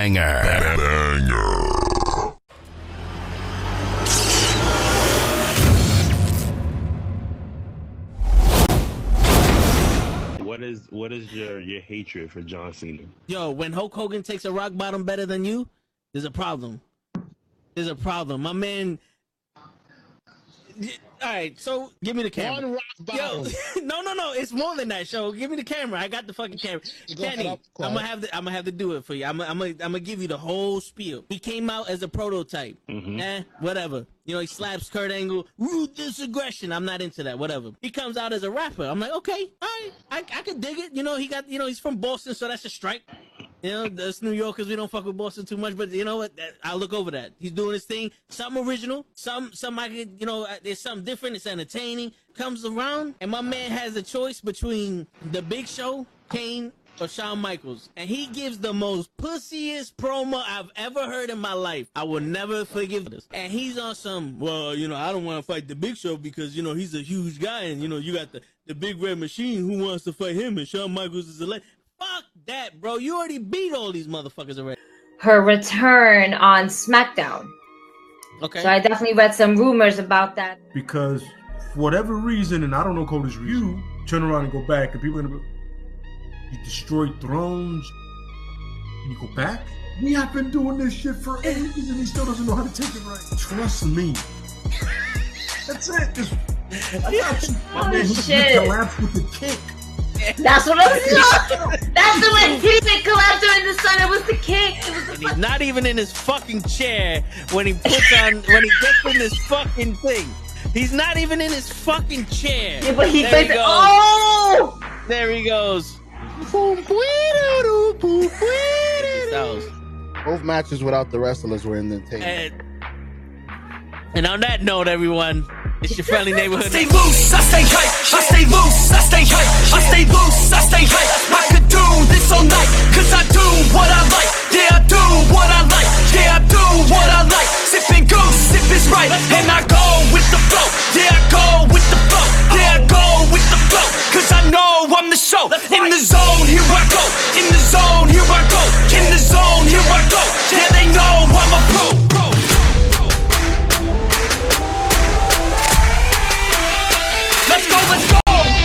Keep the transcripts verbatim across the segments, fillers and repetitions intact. Banger. Banger. What is what is your, your hatred for John Cena? Yo, when Hulk Hogan takes a rock bottom better than you, there's a problem. There's a problem. My man... All right, so give me the camera. One rock bottom. Yo, no, no, no. It's more than that, show. Give me the camera. I got the fucking camera. Kenny, I'm gonna have to. I'm gonna have to do it for you. I'm. I'm. I'm gonna give you the whole spiel. He came out as a prototype. Mm-hmm. Eh, whatever. You know, he slaps Kurt Angle. Ruthless aggression. I'm not into that. Whatever. He comes out as a rapper. I'm like, okay, all right, I, I can dig it. You know, he got. You know, he's from Boston, so that's a strike. You know, us New Yorkers, we don't fuck with Boston too much, but you know what? I'll look over that. He's doing his thing. Some original, some, some I could, you know, there's something different. It's entertaining. Comes around, and my man has a choice between The Big Show, Kane, or Shawn Michaels. And he gives the most pussiest promo I've ever heard in my life. I will never forgive this. And he's on some, well, you know, I don't want to fight The Big Show because, you know, he's a huge guy, and, you know, you got the, the big red machine. Who wants to fight him? And Shawn Michaels is a legend. Fuck that, bro. You already beat all these motherfuckers already. Her return on SmackDown. Okay. So I definitely read some rumors about that. Because for whatever reason, and I don't know Cody's reason, you turn around and go back, and people are going to be, you destroyed thrones, and you go back? We have been doing this shit for ages, and he still doesn't know how to take it right. Trust me. That's it. Just, I got you. Oh, I mean, shit. You collapse with the kick. That's what I was doing. That's the way T J collapsed in the sun. It was the kick. It was the and he's not even in his fucking chair when he puts on when he gets in this fucking thing. He's not even in his fucking chair. Yeah, but he there he oh, there he goes. Both matches without the wrestlers were in the table. And, and on that note, everyone. It's your friendly neighborhood. I stay loose, I stay hype, I stay loose, I stay hype, I stay loose, I stay hype. I could do this all night, cause I do what I like. Yeah, I do what I like, yeah, I do what I like. Sipping goose, sip is right, and I go with the flow. Yeah, I go with the flow, yeah, I go with the flow. Cause I know I'm the show. In the zone, here I go. In the zone, here I go. In the zone, here I go. Yeah, they know I'm a pro. Let's go, let's go! Yeah!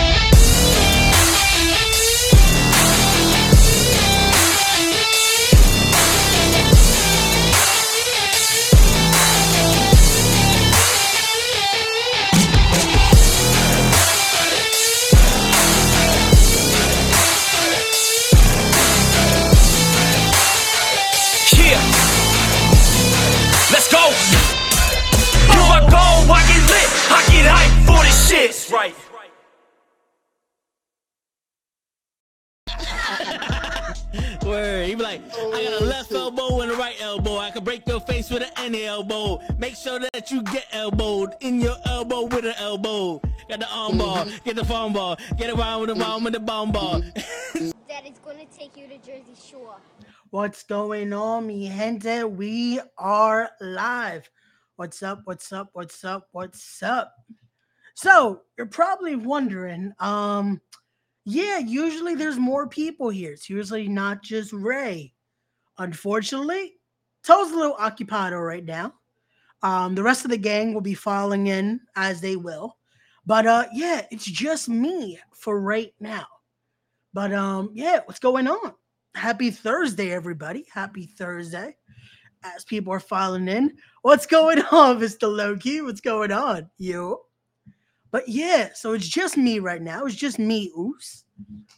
Let's go! Here I go, I get lit, I get hyped for this shit! That's right. Word. He be like, I got a left elbow and a right elbow. I can break your face with an any elbow. Make sure that you get elbowed in your elbow with an elbow. Got the arm ball, get the phone ball, get around with the bomb with the bomb ball. That is gonna take you to Jersey Shore. What's going on, mi gente? We are live. What's up? What's up? What's up? What's up? So you're probably wondering, um, yeah, usually there's more people here. It's usually not just Rey. Unfortunately, Toe's a little occupado right now. Um, the rest of the gang will be filing in as they will. But uh, yeah, it's just me for right now. But um, yeah, what's going on? Happy Thursday, everybody. Happy Thursday. As people are filing in, what's going on, Mister Loki? What's going on, you? But yeah, so it's just me right now. It's just me, oops.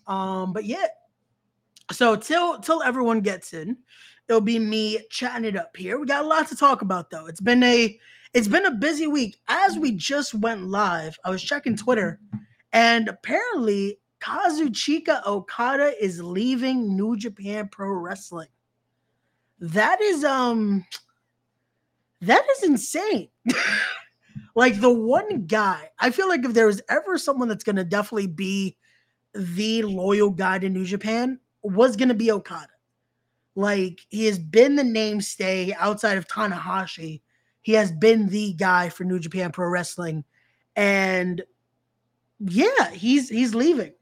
Um, but yeah, so till till everyone gets in, it'll be me chatting it up here. We got a lot to talk about though. It's been a it's been a busy week. As we just went live, I was checking Twitter, and apparently Kazuchika Okada is leaving New Japan Pro Wrestling. That is um, that is insane. Like, the one guy, I feel like if there was ever someone that's going to definitely be the loyal guy to New Japan, was going to be Okada. Like, he has been the mainstay outside of Tanahashi. He has been the guy for New Japan Pro Wrestling. And, yeah, he's he's leaving.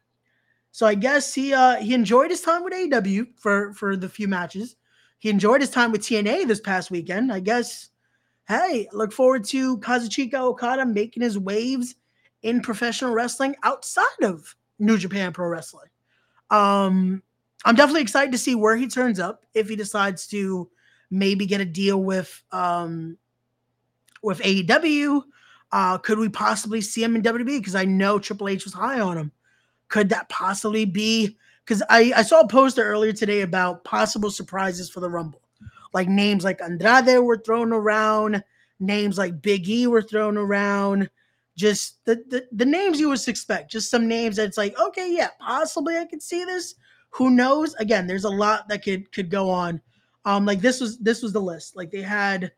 So I guess he uh, he enjoyed his time with A E W for, for the few matches. He enjoyed his time with T N A this past weekend. I guess, hey, look forward to Kazuchika Okada making his waves in professional wrestling outside of New Japan Pro Wrestling. Um, I'm definitely excited to see where he turns up, if he decides to maybe get a deal with um, with A E W. Uh, could we possibly see him in W W E? Because I know Triple H was high on him. Could that possibly be? Because I, I saw a poster earlier today about possible surprises for the Rumble. Like names like Andrade were thrown around. Names like Big E were thrown around. Just the, the, the names you would expect. Just some names that's like, okay, yeah, possibly I could see this. Who knows? Again, there's a lot that could could go on. Um, like this was this was the list. Like they had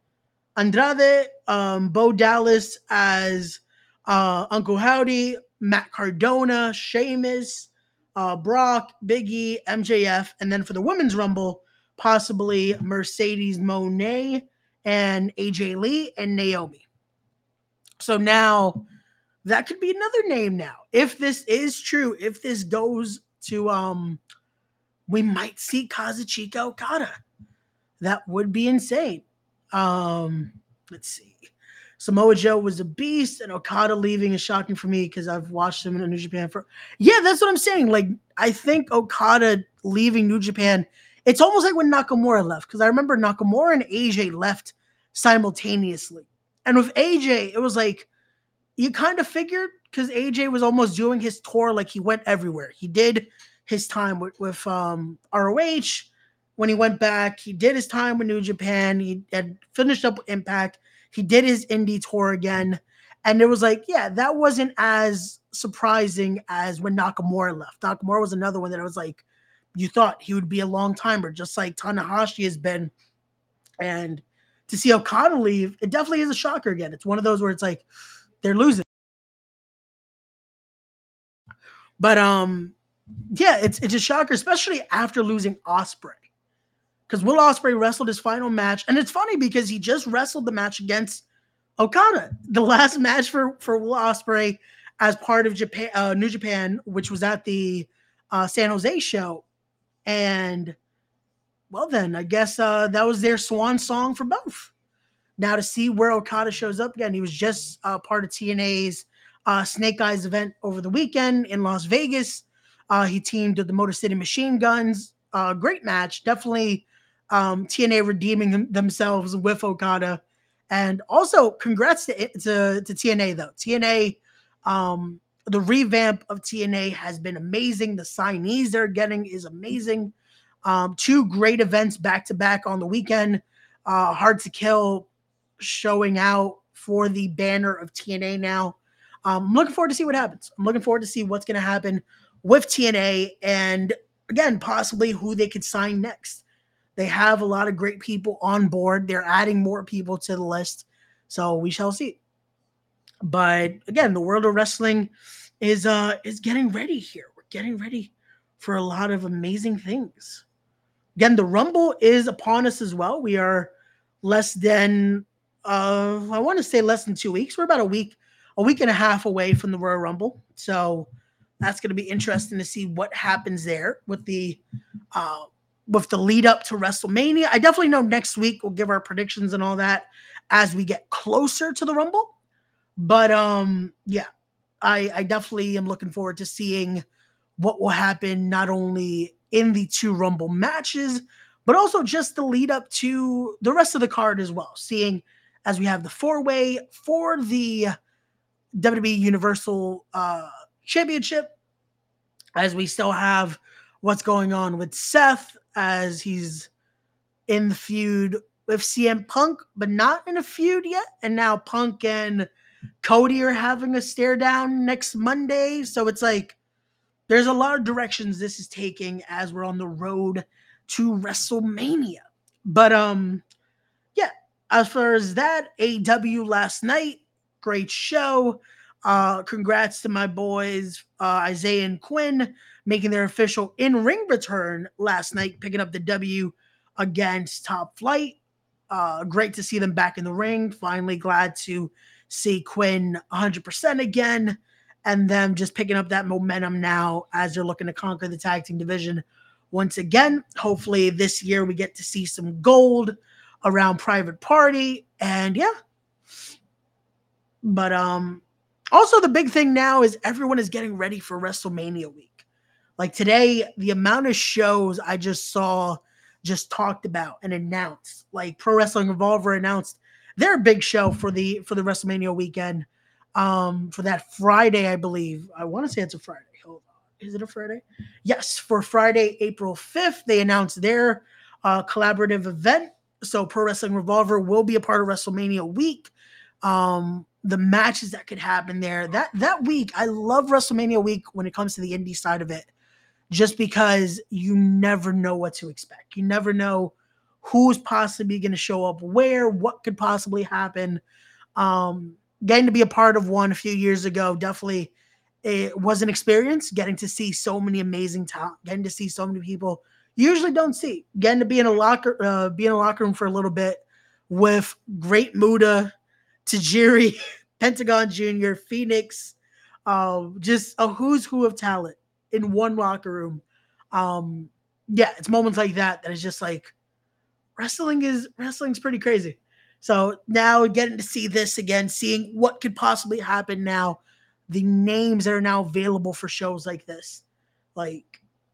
Andrade, um, Bo Dallas as uh, Uncle Howdy, Matt Cardona, Sheamus, uh, Brock, Big E, M J F, and then for the Women's Rumble, possibly Mercedes Moné and A J Lee and Naomi. So now that could be another name now. If this is true, if this goes to, um, we might see Kazuchika Okada. That would be insane. Um, let's see. Samoa Joe was a beast, and Okada leaving is shocking for me because I've watched him in New Japan for. Yeah, that's what I'm saying. Like, I think Okada leaving New Japan, it's almost like when Nakamura left, because I remember Nakamura and A J left simultaneously. And with A J, it was like, you kind of figured, because A J was almost doing his tour, like he went everywhere. He did his time with, with um, R O H. When he went back, he did his time with New Japan. He had finished up with Impact. He did his indie tour again. And it was like, yeah, that wasn't as surprising as when Nakamura left. Nakamura was another one that I was like, you thought he would be a long timer, just like Tanahashi has been. And to see Okada leave, it definitely is a shocker again. It's one of those where it's like, they're losing. But um, yeah, it's, it's a shocker, especially after losing Ospreay. Because Will Ospreay wrestled his final match. And it's funny because he just wrestled the match against Okada. The last match for, for Will Ospreay as part of Japan, uh, New Japan, which was at the uh, San Jose show. And, well then, I guess uh, that was their swan song for both. Now to see where Okada shows up again. He was just uh, part of T N A's uh, Snake Eyes event over the weekend in Las Vegas. Uh, he teamed with the Motor City Machine Guns. Uh, great match. Definitely... Um, T N A redeeming them, themselves with Okada. And also, congrats to, to, to T N A, though. T N A, um, the revamp of T N A has been amazing. The signees they're getting is amazing. Um, two great events back-to-back on the weekend. Uh, Hard to Kill showing out for the banner of T N A now. Um, I'm looking forward to see what happens. I'm looking forward to see what's going to happen with T N A and, again, possibly who they could sign next. They have a lot of great people on board. They're adding more people to the list. So we shall see. But again, the world of wrestling is uh, is getting ready here. We're getting ready for a lot of amazing things. Again, the Rumble is upon us as well. We are less than, uh, I want to say less than two weeks. We're about a week, a week and a half away from the Royal Rumble. So that's going to be interesting to see what happens there with the uh with the lead up to WrestleMania. I definitely know next week we'll give our predictions and all that as we get closer to the Rumble. But um, yeah, I, I definitely am looking forward to seeing what will happen not only in the two Rumble matches, but also just the lead up to the rest of the card as well. Seeing as we have the four-way for the W W E Universal uh, Championship, as we still have what's going on with Seth, as he's in the feud with C M Punk, but not in a feud yet. And now Punk and Cody are having a stare down next Monday. So it's like, there's a lot of directions this is taking as we're on the road to WrestleMania. But um, yeah, as far as that, A E W last night, great show. Uh, congrats to my boys, uh, Isaiah and Quinn, making their official in-ring return last night, picking up the W against Top Flight. Uh, great to see them back in the ring. Finally glad to see Quinn one hundred percent again, and them just picking up that momentum now as they're looking to conquer the tag team division once again. Hopefully this year we get to see some gold around Private Party. And yeah. But um, also the big thing now is everyone is getting ready for WrestleMania week. Like today, the amount of shows I just saw just talked about and announced, like Pro Wrestling Revolver announced their big show for the for the WrestleMania weekend, um, for that Friday, I believe. I want to say it's a Friday. Hold on. Is it a Friday? Yes, for Friday, April fifth, they announced their uh, collaborative event. So Pro Wrestling Revolver will be a part of WrestleMania week. Um, the matches that could happen there. That, that week, I love WrestleMania week when it comes to the indie side of it, just because you never know what to expect. You never know who's possibly going to show up where, what could possibly happen. Um, getting to be a part of one a few years ago, definitely it was an experience, getting to see so many amazing talent, getting to see so many people you usually don't see, getting to be in a locker, uh, be in a locker room for a little bit with Great Muta, Tajiri, Pentagon Junior, Phoenix, uh, just a who's who of talent in one locker room. Um, yeah, it's moments like that that is just like, Wrestling is wrestling's pretty crazy. So now getting to see this again, seeing what could possibly happen now, the names that are now available for shows like this. Like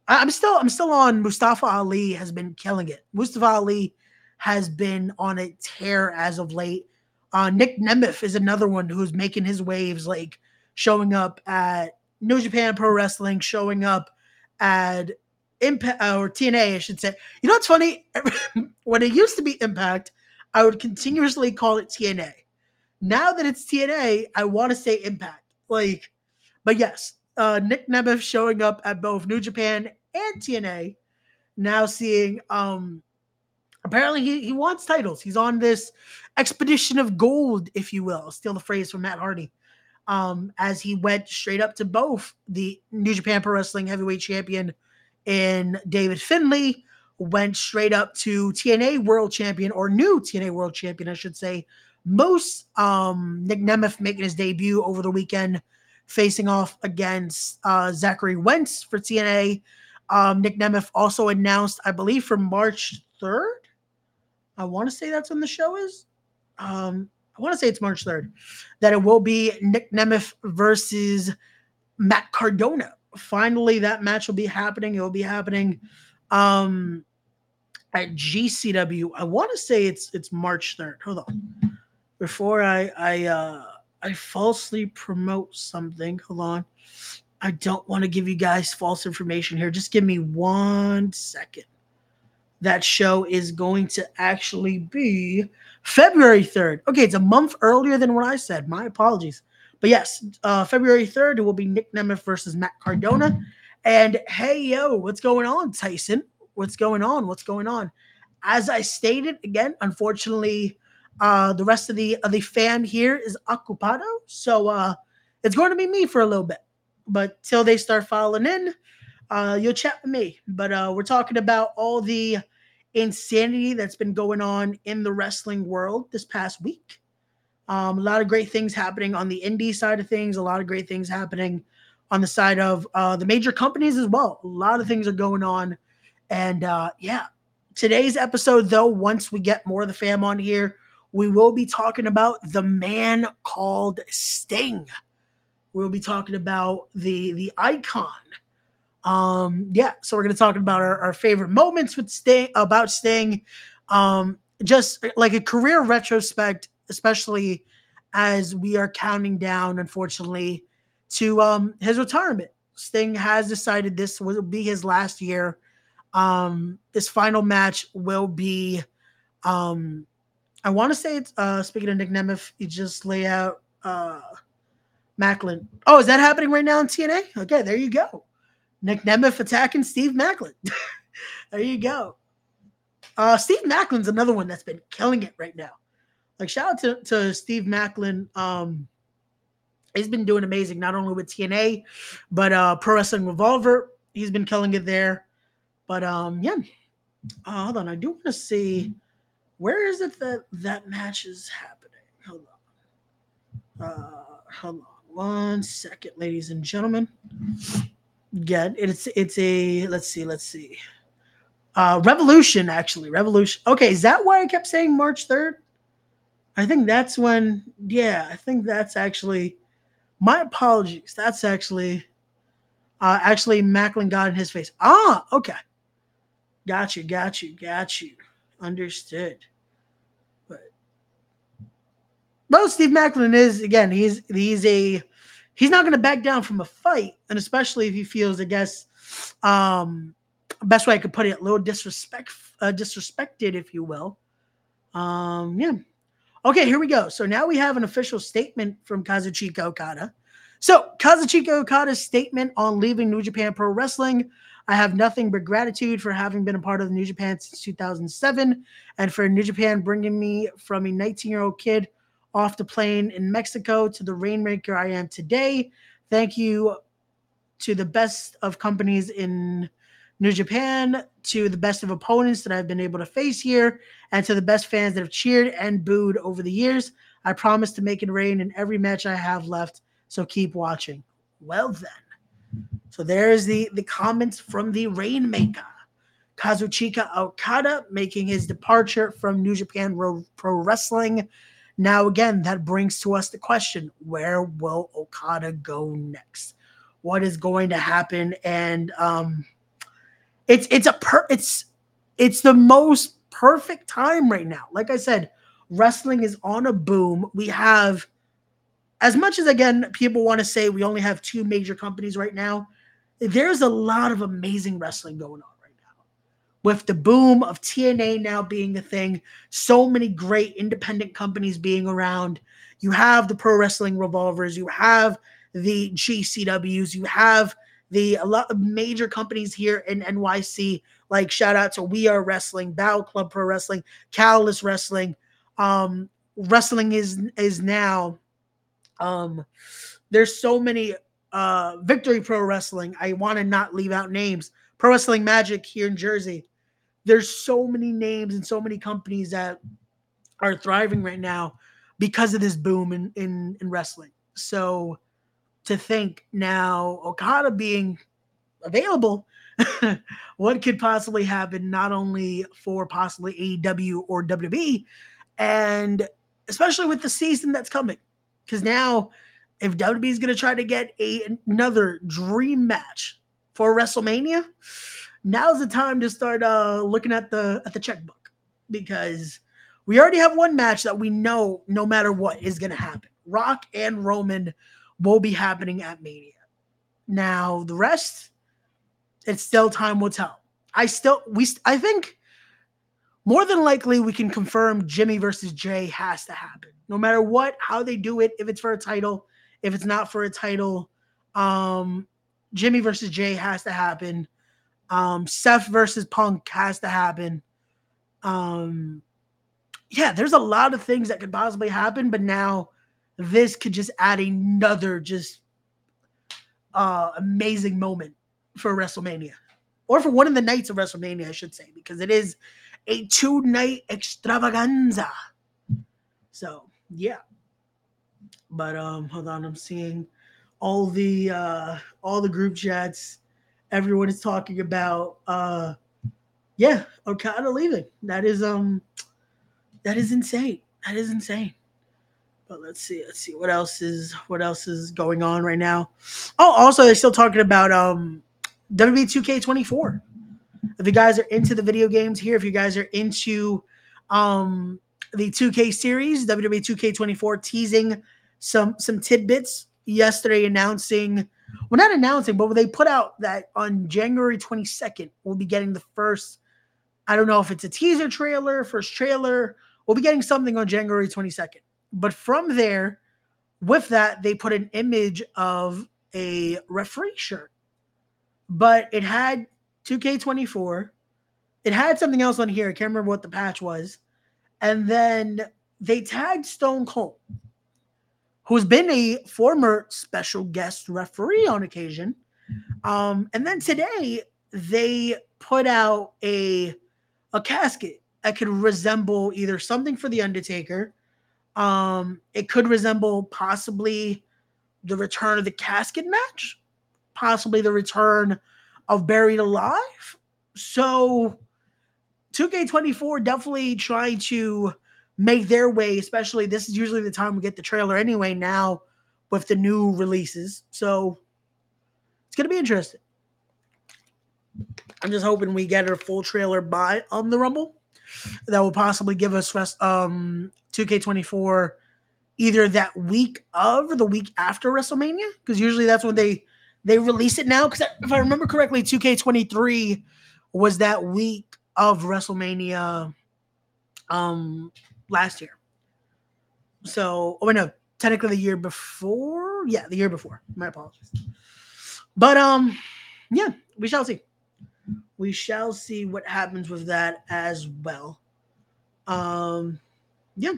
I'm still, I'm still on Mustafa Ali has been killing it. Mustafa Ali has been on a tear as of late. Uh, Nick Nemeth is another one who's making his waves, like showing up at New Japan Pro Wrestling, showing up at Impact or T N A, I should say. You know what's funny? When it used to be Impact, I would continuously call it T N A. Now that it's T N A, I want to say Impact. Like, but yes, uh, Nick Nemeth showing up at both New Japan and T N A. Now seeing, um, apparently he, he wants titles. He's on this expedition of gold, if you will. Steal the phrase from Matt Hardy. Um, as he went straight up to both the New Japan Pro Wrestling heavyweight champion in David Finlay, went straight up to T N A world champion, or new T N A world champion, I should say, most um, Nick Nemeth making his debut over the weekend, facing off against uh, Zachary Wentz for T N A. Um, Nick Nemeth also announced, I believe, for March third. I want to say that's when the show is. Um, I want to say it's March third. That it will be Nick Nemeth versus Matt Cardona. Finally, that match will be happening. It will be happening um, at G C W. I want to say it's it's March third. Hold on. Before I I uh, I falsely promote something. Hold on. I don't want to give you guys false information here. Just give me one second. That show is going to actually be February third. Okay, it's a month earlier than what I said. My apologies. But yes, uh, February third, it will be Nick Nemeth versus Matt Cardona. And hey, yo, what's going on, Tyson? What's going on? What's going on? As I stated, again, unfortunately, uh, the rest of the, of the fam here is ocupado. So uh, it's going to be me for a little bit. But till they start filing in, uh, you'll chat with me. But uh, we're talking about all the insanity that's been going on in the wrestling world this past week. Um, a lot of great things happening on the indie side of things. A lot of great things happening on the side of uh, the major companies as well. A lot of things are going on. And uh, yeah, today's episode, though, once we get more of the fam on here, we will be talking about the man called Sting. We'll be talking about the, the icon. Um, yeah, so we're going to talk about our, our favorite moments with Sting, about Sting. Um, just like a career retrospect, especially as we are counting down, unfortunately, to um, his retirement. Sting has decided this will be his last year. Um, this final match will be, um, I want to say it's, uh, speaking of Nick Nemeth, he just laid out uh, Macklin. Oh, is that happening right now in T N A? Okay, there you go. Nick Nemeth attacking Steve Macklin. There you go. Uh, Steve Macklin's another one that's been killing it right now. Like, shout out to, to Steve Macklin. Um, he's been doing amazing, not only with T N A, but uh, Pro Wrestling Revolver. He's been killing it there. But, um, yeah. Uh, hold on. I do want to see, where is it that that match is happening? Hold on. Uh, hold on. One second, ladies and gentlemen. Again, it's, it's a, let's see, let's see. Uh, Revolution, actually. Revolution. Okay, is that why I kept saying March third? I think that's when, yeah, I think that's actually, my apologies. That's actually, uh, actually Macklin got in his face. Ah, okay. Got you, got you, got you. Understood. But, well, Steve Macklin is, again, he's, he's a, he's not going to back down from a fight, and especially if he feels, I guess, um, best way I could put it, a little disrespect, uh, disrespected, if you will. Um, yeah. Okay, here we go. So now we have an official statement from Kazuchika Okada. So Kazuchika Okada's statement on leaving New Japan Pro Wrestling. I have nothing but gratitude for having been a part of New Japan since two thousand seven and for New Japan bringing me from a nineteen-year-old kid off the plane in Mexico to the rainmaker I am today. Thank you to the best of companies in New Japan, to the best of opponents that I've been able to face here, and to the best fans that have cheered and booed over the years. I promise to make it rain in every match I have left, so keep watching. Well then. So there's the, the comments from the Rainmaker. Kazuchika Okada making his departure from New Japan Pro Wrestling. Now again, that brings to us the question, where will Okada go next? What is going to happen? And, um, It's it's a per, it's it's the most perfect time right now. Like I said, wrestling is on a boom. We have, as much as, again, people want to say we only have two major companies right now, there's a lot of amazing wrestling going on right now. With the boom of T N A now being a thing, so many great independent companies being around. You have the Pro Wrestling Revolvers. You have the G C Ws. You have The a lot of major companies here in N Y C, like shout out to We Are Wrestling, Battle Club Pro Wrestling, Catalyst Wrestling. Um, wrestling is is now. Um, there's so many uh, Victory Pro Wrestling. I want to not leave out names. Pro Wrestling Magic here in Jersey. There's so many names and so many companies that are thriving right now because of this boom in in, in wrestling. So. To think now, Okada being available, what could possibly happen not only for possibly A E W or W W E, and especially with the season that's coming? Because now, if W W E is going to try to get a, another dream match for WrestleMania, now's the time to start uh, looking at the at the checkbook, because we already have one match that we know no matter what is going to happen. Rock and Roman will be happening at Mania. Now the rest, it's still time will tell. I still we I think more than likely we can confirm Jimmy versus Jey has to happen, no matter what, how they do it. If it's for a title, if it's not for a title, um, Jimmy versus Jey has to happen. Um, Seth versus Punk has to happen. Um, yeah, there's a lot of things that could possibly happen, but now. This could just add another just uh, amazing moment for WrestleMania, or for one of the nights of WrestleMania, I should say, because it is a two-night extravaganza. So, yeah. But um, hold on, I'm seeing all the uh, all the group chats. Everyone is talking about, uh, yeah, Okada leaving. That is um, that is insane. That is insane. But let's see, let's see what else is what else is going on right now. Oh, also they're still talking about um, W W E two K twenty-four. If you guys are into the video games here, if you guys are into um, the two K series, W W E two K twenty-four teasing some some tidbits yesterday, announcing well not announcing, but they put out that on January twenty-second we'll be getting the first. I don't know if it's a teaser trailer, first trailer. We'll be getting something on January twenty-second. But from there, with that, they put an image of a referee shirt. But it had two K twenty-four. It had something else on here. I can't remember what the patch was. And then they tagged Stone Cold, who's been a former special guest referee on occasion. Um, and then today, they put out a, a casket that could resemble either something for The Undertaker. Um, it could resemble possibly the return of the casket match, possibly the return of Buried Alive. So two K twenty-four definitely trying to make their way, especially this is usually the time we get the trailer anyway now with the new releases. So it's going to be interesting. I'm just hoping we get a full trailer by on the Rumble. That will possibly give us rest, um, two K twenty-four either that week of or the week after WrestleMania, because usually that's when they, they release it now. Because if I remember correctly, two K twenty-three was that week of WrestleMania um, last year. So, oh, no, technically the year before. Yeah, the year before. My apologies. But, um, yeah, we shall see. We shall see what happens with that as well. Um, yeah.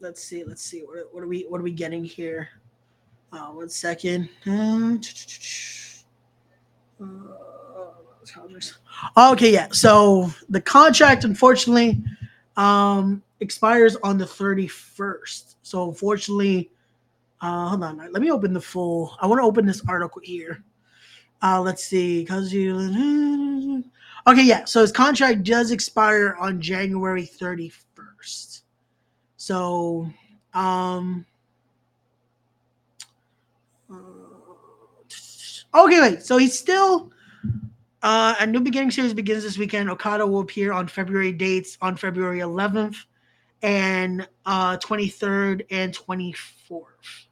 Let's see. Let's see. What, what are we? What are we getting here? Uh, one second. Uh, uh, okay. Yeah. So the contract, unfortunately, um, expires on the thirty-first. So unfortunately, uh, hold on. Let me open the full. I want to open this article here. Uh, let's see. Okay, yeah. So his contract does expire on January thirty-first. So, um, okay, wait. So he's still uh, a new beginning series begins this weekend. Okada will appear on February dates on February eleventh and uh, twenty-third and twenty-fourth.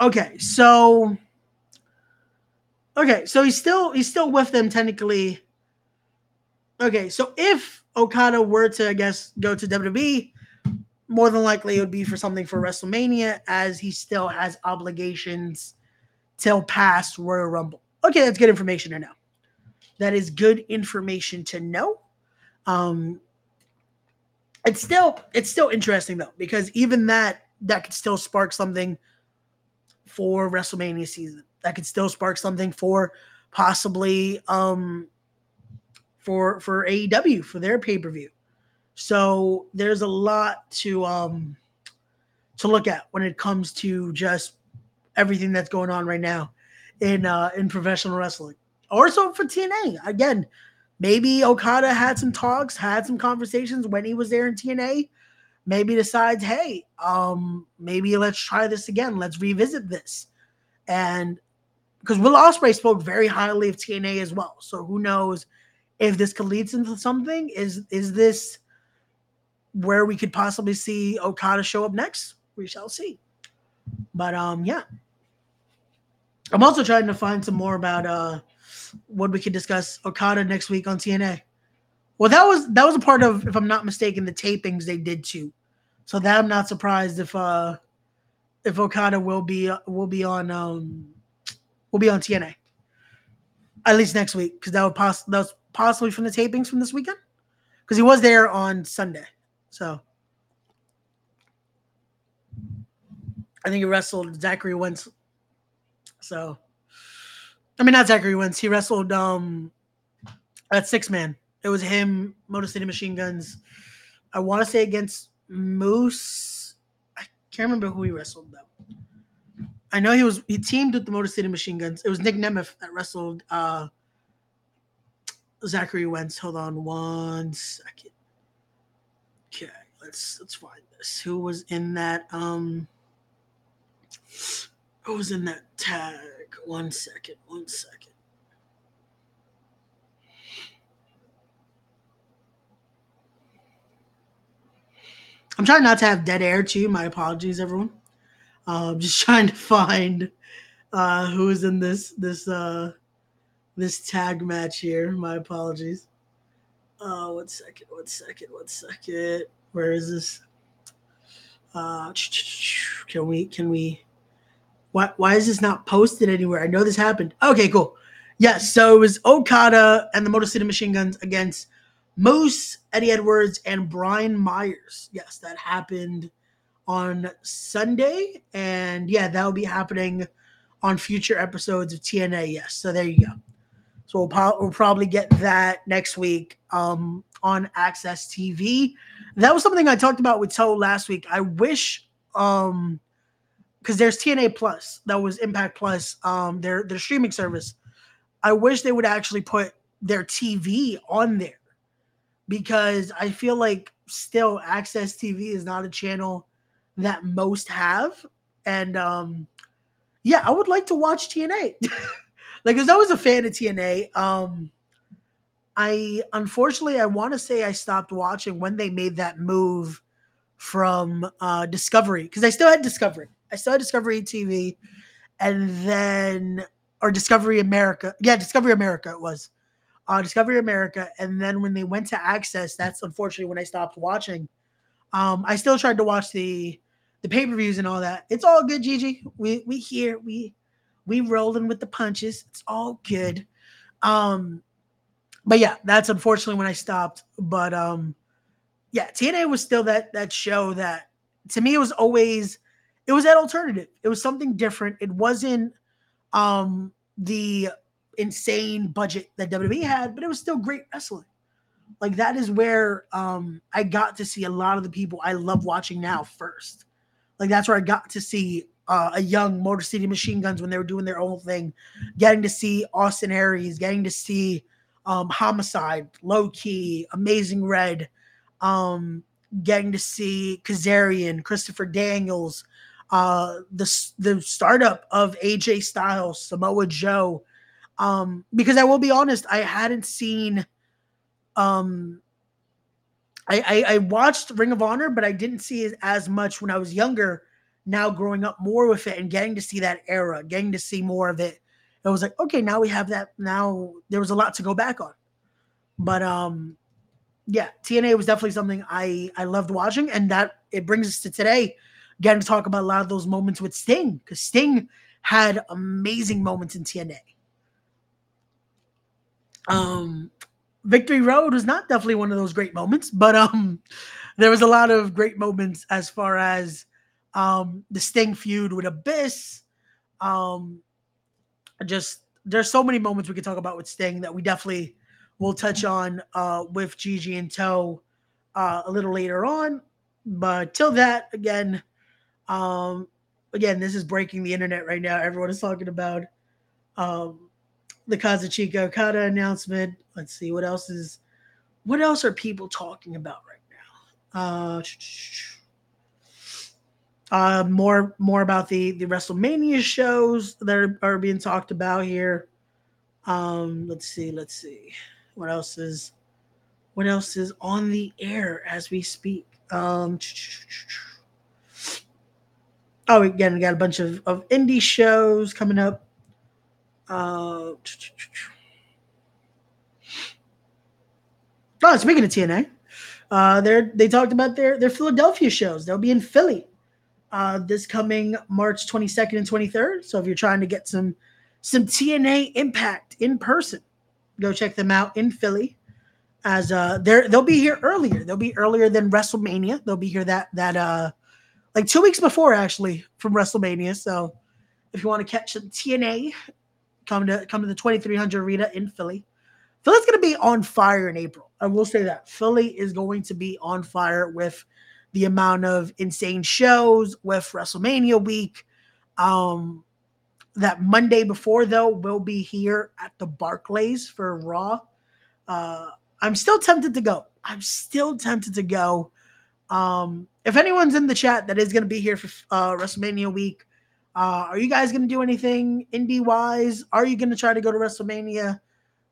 Okay, so okay, so he's still he's still with them technically. Okay, so if Okada were to, I guess, go to W W E, more than likely it would be for something for WrestleMania, as he still has obligations till past Royal Rumble. Okay, that's good information to know. That is good information to know. Um, it's still it's still interesting though, because even that that could still spark something for WrestleMania season. That could still spark something for possibly um, for for A E W for their pay per view. So there's a lot to um, to look at when it comes to just everything that's going on right now in uh, in professional wrestling. Also for T N A again, maybe Okada had some talks, had some conversations when he was there in T N A. Maybe decides, hey, um, maybe let's try this again. Let's revisit this. And because Will Ospreay spoke very highly of T N A as well. So who knows if this could lead into something. Is is this where we could possibly see Okada show up next? We shall see. But um, yeah. I'm also trying to find some more about uh, what we could discuss Okada next week on T N A. Well, that was that was a part of, if I'm not mistaken, the tapings they did too. So that I'm not surprised if uh, if Okada will be uh, will be on um, will be on T N A at least next week, because that would poss- that was possibly from the tapings from this weekend, because he was there on Sunday. So I think he wrestled Zachary Wentz. So I mean, not Zachary Wentz. He wrestled um, at six man. It was him, Motor City Machine Guns. I want to say against Moose. I can't remember who he wrestled though. I know he was he teamed with the Motor City Machine Guns. It was Nick Nemeth that wrestled uh, Zachary Wentz. Hold on one second. Okay, let's let's find this. Who was in that? Um, who was in that tag? One second. One second. I'm trying not to have dead air too. My apologies, everyone. Uh, I'm just trying to find uh, who is in this this uh, this tag match here. My apologies. Uh, one second. One second. One second. Where is this? Uh, can we? Can we? Why? Why is this not posted anywhere? I know this happened. Okay, cool. Yes. Yeah, so it was Okada and the Motor City Machine Guns against Moose, Eddie Edwards, and Brian Myers. Yes, that happened on Sunday. And yeah, that'll be happening on future episodes of T N A. Yes, so there you go. So we'll, po- we'll probably get that next week um, on Access T V. That was something I talked about with Toe last week. I wish, um, because there's T N A Plus, that was Impact Plus, um, their, their streaming service. I wish they would actually put their T V on there, because I feel like still Access T V is not a channel that most have. And um, yeah, I would like to watch T N A. Like, because I was a fan of T N A. Um, I unfortunately, I want to say I stopped watching when they made that move from uh, Discovery, because I still had Discovery. I still had Discovery T V, and then, or Discovery America. Yeah, Discovery America it was. Uh, Discovery America. And then when they went to Access, that's unfortunately when I stopped watching. Um, I still tried to watch the the pay-per-views and all that. It's all good, Gigi. We we here. We we rolling with the punches. It's all good. Um, but yeah, that's unfortunately when I stopped. But um, yeah, T N A was still that that show that, to me, it was always, it was that alternative. It was something different. It wasn't um, the insane budget that W W E had, but it was still great wrestling. Like, that is where um, I got to see a lot of the people I love watching now first. Like, that's where I got to see uh, a young Motor City Machine Guns when they were doing their own thing, getting to see Austin Aries, getting to see um, Homicide, Low Key, Amazing Red, um, getting to see Kazarian, Christopher Daniels, uh, the, the startup of A J Styles, Samoa Joe. Um, because I will be honest, I hadn't seen, um, I, I, I watched Ring of Honor, but I didn't see it as much when I was younger. Now growing up more with it and getting to see that era, getting to see more of it, it was like, okay, now we have that. Now there was a lot to go back on. But, um, yeah, T N A was definitely something I, I loved watching. And that it brings us to today, getting to talk about a lot of those moments with Sting, because Sting had amazing moments in T N A. Um, Victory Road was not definitely one of those great moments, but um, there was a lot of great moments as far as um, the Sting feud with Abyss. Um, just there's so many moments we could talk about with Sting that we definitely will touch on uh, with Gigi and Toe uh, a little later on. But till that, again, um, again, this is breaking the internet right now. Everyone is talking about um. The Kazuchika Okada announcement. Let's see what else is. What else are people talking about right now? Uh, uh, more more about the the WrestleMania shows that are, are being talked about here. Um, let's see. Let's see. What else is? What else is on the air as we speak? Um, oh, again, we got a bunch of of indie shows coming up. Uh, oh, speaking of T N A, uh, they they talked about their, their Philadelphia shows. They'll be in Philly uh, this coming March twenty-second and twenty-third. So if you're trying to get some some T N A Impact in person, go check them out in Philly. As uh, they're they'll be here earlier. They'll be earlier than WrestleMania. They'll be here that that uh, like two weeks before actually from WrestleMania. So if you want to catch some T N A. Come to come to the twenty-three hundred Arena in Philly. Philly's going to be on fire in April. I will say that. Philly is going to be on fire with the amount of insane shows, with WrestleMania week. Um, that Monday before, though, we'll be here at the Barclays for Raw. Uh, I'm still tempted to go. I'm still tempted to go. Um, if anyone's in the chat that is going to be here for uh, WrestleMania week, Uh, are you guys going to do anything indie-wise? Are you going to try to go to WrestleMania?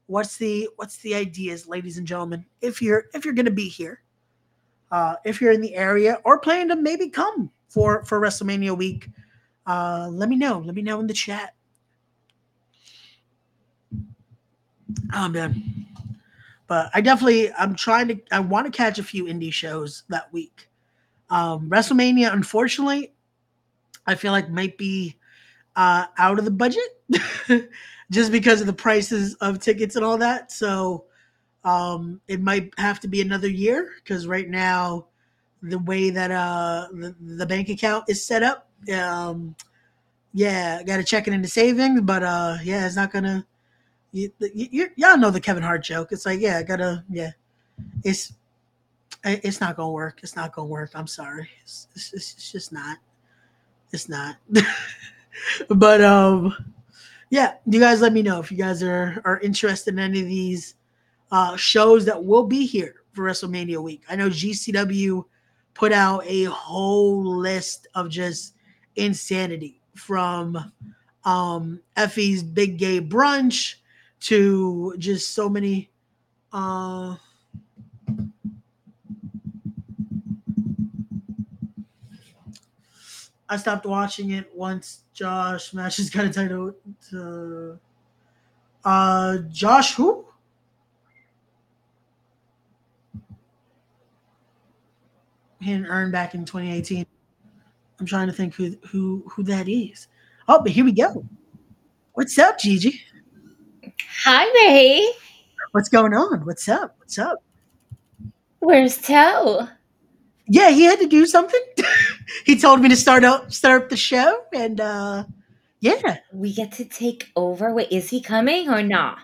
What's the what's the ideas, ladies and gentlemen? If you're if you're going to be here, uh, if you're in the area or planning to maybe come for, for WrestleMania week, uh, let me know. Let me know in the chat. Oh man, but I definitely I'm trying to I want to catch a few indie shows that week. Um, WrestleMania, unfortunately. I feel like might be uh, out of the budget just because of the prices of tickets and all that. So um, it might have to be another year because right now the way that uh, the, the bank account is set up, um, yeah, got to check it into savings. But uh, yeah, it's not gonna. You, you, you, y'all know the Kevin Hart joke. It's like, yeah, I gotta, yeah, it's it's not gonna work. It's not gonna work. I'm sorry. It's it's, it's just not. It's not, but um, yeah, you guys let me know if you guys are, are interested in any of these uh, shows that will be here for WrestleMania week. I know G C W put out a whole list of just insanity from um, Effie's Big Gay Brunch to just so many. Uh, I stopped watching it once Josh Matches got a title to uh, Josh who? He didn't earn back in twenty eighteen. I'm trying to think who who who that is. Oh, but here we go. What's up, Gigi? Hi, Ray. What's going on? What's up? What's up? Where's Toe? Yeah, he had to do something. He told me to start up, start up the show, and uh, yeah, we get to take over. Wait, is he coming or not?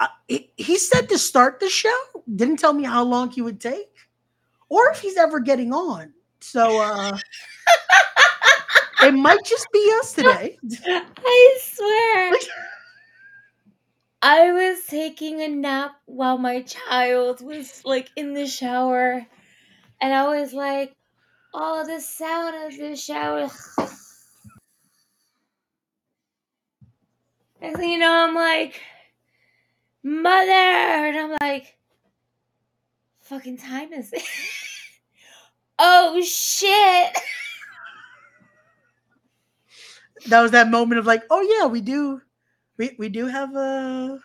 Nah? Uh, he, he said to start the show. Didn't tell me how long he would take, or if he's ever getting on. So uh, it might just be us today. I swear. I was taking a nap while my child was like in the shower. And I was like, oh, the sound of the shower. And so, you know, I'm like, mother. And I'm like, fucking time is it? Oh, shit. That was that moment of like, oh, yeah, we do. We, we do have a,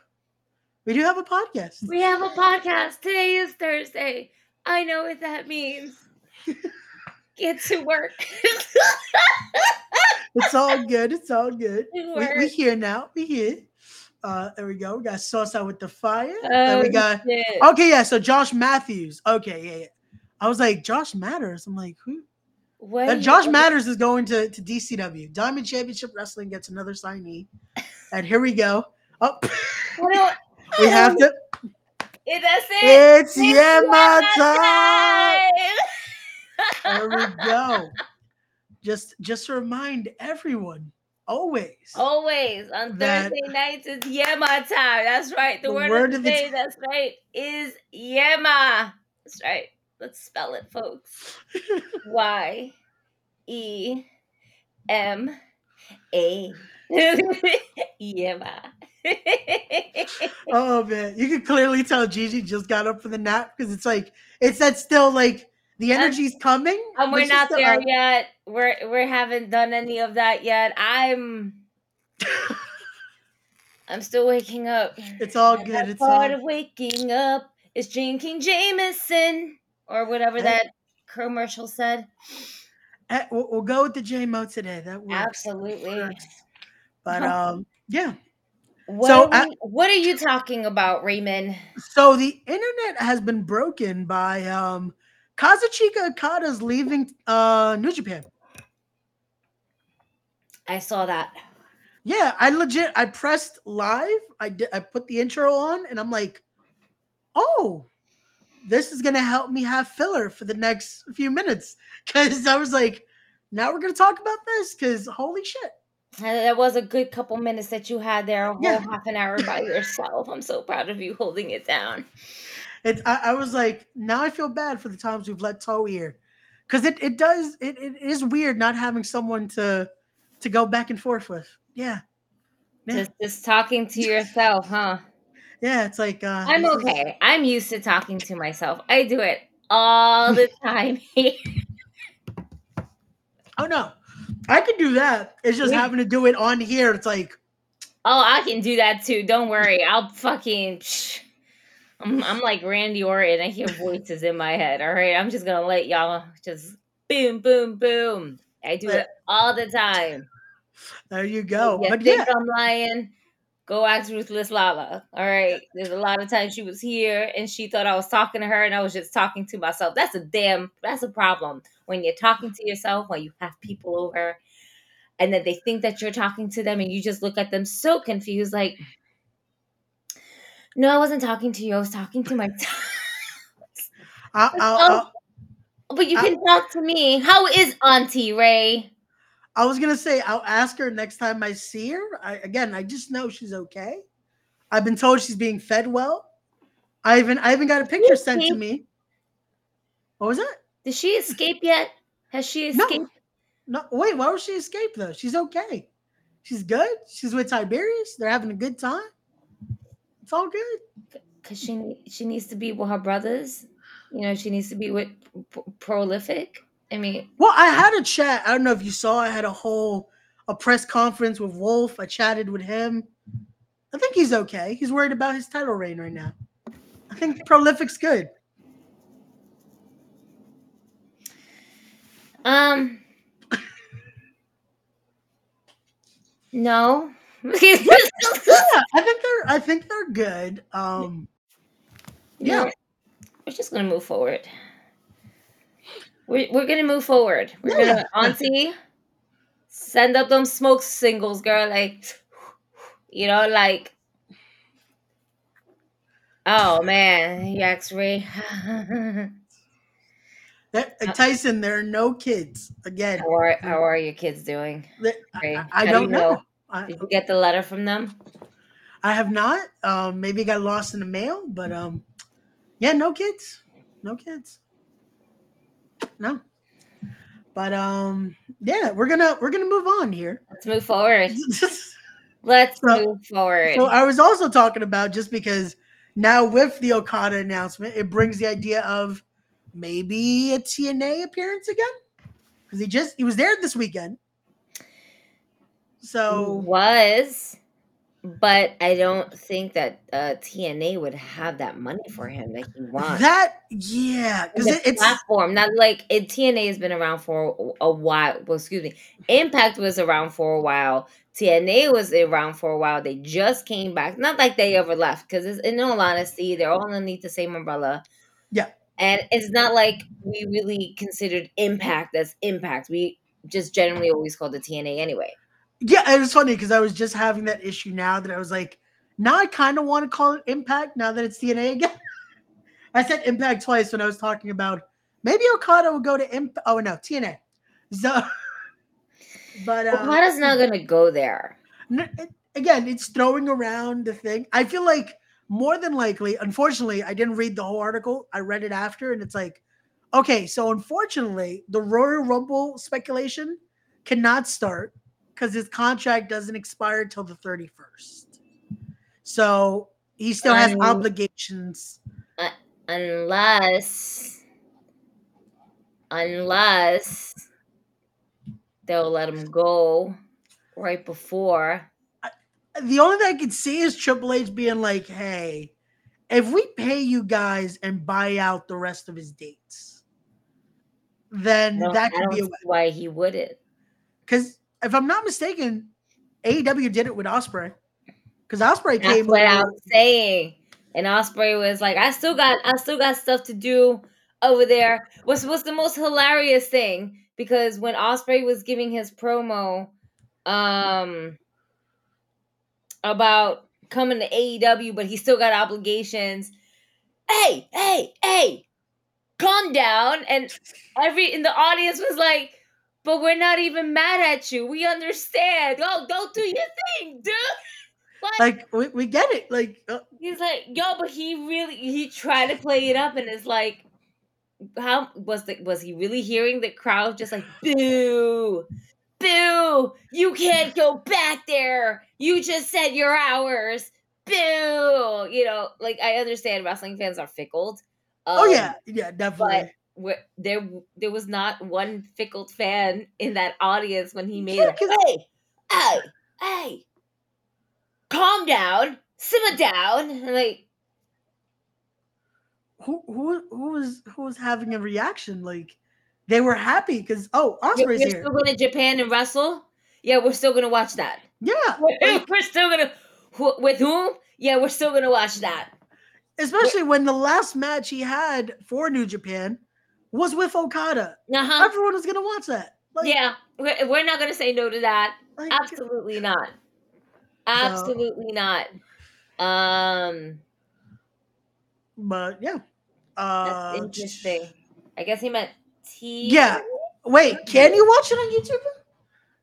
we do have a podcast. We have a podcast. Today is Thursday. I know what that means. Get to work. It's all good. It's all good. We, we here now. We here. Uh, there we go. We got Sauce Out with the Fire. Oh, there we got. Shit. Okay, yeah. So Josh Matthews. Okay, yeah, yeah. I was like, Josh Matters. I'm like, who? What? That Josh Matters is going to, to D C W. Diamond Championship Wrestling gets another signee. And here we go. Oh, we have to. It, that's it. It's, it's yeah, my time. time. There we go. Just, just to remind everyone, always, always on Thursday nights is Yema time. That's right. The, the word, word of the day, that's right, is Yema. That's right. Let's spell it, folks. Y E M A. Yema. Oh man, you can clearly tell Gigi just got up for the nap because it's like it's that still like the energy's um, coming and um, we're not there up. yet we're we haven't done any of that yet. I'm I'm still waking up. It's all good. That it's part all... of waking up is drinking Jameson or whatever I... that commercial said. I, we'll, we'll go with the J M O today. That works. Absolutely. But um yeah. What, so, are we, I, what are you talking about, Raymond? So the internet has been broken by um, Kazuchika Okada's leaving uh, New Japan. I saw that. Yeah, I legit, I pressed live. I did, I put the intro on, and I'm like, oh, this is going to help me have filler for the next few minutes. Because I was like, now we're going to talk about this, because holy shit. That was a good couple minutes that you had there, a whole yeah. half an hour by yourself. I'm so proud of you holding it down. It's, I, I was like, now I feel bad for the times we've let Toe here. Because it, it does, it, it is weird not having someone to to go back and forth with. Yeah. Man. Just just talking to yourself, huh? Yeah, it's like. Uh, I'm okay. Is... I'm used to talking to myself. I do it all the time. Oh, no. I could do that. It's just yeah. having to do it on here. It's like, oh, I can do that too. Don't worry. I'll fucking. Psh, I'm, I'm like Randy Orton. I hear voices in my head. All right, I'm just gonna let y'all just boom, boom, boom. I do it all the time. There you go. You but think yeah. I'm lying? Go ask Ruthless Lala. All right. There's a lot of times she was here and she thought I was talking to her and I was just talking to myself. That's a damn, that's a problem. When you're talking to yourself, when you have people over and then they think that you're talking to them and you just look at them so confused. Like, no, I wasn't talking to you. I was talking to my uh, uh, uh, But you uh, can uh, talk to me. How is Auntie Ray? I was going to say, I'll ask her next time I see her. I, again, I just know she's okay. I've been told she's being fed well. I even, I even got a picture sent to me. What was that? Did she escape yet? Has she escaped? No. no. Wait, why would she escape, though? She's okay. She's good. She's with Tiberius. They're having a good time. It's all good. Because she, she needs to be with her brothers. You know, she needs to be with Prolific. I mean, well, I had a chat. I don't know if you saw. I had a whole a press conference with Wolf. I chatted with him. I think he's okay. He's worried about his title reign right now. I think Prolific's good. Um, no. yeah, I think they're. I think they're good. Um, yeah, no, we're just gonna move forward. We're, we're going to move forward. We're yeah. going to, Auntie, send up them smoke singles, girl. Like, you know, like, oh, man, he asked Ray. Tyson, there are no kids. Again. How are, how are your kids doing? I, I, I don't do you know. know. I, Did you get the letter from them? I have not. Um, maybe got lost in the mail, but um, yeah, no kids. No kids. No, but um, yeah, we're gonna we're gonna move on here. Let's move forward. Let's so, move forward. So I was also talking about, just because now with the Okada announcement, it brings the idea of maybe a T N A appearance again, because he just he was there this weekend. So he was, but I don't think that uh, T N A would have that money for him that he wants. That, yeah. Because it, it's... platform. Not like, it, T N A has been around for a, a while. Well, excuse me. Impact was around for a while. T N A was around for a while. They just came back. Not like they ever left. Because in all honesty, they're all underneath the same umbrella. Yeah. And it's not like we really considered Impact as Impact. We just generally always called it T N A anyway. Yeah, it was funny because I was just having that issue now that I was like, now I kind of want to call it Impact now that it's T N A again. I said Impact twice when I was talking about maybe Okada will go to Impact. Oh, no, T N A. So, but um, Okada's not going to go there. Again, it's throwing around the thing. I feel like more than likely, unfortunately, I didn't read the whole article. I read it after, and it's like, okay, so unfortunately, the Royal Rumble speculation cannot start, because his contract doesn't expire till the thirty-first. So he still has um, obligations. Uh, unless, unless they'll let him go right before. I, the only thing I could see is Triple H being like, hey, if we pay you guys and buy out the rest of his dates, then no, that could be a way. Why he wouldn't. Because if I'm not mistaken, A E W did it with Ospreay, because Ospreay came. That's what I was saying, and Ospreay was like, "I still got, I still got stuff to do over there." What's what's the most hilarious thing? Because when Ospreay was giving his promo, um, about coming to A E W, but he still got obligations. Hey, hey, hey, calm down! And every in the audience was like, but we're not even mad at you. We understand. Go, go do your thing, dude. Like, like we, we get it. Like uh, he's like, yo, but he really he tried to play it up, and it's like, how was the was he really hearing the crowd just like, boo, boo? You can't go back there. You just said your hours, boo. You know, like I understand wrestling fans are fickled. Um, oh yeah, yeah, definitely. But Where there there was not one fickle fan in that audience when he made yeah, it. Hey, hey, hey, calm down, simmer down. And like, who who who was who was having a reaction? Like, they were happy because oh, Osprey's here. We're still going to Japan and wrestle. Yeah, we're still going to watch that. Yeah, we're, we're still going to wh- with whom? Yeah, we're still going to watch that. Especially we're, when the last match he had for New Japan was with Okada. Uh-huh. Everyone was going to watch that. Like, yeah. We're, we're not going to say no to that. Like, Absolutely not. Absolutely no. not. Um, but, yeah. Uh, that's interesting. I guess he meant T. Yeah. Wait, can you watch it on YouTube?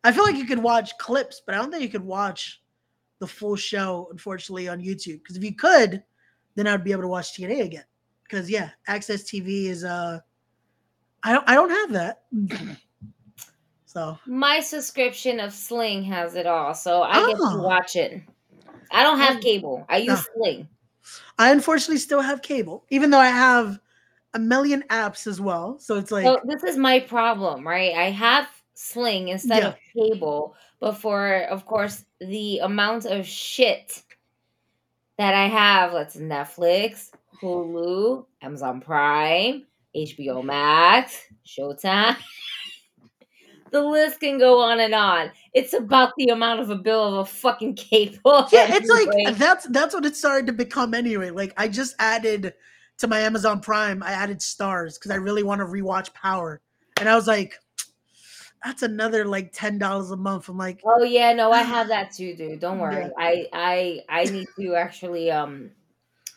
I feel like you could watch clips, but I don't think you could watch the full show, unfortunately, on YouTube. Because if you could, then I'd be able to watch T N A again. Because yeah, Access T V is uh, I don't I don't have that. So my subscription of Sling has it all, so I oh. get to watch it. I don't have cable. I use no. Sling. I unfortunately still have cable, even though I have a million apps as well. So it's like, so this is my problem, right? I have Sling instead yeah. of cable, but for, of course, the amount of shit that I have, let's Netflix, Hulu, Amazon Prime, H B O Max, Showtime. The list can go on and on. It's about the amount of a bill of a fucking cable. Yeah, it's anyway. like that's that's what it started to become anyway. Like I just added to my Amazon Prime, I added Stars because I really want to rewatch Power, and I was like, that's another like ten dollars a month. I'm like, oh yeah, no, I have that too, dude. Don't worry, yeah. I I I need to actually um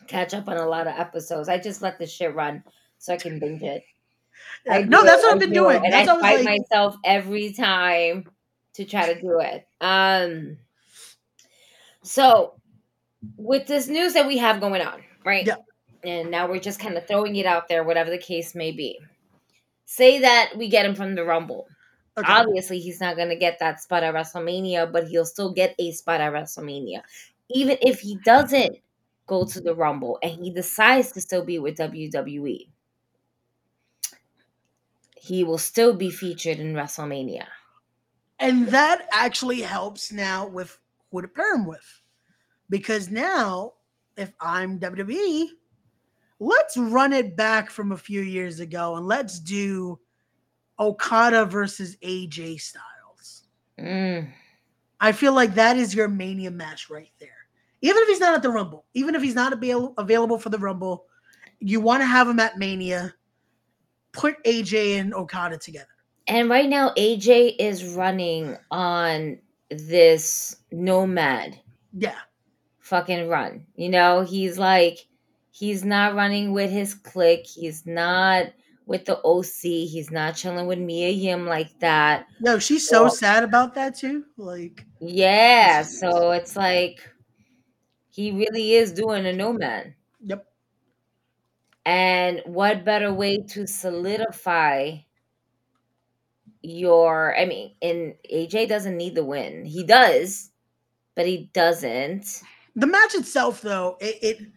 catch up on a lot of episodes. I just let this shit run so I can binge it. I no, that's it, what I've been do doing. And that's I fight like... myself every time to try to do it. Um, so with this news that we have going on, right? Yeah. And now we're just kind of throwing it out there, whatever the case may be. Say that we get him from the Rumble. Okay. Obviously, he's not going to get that spot at WrestleMania, but he'll still get a spot at WrestleMania. Even if he doesn't go to the Rumble and he decides to still be with W W E. He will still be featured in WrestleMania. And that actually helps now with who to pair him with. Because now, if I'm W W E, let's run it back from a few years ago and let's do Okada versus A J Styles. Mm. I feel like that is your Mania match right there. Even if he's not at the Rumble, even if he's not avail- available for the Rumble, you want to have him at Mania. Put A J and Okada together. And right now, A J is running on this nomad. Yeah. Fucking run. You know, he's like, he's not running with his clique. He's not with the O C. He's not chilling with Mia Yim like that. No, she's so well, sad about that too. Like. Yeah. So it's like, he really is doing a nomad. Yep. And what better way to solidify your, I mean, and A J doesn't need the win. He does, but he doesn't. The match itself, though, it, it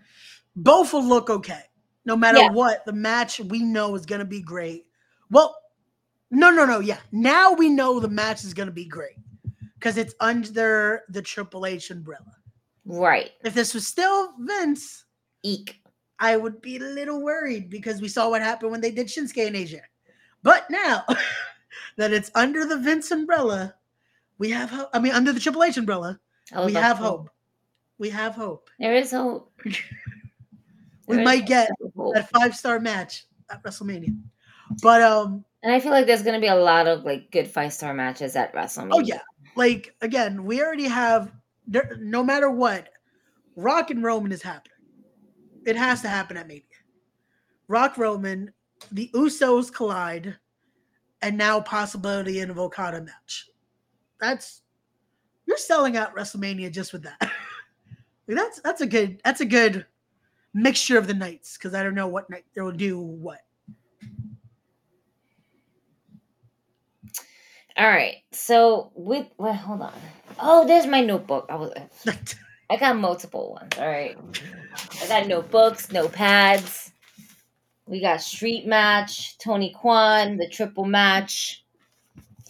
both will look okay. No matter yeah. what, the match we know is going to be great. Well, no, no, no, yeah. Now we know the match is going to be great because it's under the Triple H umbrella. Right. If this was still Vince. Eek. I would be a little worried because we saw what happened when they did Shinsuke and A J. But now that it's under the Vince umbrella, we have hope. I mean, under the Triple H umbrella, we have hope. hope. We have hope. There is hope. we there might get hope. That five-star match at WrestleMania. But um, and I feel like there's going to be a lot of like good five-star matches at WrestleMania. Oh, yeah. Like, again, we already have, no matter what, Rock and Roman is happening. It has to happen at Mania. Rock Roman, the Usos collide, and now possibility in a Okada match. That's you're selling out WrestleMania just with that. that's that's a good that's a good mixture of the nights because I don't know what night they'll do what. All right, so with well, hold on. Oh, there's my notebook. I was. I got multiple ones, all right? I got notebooks, notepads. We got Street Match, Tony Kwan, the Triple Match.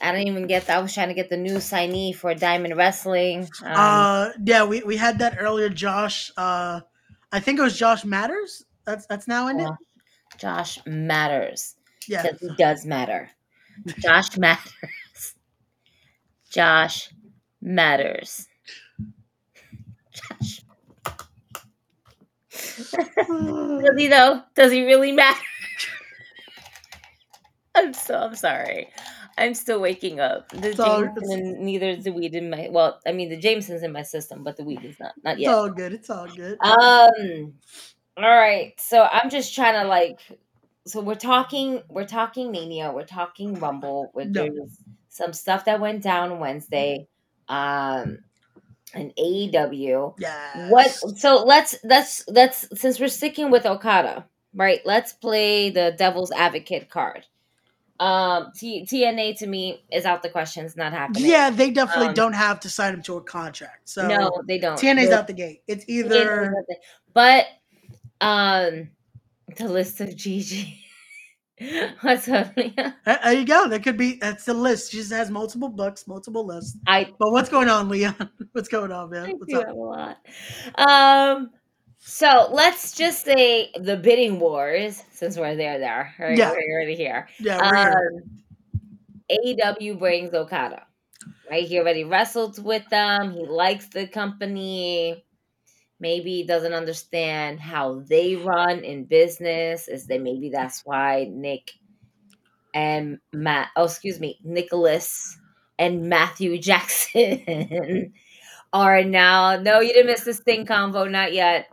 I didn't even get that. I was trying to get the new signee for Diamond Wrestling. Um, uh, yeah, we, we had that earlier, Josh. Uh, I think it was Josh Matters. That's that's now in uh, it. Josh Matters. Yeah. Because he does matter. Josh Matters. Josh Matters. Does he though? Does he really matter? I'm so I'm sorry. I'm still waking up. The Jameson and neither is the weed in my well, I mean the Jameson's in my system, but the weed is not. Not yet. It's all good. It's all good. Um all right. So I'm just trying to like so we're talking we're talking Mania, we're talking Rumble, we're no. some stuff that went down Wednesday, um, and A E W. Yeah. What? So let's let's let's since we're sticking with Okada, right? Let's play the devil's advocate card. Um, T- TNA to me is out the question. It's not happening. Yeah, they definitely um, don't have to sign him to a contract. So no, they don't. T N A's They're, out the gate. It's either. But um, the list of Gigi. What's up, Leah? There you go. That could be. That's the list. She just has multiple books, multiple lists. I. But what's going on, Leah? What's going on, man? What's I do up? Have a lot. Um. So let's just say the bidding wars, since we're there, there, right? Yeah. We're already here. Yeah, we're um, here. A E W brings Okada, right? He already wrestled with them. He likes the company. Maybe he doesn't understand how they run in business. Is that maybe that's why Nick and Matt? Oh, excuse me, Nicholas and Matthew Jackson are now. No, you didn't miss the Sting combo. Not yet.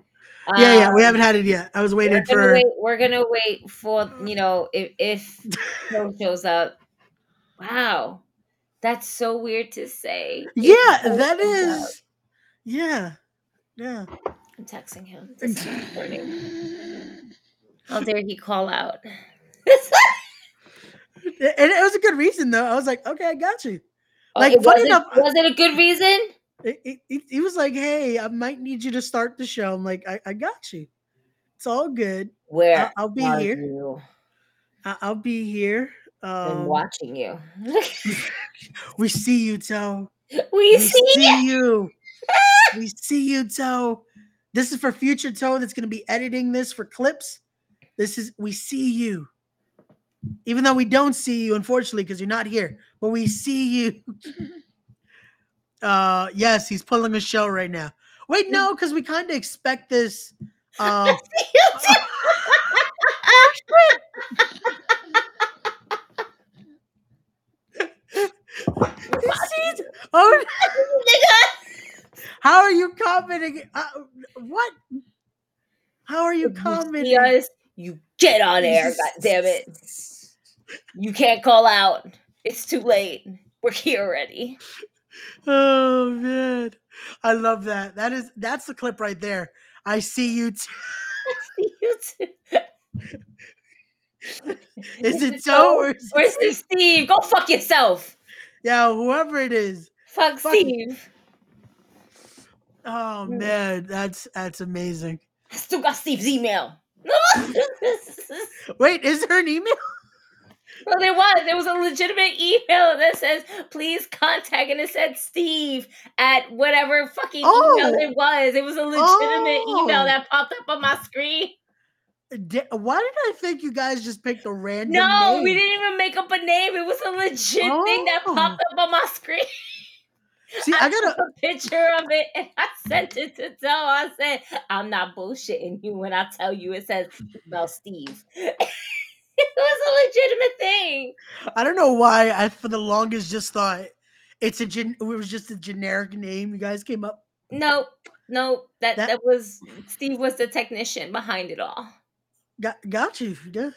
Yeah, um, yeah, we haven't had it yet. I was waiting we're gonna for. Wait, we're gonna wait for you know if if Joe shows up. Wow, that's so weird to say. Yeah, that is. Up. Yeah, yeah. I'm texting him. This morning. How dare he call out? And it was a good reason, though. I was like, okay, I got you. Like, okay, funny was enough, it, was it a good reason? He was like, hey, I might need you to start the show. I'm like, I, I got you. It's all good. Where? I, I'll be are here. You? I, I'll be here. Um, I'm watching you. We see you, Toe. We, we see, see you. We see you, Toe. This is for future Toe that's going to be editing this for clips. This is, we see you. Even though we don't see you, unfortunately, because you're not here. But we see you. Uh, yes, he's pulling a show right now. Wait, no, because we kind of expect this. Um, oh, how are you commenting? Uh, what? How are you commenting? Yes, you get on air, goddammit. You can't call out. It's too late. We're here already. Oh man, I love that. That is that's the clip right there. I see you too. I see you too. Is it Toe or is where's it Steve? Go fuck yourself. Yeah, whoever it is. Fuck, fuck Steve. It. Oh man, that's that's amazing. I still got Steve's email. Wait, is there an email? Well, there was. There was a legitimate email that says, please contact, and it said Steve at whatever fucking oh. email it was. It was a legitimate oh. email that popped up on my screen. Did, why did I think you guys just picked a random No, name? We didn't even make up a name. It was a legit oh. thing that popped up on my screen. See, I, I got took a... a picture of it, and I sent it to Toe. I said, I'm not bullshitting you when I tell you it says email Steve. It was a legitimate thing. I don't know why. I for the longest just thought it's a gen- it was just a generic name. You guys came up. No, no, that that, that was Steve was the technician behind it all. Got got you. Yeah.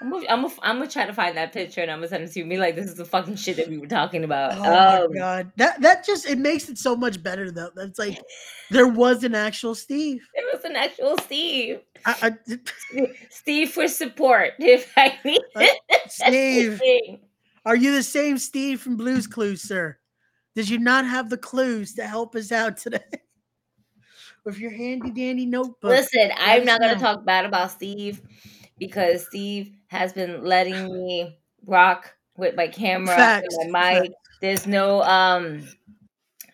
I'm gonna I'm I'm gonna try to find that picture and I'm gonna send it to you. Me like this is the fucking shit that we were talking about. Oh um, my god, that that just it makes it so much better though. That's like there was an actual Steve. It was an actual Steve. I, I, Steve for support if I need it. Steve, are you the same Steve from Blue's Clues, sir? Did you not have the clues to help us out today? With your handy dandy notebook. Listen, I'm not gonna know. talk bad about Steve because Steve has been letting me rock with my camera Facts. and my mic. There's no um,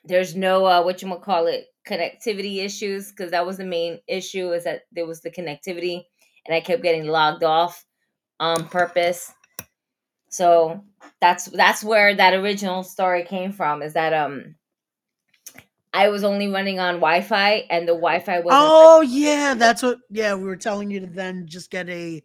there's no uh, whatchamacallit connectivity issues because that was the main issue is that there was the connectivity and I kept getting logged off on purpose. So that's that's where that original story came from. Is that um, I was only running on Wi-Fi and the Wi-Fi wasn't. Oh yeah, that's what. Yeah, we were telling you to then just get a.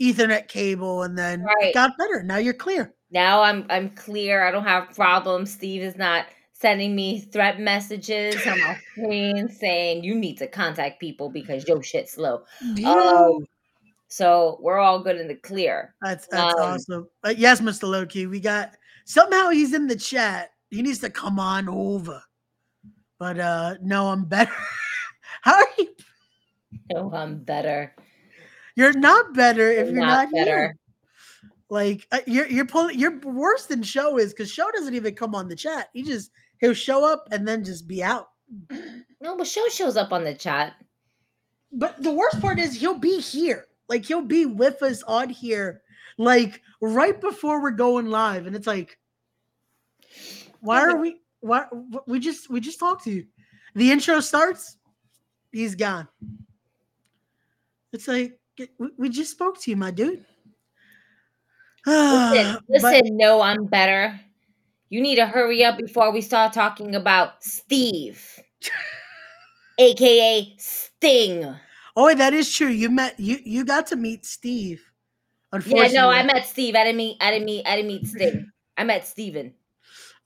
Ethernet cable, and then right. it got better. Now you're clear. Now I'm I'm clear. I don't have problems. Steve is not sending me threat messages on my screen saying you need to contact people because your shit's slow. Yeah. Um, so we're all good in the clear. That's that's um, awesome. Uh, yes, Mister Loki, we got Somehow he's in the chat. He needs to come on over. But uh, no, I'm better. How are you? No, I'm better. You're not better if I'm you're not, not better. Here. Like uh, you're you're pulling. You're worse than Show is because Show doesn't even come on the chat. He just he'll show up and then just be out. No, but Show shows up on the chat. But the worst part is he'll be here. Like he'll be with us on here, like right before we're going live, and it's like, why are we? Why we just we just talked to you? The intro starts. He's gone. It's like we just spoke to you, my dude. Listen, listen but, no, I'm better. You need to hurry up before we start talking about Steve, aka Sting. Oh, that is true. You met you. You got to meet Steve. Unfortunately, yeah. No, I met Steve. I didn't meet. I didn't meet. I didn't meet Sting. I met Steven.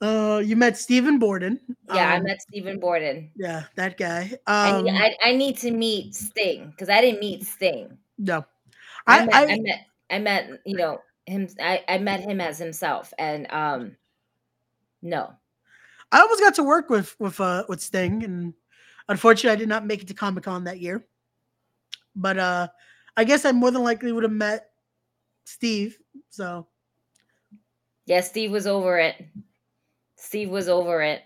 Uh, you met Stephen Borden. Yeah, um, I met Stephen Borden. Yeah, that guy. Um, I, need, I, I need to meet Sting because I didn't meet Sting. No, I I met I, I met, I met you know him. I, I met him as himself, and um, no, I almost got to work with with uh, with Sting, and unfortunately, I did not make it to Comic-Con that year. But uh, I guess I more than likely would have met Steve. So yeah, Steve was over it. Steve was over it.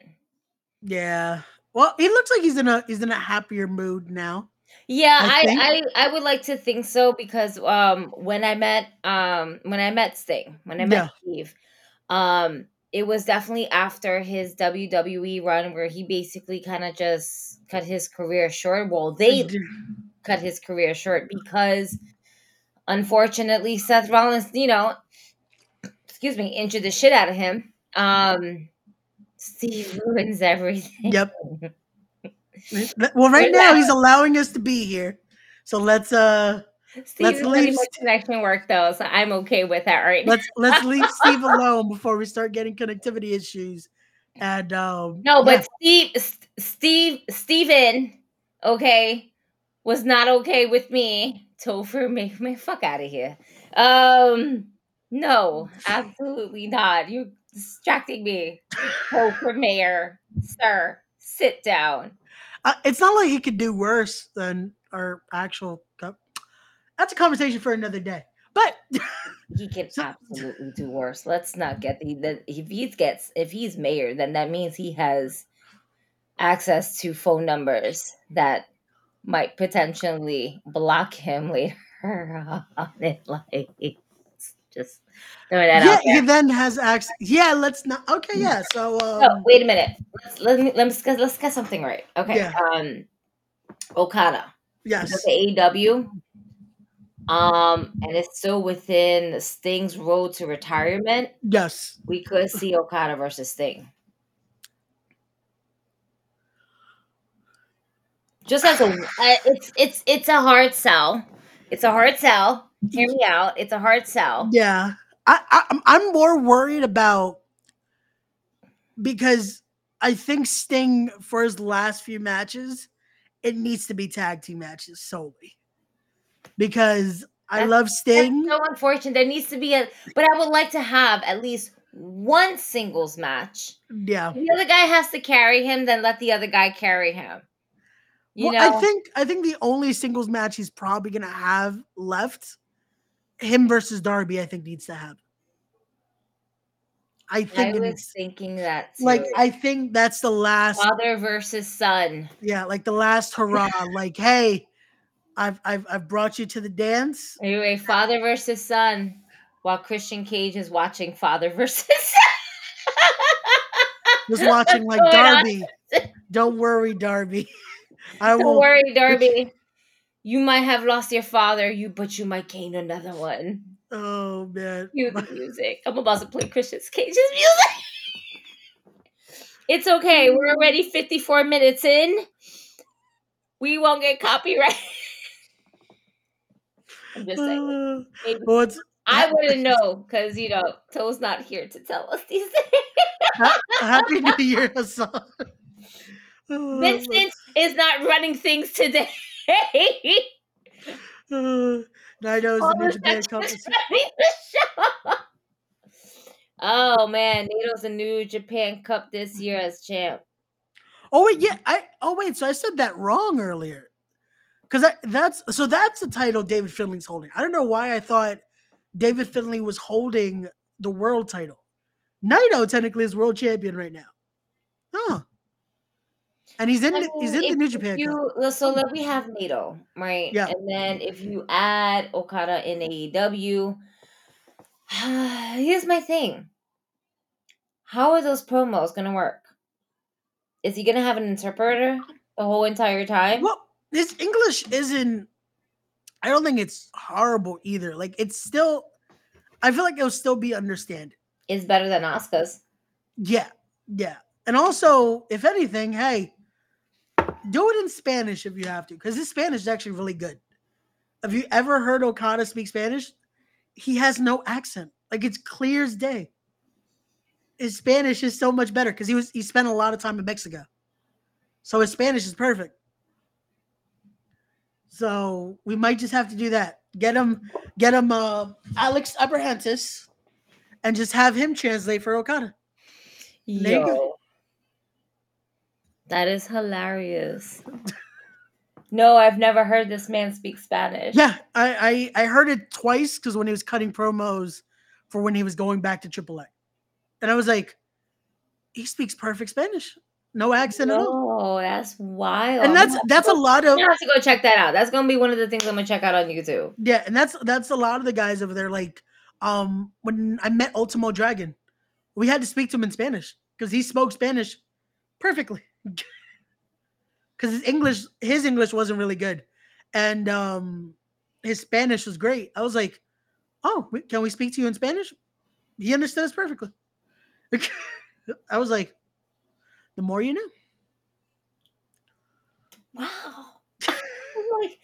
Yeah. Well, he looks like he's in a he's in a happier mood now. Yeah, I I, I, I would like to think so because um when I met um when I met Sting, when I met yeah. Steve, um it was definitely after his W W E run where he basically kind of just cut his career short. Well, they cut his career short because unfortunately Seth Rollins, you know, excuse me, injured the shit out of him. Um Steve ruins everything. Yep. Well, right now he's allowing us to be here, so let's uh, Steve let's leave connection work though, so I'm okay with that right let's, now. Let's let's leave Steve alone before we start getting connectivity issues. And um, no, but yeah. Steve, Steve, Steven, okay, was not okay with me. Topher, make me fuck out of here. Um, no, absolutely not. You. Distracting me, oh, for mayor, sir, sit down. Uh, it's not like he could do worse than our actual cup. That's a conversation for another day. But he can so, absolutely do worse. Let's not get the, the if he gets if he's mayor, then that means he has access to phone numbers that might potentially block him later on in life. Just throwing that yeah, out there. He then has access. Yeah, let's not. Okay, yeah. So, um, oh, wait a minute. Let's let me let's get let's get something right. Okay. Yeah. Um, Okada. Yes. With the A E W. Um, and it's still within Sting's road to retirement. Yes. We could see Okada versus Sting. Just as a, it's it's it's a hard sell. It's a hard sell. Hear me out. It's a hard sell. Yeah. I, I, I'm more worried about because I think Sting, for his last few matches, it needs to be tag team matches solely. Because I that's, love Sting. That's so unfortunate. There needs to be a, but I would like to have at least one singles match. Yeah. If the other guy has to carry him, then let the other guy carry him. You well, know? I think, I think the only singles match he's probably going to have left. Him versus Darby, I think, needs to happen. I think I was it's, thinking that too. Like, I think that's the last father versus son. Yeah, like the last hurrah. Like, hey, I've I've I've brought you to the dance. Anyway, father versus son, while Christian Cage is watching father versus son. Was watching like Darby. Don't worry, Darby. I Don't will, worry, Darby. You might have lost your father, you but you might gain another one. Oh man. Cue the music. I'm about to play Christian Cage's music. It's okay. We're already fifty-four minutes in. We won't get copyrighted. I'm just saying. Maybe. Well, it's- I wouldn't know because you know Toe's not here to tell us these things. Happy New Year, Hassan. Vincent is not running things today. Hey, uh, Nido's the New Japan Company. Oh man, Nato's the New Japan Cup this year as champ. Oh wait, yeah. I oh wait, so I said that wrong earlier. Cause I, that's so that's the title David Finlay's holding. I don't know why I thought David Finlay was holding the world title. Naito technically is world champion right now. Huh. And he's in I mean, he's in the New Japan you, Cup. So like, we have Naito, right? Yeah. And then if you add Okada in A E W, here's my thing. How are those promos going to work? Is he going to have an interpreter the whole entire time? Well, his English isn't... I don't think it's horrible either. Like, it's still... I feel like it'll still be understandable. It's better than Asuka's. Yeah, yeah. And also, if anything, hey, do it in Spanish if you have to, because his Spanish is actually really good. Have you ever heard Okada speak Spanish? He has no accent. Like, it's clear as day. His Spanish is so much better because he was he spent a lot of time in Mexico. So his Spanish is perfect. So we might just have to do that. Get him, get him uh, Alex Abrahantis and just have him translate for Okada. There you go. That is hilarious. No, I've never heard this man speak Spanish. Yeah, I I, I heard it twice because when he was cutting promos for when he was going back to Triple A. And I was like, he speaks perfect Spanish. No accent no, at all. Oh, that's wild. And that's that's a lot of... You have to go check that out. That's going to be one of the things I'm going to check out on YouTube. Yeah, and that's that's a lot of the guys over there. Like, um, when I met Ultimo Dragon, we had to speak to him in Spanish because he spoke Spanish perfectly. Because his English, his English wasn't really good, and um, his Spanish was great. I was like, "Oh, can we speak to you in Spanish?" He understood us perfectly. I was like, "The more you know." Wow! I'm like,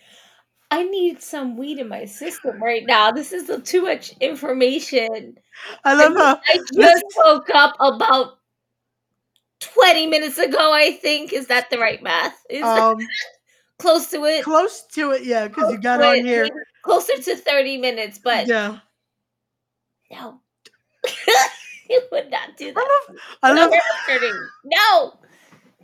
I need some weed in my system right now. This is too much information. I love how I just woke up about twenty minutes ago, I think. Is that the right math? Is um, that close to it? Close to it, yeah, because you got on it. Here. Closer to thirty minutes, but yeah. No. You would not do that. I love, I love No.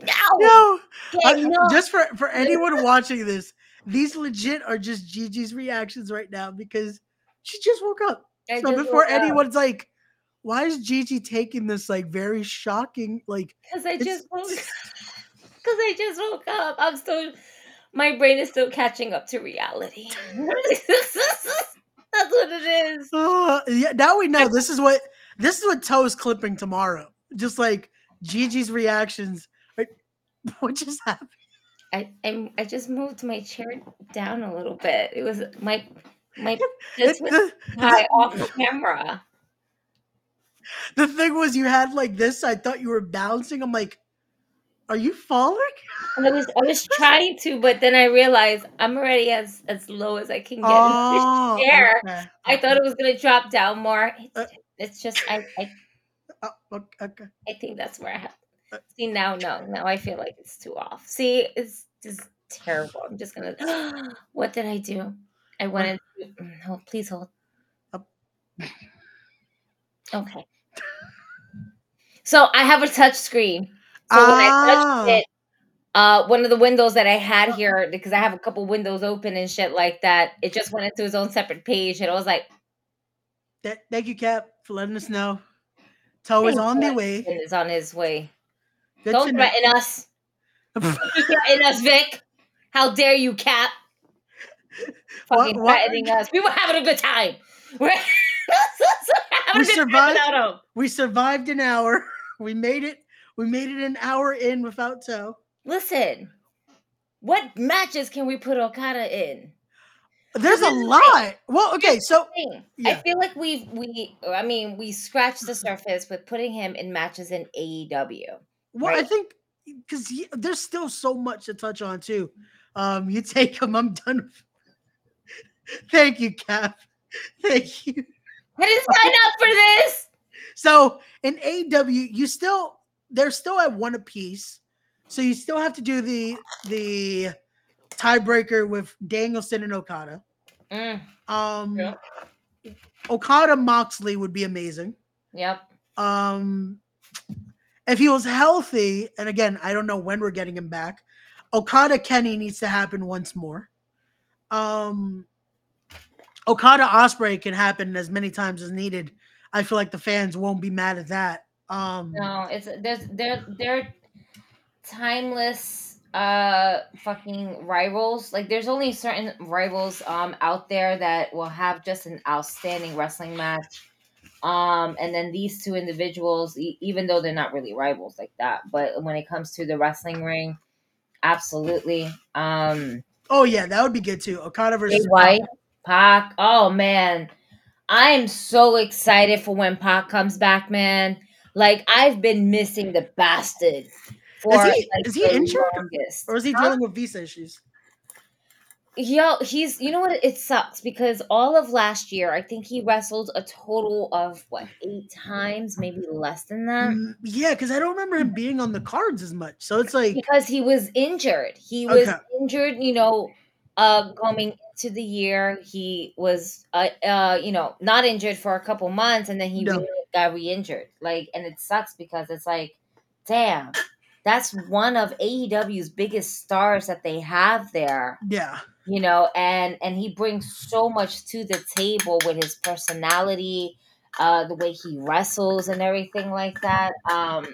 No. No. I, no. Just for, for anyone watching this, these legit are just Gigi's reactions right now because she just woke up. I so before anyone's up. Like, why is Gigi taking this like very shocking like? Because I just woke. Because I just woke up. I'm still. My brain is still catching up to reality. That's what it is. Uh, yeah. Now we know this is what this is what Toe is clipping tomorrow. Just like Gigi's reactions. Like, what just happened? I I'm, I just moved my chair down a little bit. It was my my this was high off camera. The thing was, you had like this. I thought you were bouncing. I'm like, are you falling? I was, I was trying to, but then I realized I'm already as, as low as I can get oh, in this chair. Okay. I thought it was gonna drop down more. It's, uh, it's just I. I oh, okay. I think that's where I have. To. See now, no, now I feel like it's too off. See, it's just terrible. I'm just gonna. What did I do? I wanted. To, no, please hold. Okay. So I have a touch screen. So ah. when I touched it, uh, one of the windows that I had here, because I have a couple windows open and shit like that, it just went into its own separate page. And I was like. That, thank you, Cap, for letting us know. Toe is on the way. Is on his way. Good Don't threaten know. us. Don't threaten us, Vic. How dare you, Cap? Fucking what, what? threatening us. We were having a good time. We're we survived. We survived an hour. We made it. We made it an hour in without Toe. Listen, what matches can we put Okada in? There's a lot. Well, okay, so yeah. I feel like we've we. I mean, we scratched the surface with putting him in matches in A E W. Well, right? I think because there's still so much to touch on too. Um, you take him. I'm done. With Thank you, Cap. Thank you. I didn't sign up for this. So in A E W, you still they're still at one apiece. So you still have to do the the tiebreaker with Danielson and Okada. Mm. Um, yeah. Okada Moxley would be amazing. Yep. Um, if he was healthy, and again, I don't know when we're getting him back, Okada Kenny needs to happen once more. Um, Okada Ospreay can happen as many times as needed. I feel like the fans won't be mad at that. Um, no, it's there's they're they're timeless uh fucking rivals. Like there's only certain rivals um out there that will have just an outstanding wrestling match. Um, and then these two individuals, e- even though they're not really rivals like that, but when it comes to the wrestling ring, absolutely. Um, oh yeah, that would be good too. Okada versus White Pac. Oh man, I am so excited for when Pac comes back, man. Like I've been missing the bastard. For, is he, like, is he injured, longest. Or is he huh? dealing with visa issues? Yo, he's, you know what? It sucks because all of last year, I think he wrestled a total of, what, eight times, maybe less than that? Yeah, because I don't remember him being on the cards as much. So it's like... Because he was injured. He was okay. injured, you know, uh, coming into the year. He was, uh, uh, you know, not injured for a couple months, and then he no. re- got re-injured. Like, and it sucks because it's like, damn, that's one of A E W's biggest stars that they have there. Yeah. You know, and, and he brings so much to the table with his personality, uh, the way he wrestles and everything like that. Um,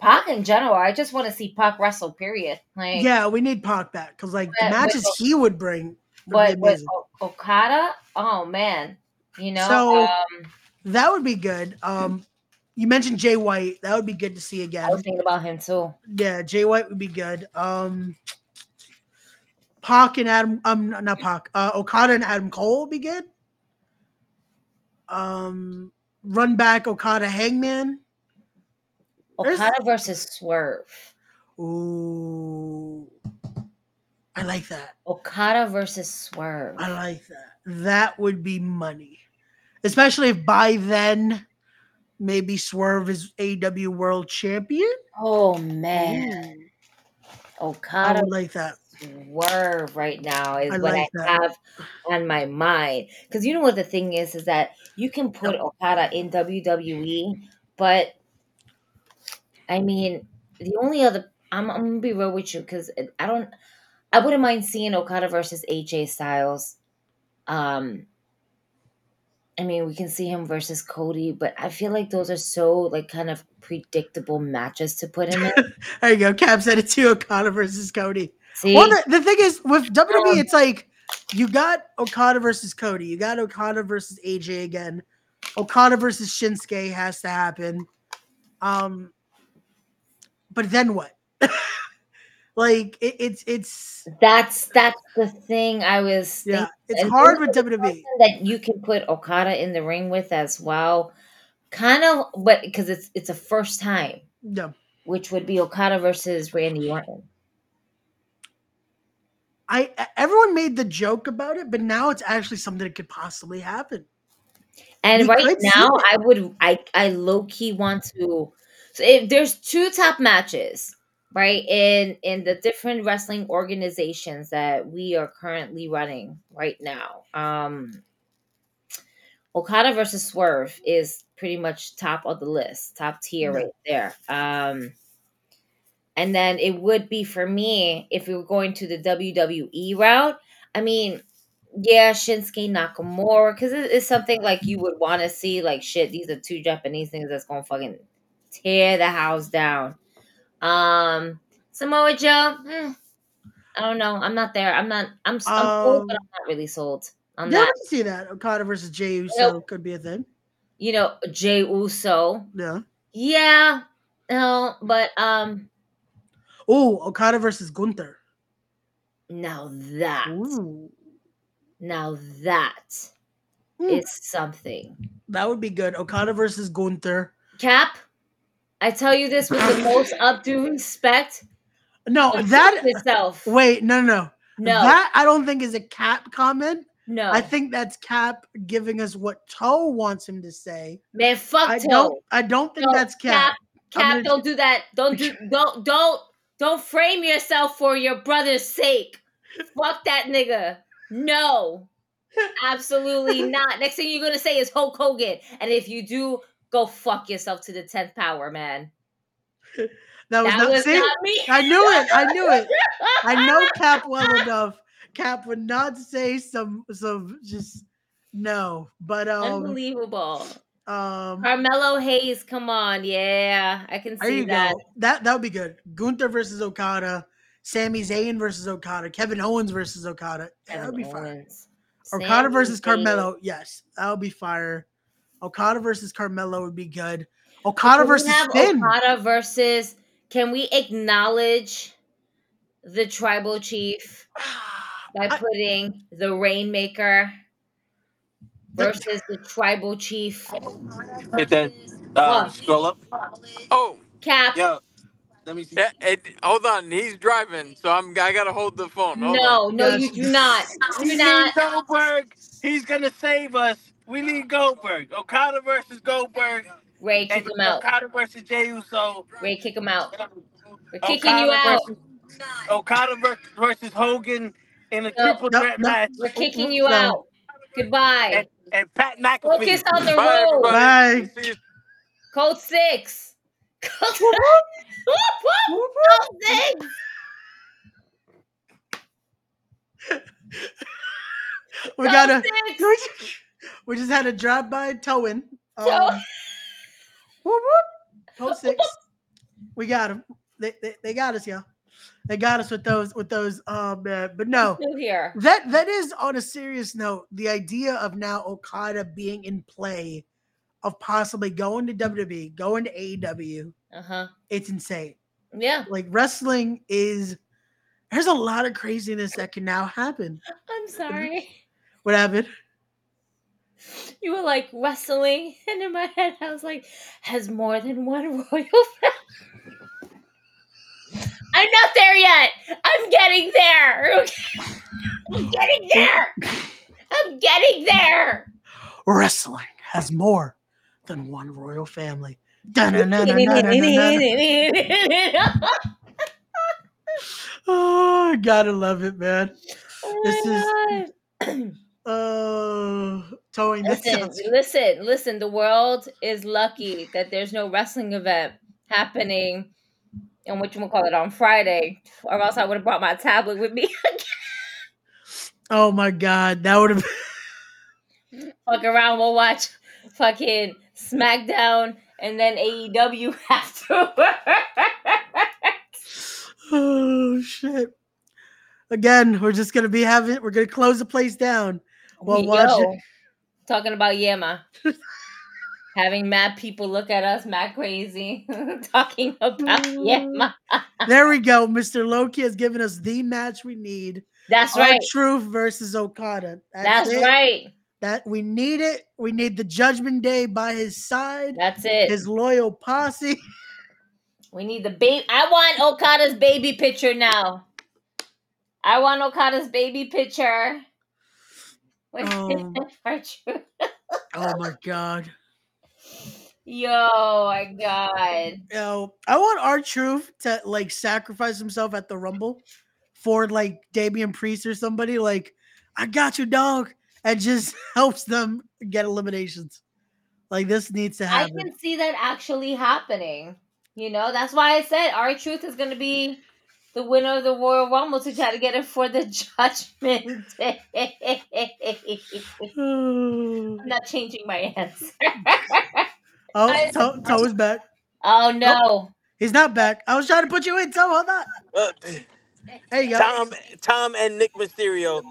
Pac in general, I just want to see Pac wrestle, period. Like, yeah, we need Pac back because, like, but, the matches with, he would bring. But with Okada, oh, man. You know? So, um, that would be good. Um, you mentioned Jay White. That would be good to see again. I was thinking about him, too. Yeah, Jay White would be good. Um... Pac and Adam, um, not Pac, uh, Okada and Adam Cole would be good. Um, run back Okada Hangman. Okada There's... versus Swerve. Ooh. I like that. Okada versus Swerve. I like that. That would be money. Especially if by then, maybe Swerve is A E W World Champion. Oh, man. Mm. Okada. I would like that. Swerve right now is I what like I that. have on my mind. Because you know what the thing is, is that you can put no. Okada in W W E, but I mean, the only other, I'm, I'm going to be real with you because I don't, I wouldn't mind seeing Okada versus A J Styles. Um, I mean, we can see him versus Cody, but I feel like those are so like kind of predictable matches to put him in. There you go. Cap said it too, Okada versus Cody. See? Well, the, the thing is, with W W E, it's like, you got Okada versus Cody. You got Okada versus A J again. Okada versus Shinsuke has to happen. Um, but then what? like, it, it's, it's... That's that's the thing I was yeah, thinking. It's and hard with W W E. That you can put Okada in the ring with as well. Kind of, but because it's, it's a first time. Yeah. Which would be Okada versus Randy Orton. I everyone made the joke about it, but now it's actually something that could possibly happen. And we right now, I would I I low key want to. So if there's two top matches, right, in in the different wrestling organizations that we are currently running right now. Um, Okada versus Swerve is pretty much top of the list, top tier right there. Um, And then it would be for me, if we were going to the W W E route, I mean, yeah, Shinsuke Nakamura, because it, it's something like you would want to see, like, shit, these are two Japanese things that's going to fucking tear the house down. Um, Samoa Joe, hmm, I don't know. I'm not there. I'm not, I'm, um, I'm sold, but I'm not really sold on yeah, that. I can see that. Okada versus Jey Uso you know, could be a thing. You know, Jey Uso. Yeah. Yeah. No, but, um... Oh, Okada versus Gunther. Now that, Ooh. now that mm. is something. That would be good. Okada versus Gunther. Cap, I tell you this with the most updue respect. No, that itself. Wait, no, no, no. That I don't think is a Cap comment. No, I think that's Cap giving us what Toe wants him to say. Man, fuck I Toe. Don't, I don't think no, that's Cap. Cap, Cap don't do that. Don't do. Don't don't. Don't frame yourself for your brother's sake. Fuck that nigga. No. Absolutely not. Next thing you're going to say is Hulk Hogan. And if you do, Go fuck yourself to the tenth power, man. That was, that not, was see, not me. I knew it. I knew it. I know Cap well enough. Cap would not say some, some just no. But um, unbelievable. Um, Carmelo Hayes, come on, yeah, I can see that. Go. That that would be good. Gunther versus Okada, Sami Zayn versus Okada, Kevin Owens versus Okada. Yeah, that would be fire. Okada versus Carmelo, yes, that would be fire. Okada versus Carmelo would be good. Okada versus Finn. Okada versus. Can we acknowledge the Tribal Chief by putting I, the Rainmaker versus the, the Tribal Chief? Hit that. Uh, scroll up. Oh, Cap. Yo, let me see. Yeah, it, hold on, he's driving, so I'm. I gotta hold the phone. Hold no, on. no, yes. you do not. Do we not. Need Goldberg. He's gonna save us. We need Goldberg. Okada versus Goldberg. Ray, kick him out. Okada versus Jey Uso. Ray, kick him out. We're kicking Okada you out. Versus, Okada versus Hogan in a no, triple no, threat no. match. We're kicking you no. out. Goodbye. And, and Pat McAfee. Focus on the Bye, road. Bye. Code six. Code six. Code six. We got a. We just had a drive by towing. Um, Whoop, whoop. Code six. We got them. They, they they got us, yo. They got us with those with those. Um, uh, but no, here. that that is on a serious note. The idea of now Okada being in play of possibly going to W W E, going to A E W. Uh huh. It's insane. Yeah. Like wrestling is. There's a lot of craziness that can now happen. I'm sorry. What happened? You were like wrestling, and in my head, I was like, "Has more than one royal family?" I'm not there yet. I'm getting there. I'm getting there. I'm getting there. Wrestling has more than one royal family. Oh, gotta love it, man. Oh my this God. is. Uh, towing listen, this listen, listen. The world is lucky that there's no wrestling event happening on what you want to call it on Friday, or else I would have brought my tablet with me again. Oh my God, that would have fuck around. We'll watch fucking SmackDown and then A E W afterwards. Oh shit! Again, we're just gonna be having. We're gonna close the place down. Well, yo, talking about Yama. Having mad people look at us, mad crazy. Talking about Yama. There we go. Mister Loki has given us the match we need. That's right. R-Truth versus Okada. That's, That's right. That we need it. We need the Judgment Day by his side. That's it. His loyal posse. We need the baby. I want Okada's baby picture now. I want Okada's baby picture. Um, oh my God. Yo, my God. Yo, I want R-Truth to like sacrifice himself at the Rumble for like Damian Priest or somebody. Like, I got you, dog. And just helps them get eliminations. Like, this needs to happen. I can see that actually happening. You know, that's why I said R-Truth is going to be the winner of the Royal Rumble to try to get it for the Judgment Day. I'm not changing my answer. Oh, Toe, Toe is back. Oh, no. Oh, he's not back. I was trying to put you in, Toe. Hold on. Uh, hey, yo. Tom, Tom and Nick Mysterio.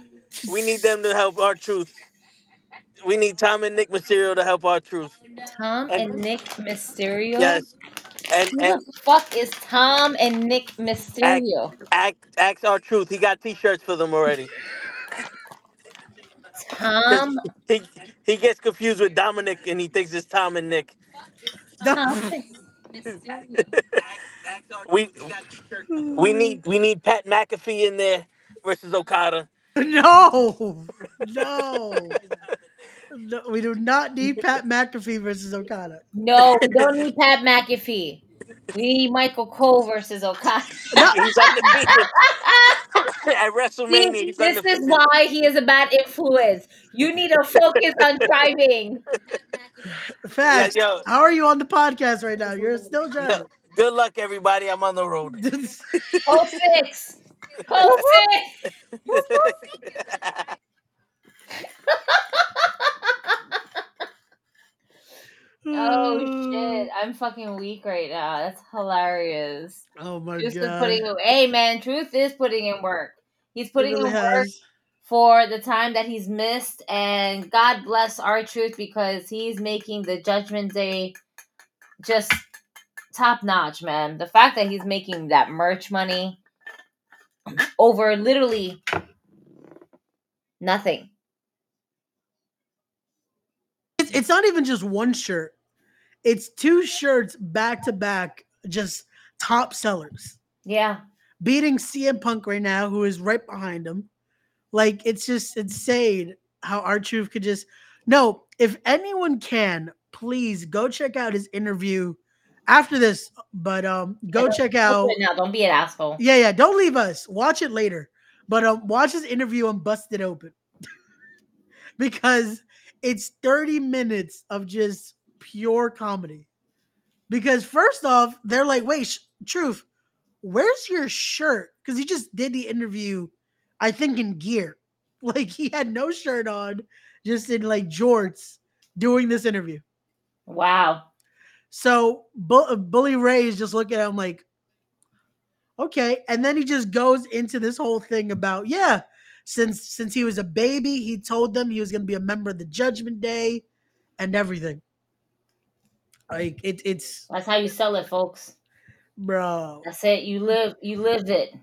We need them to help R-Truth. We need Tom and Nick Mysterio to help R-Truth. Tom and, and Nick Mysterio? Yes. And, Who and, the fuck is Tom and Nick Mysterio? Act, act our truth. He got T-shirts for them already. Tom. He, he gets confused with Dominic, and he thinks it's Tom and Nick. Tom we we need we need Pat McAfee in there versus Okada. No, no. No, we do not need Pat McAfee versus Okada. No, we don't need Pat McAfee. We need Michael Cole versus Okada. No, he's on the beat. At WrestleMania. See, he's this on the is beat. Why he is a bad influence. You need to focus on driving. Facts. Yeah, yo. How are you on the podcast right now? You're still driving. Good luck, everybody. I'm on the road. Call six. Call six. Oh shit! I'm fucking weak right now. That's hilarious. Oh my Truth god! Is putting in, hey man, Truth is putting in work. He's putting really in has. work for the time that he's missed, and God bless R-Truth because he's making the Judgment Day just top notch, man. The fact that he's making that merch money over literally nothing. It's not even just one shirt. It's two shirts back to back, just top sellers. Yeah. Beating C M Punk right now, who is right behind him. Like, it's just insane how R-Truth could just... No, if anyone can, please go check out his interview after this. But um, go yeah, check out... Now. Don't be an asshole. Yeah, yeah. Don't leave us. Watch it later. But um, watch his interview on Bust It Open. Because... It's thirty minutes of just pure comedy. Because first off, they're like, wait, sh- Truth, where's your shirt? Because he just did the interview, I think, in gear. Like, he had no shirt on, just in, like, jorts doing this interview. Wow. So Bu- Bully Ray is just looking at him like, okay. And then he just goes into this whole thing about, yeah, Since since he was a baby, he told them he was going to be a member of the Judgment Day and everything. Like it, it's that's how you sell it, folks. Bro. That's it. You live you live it.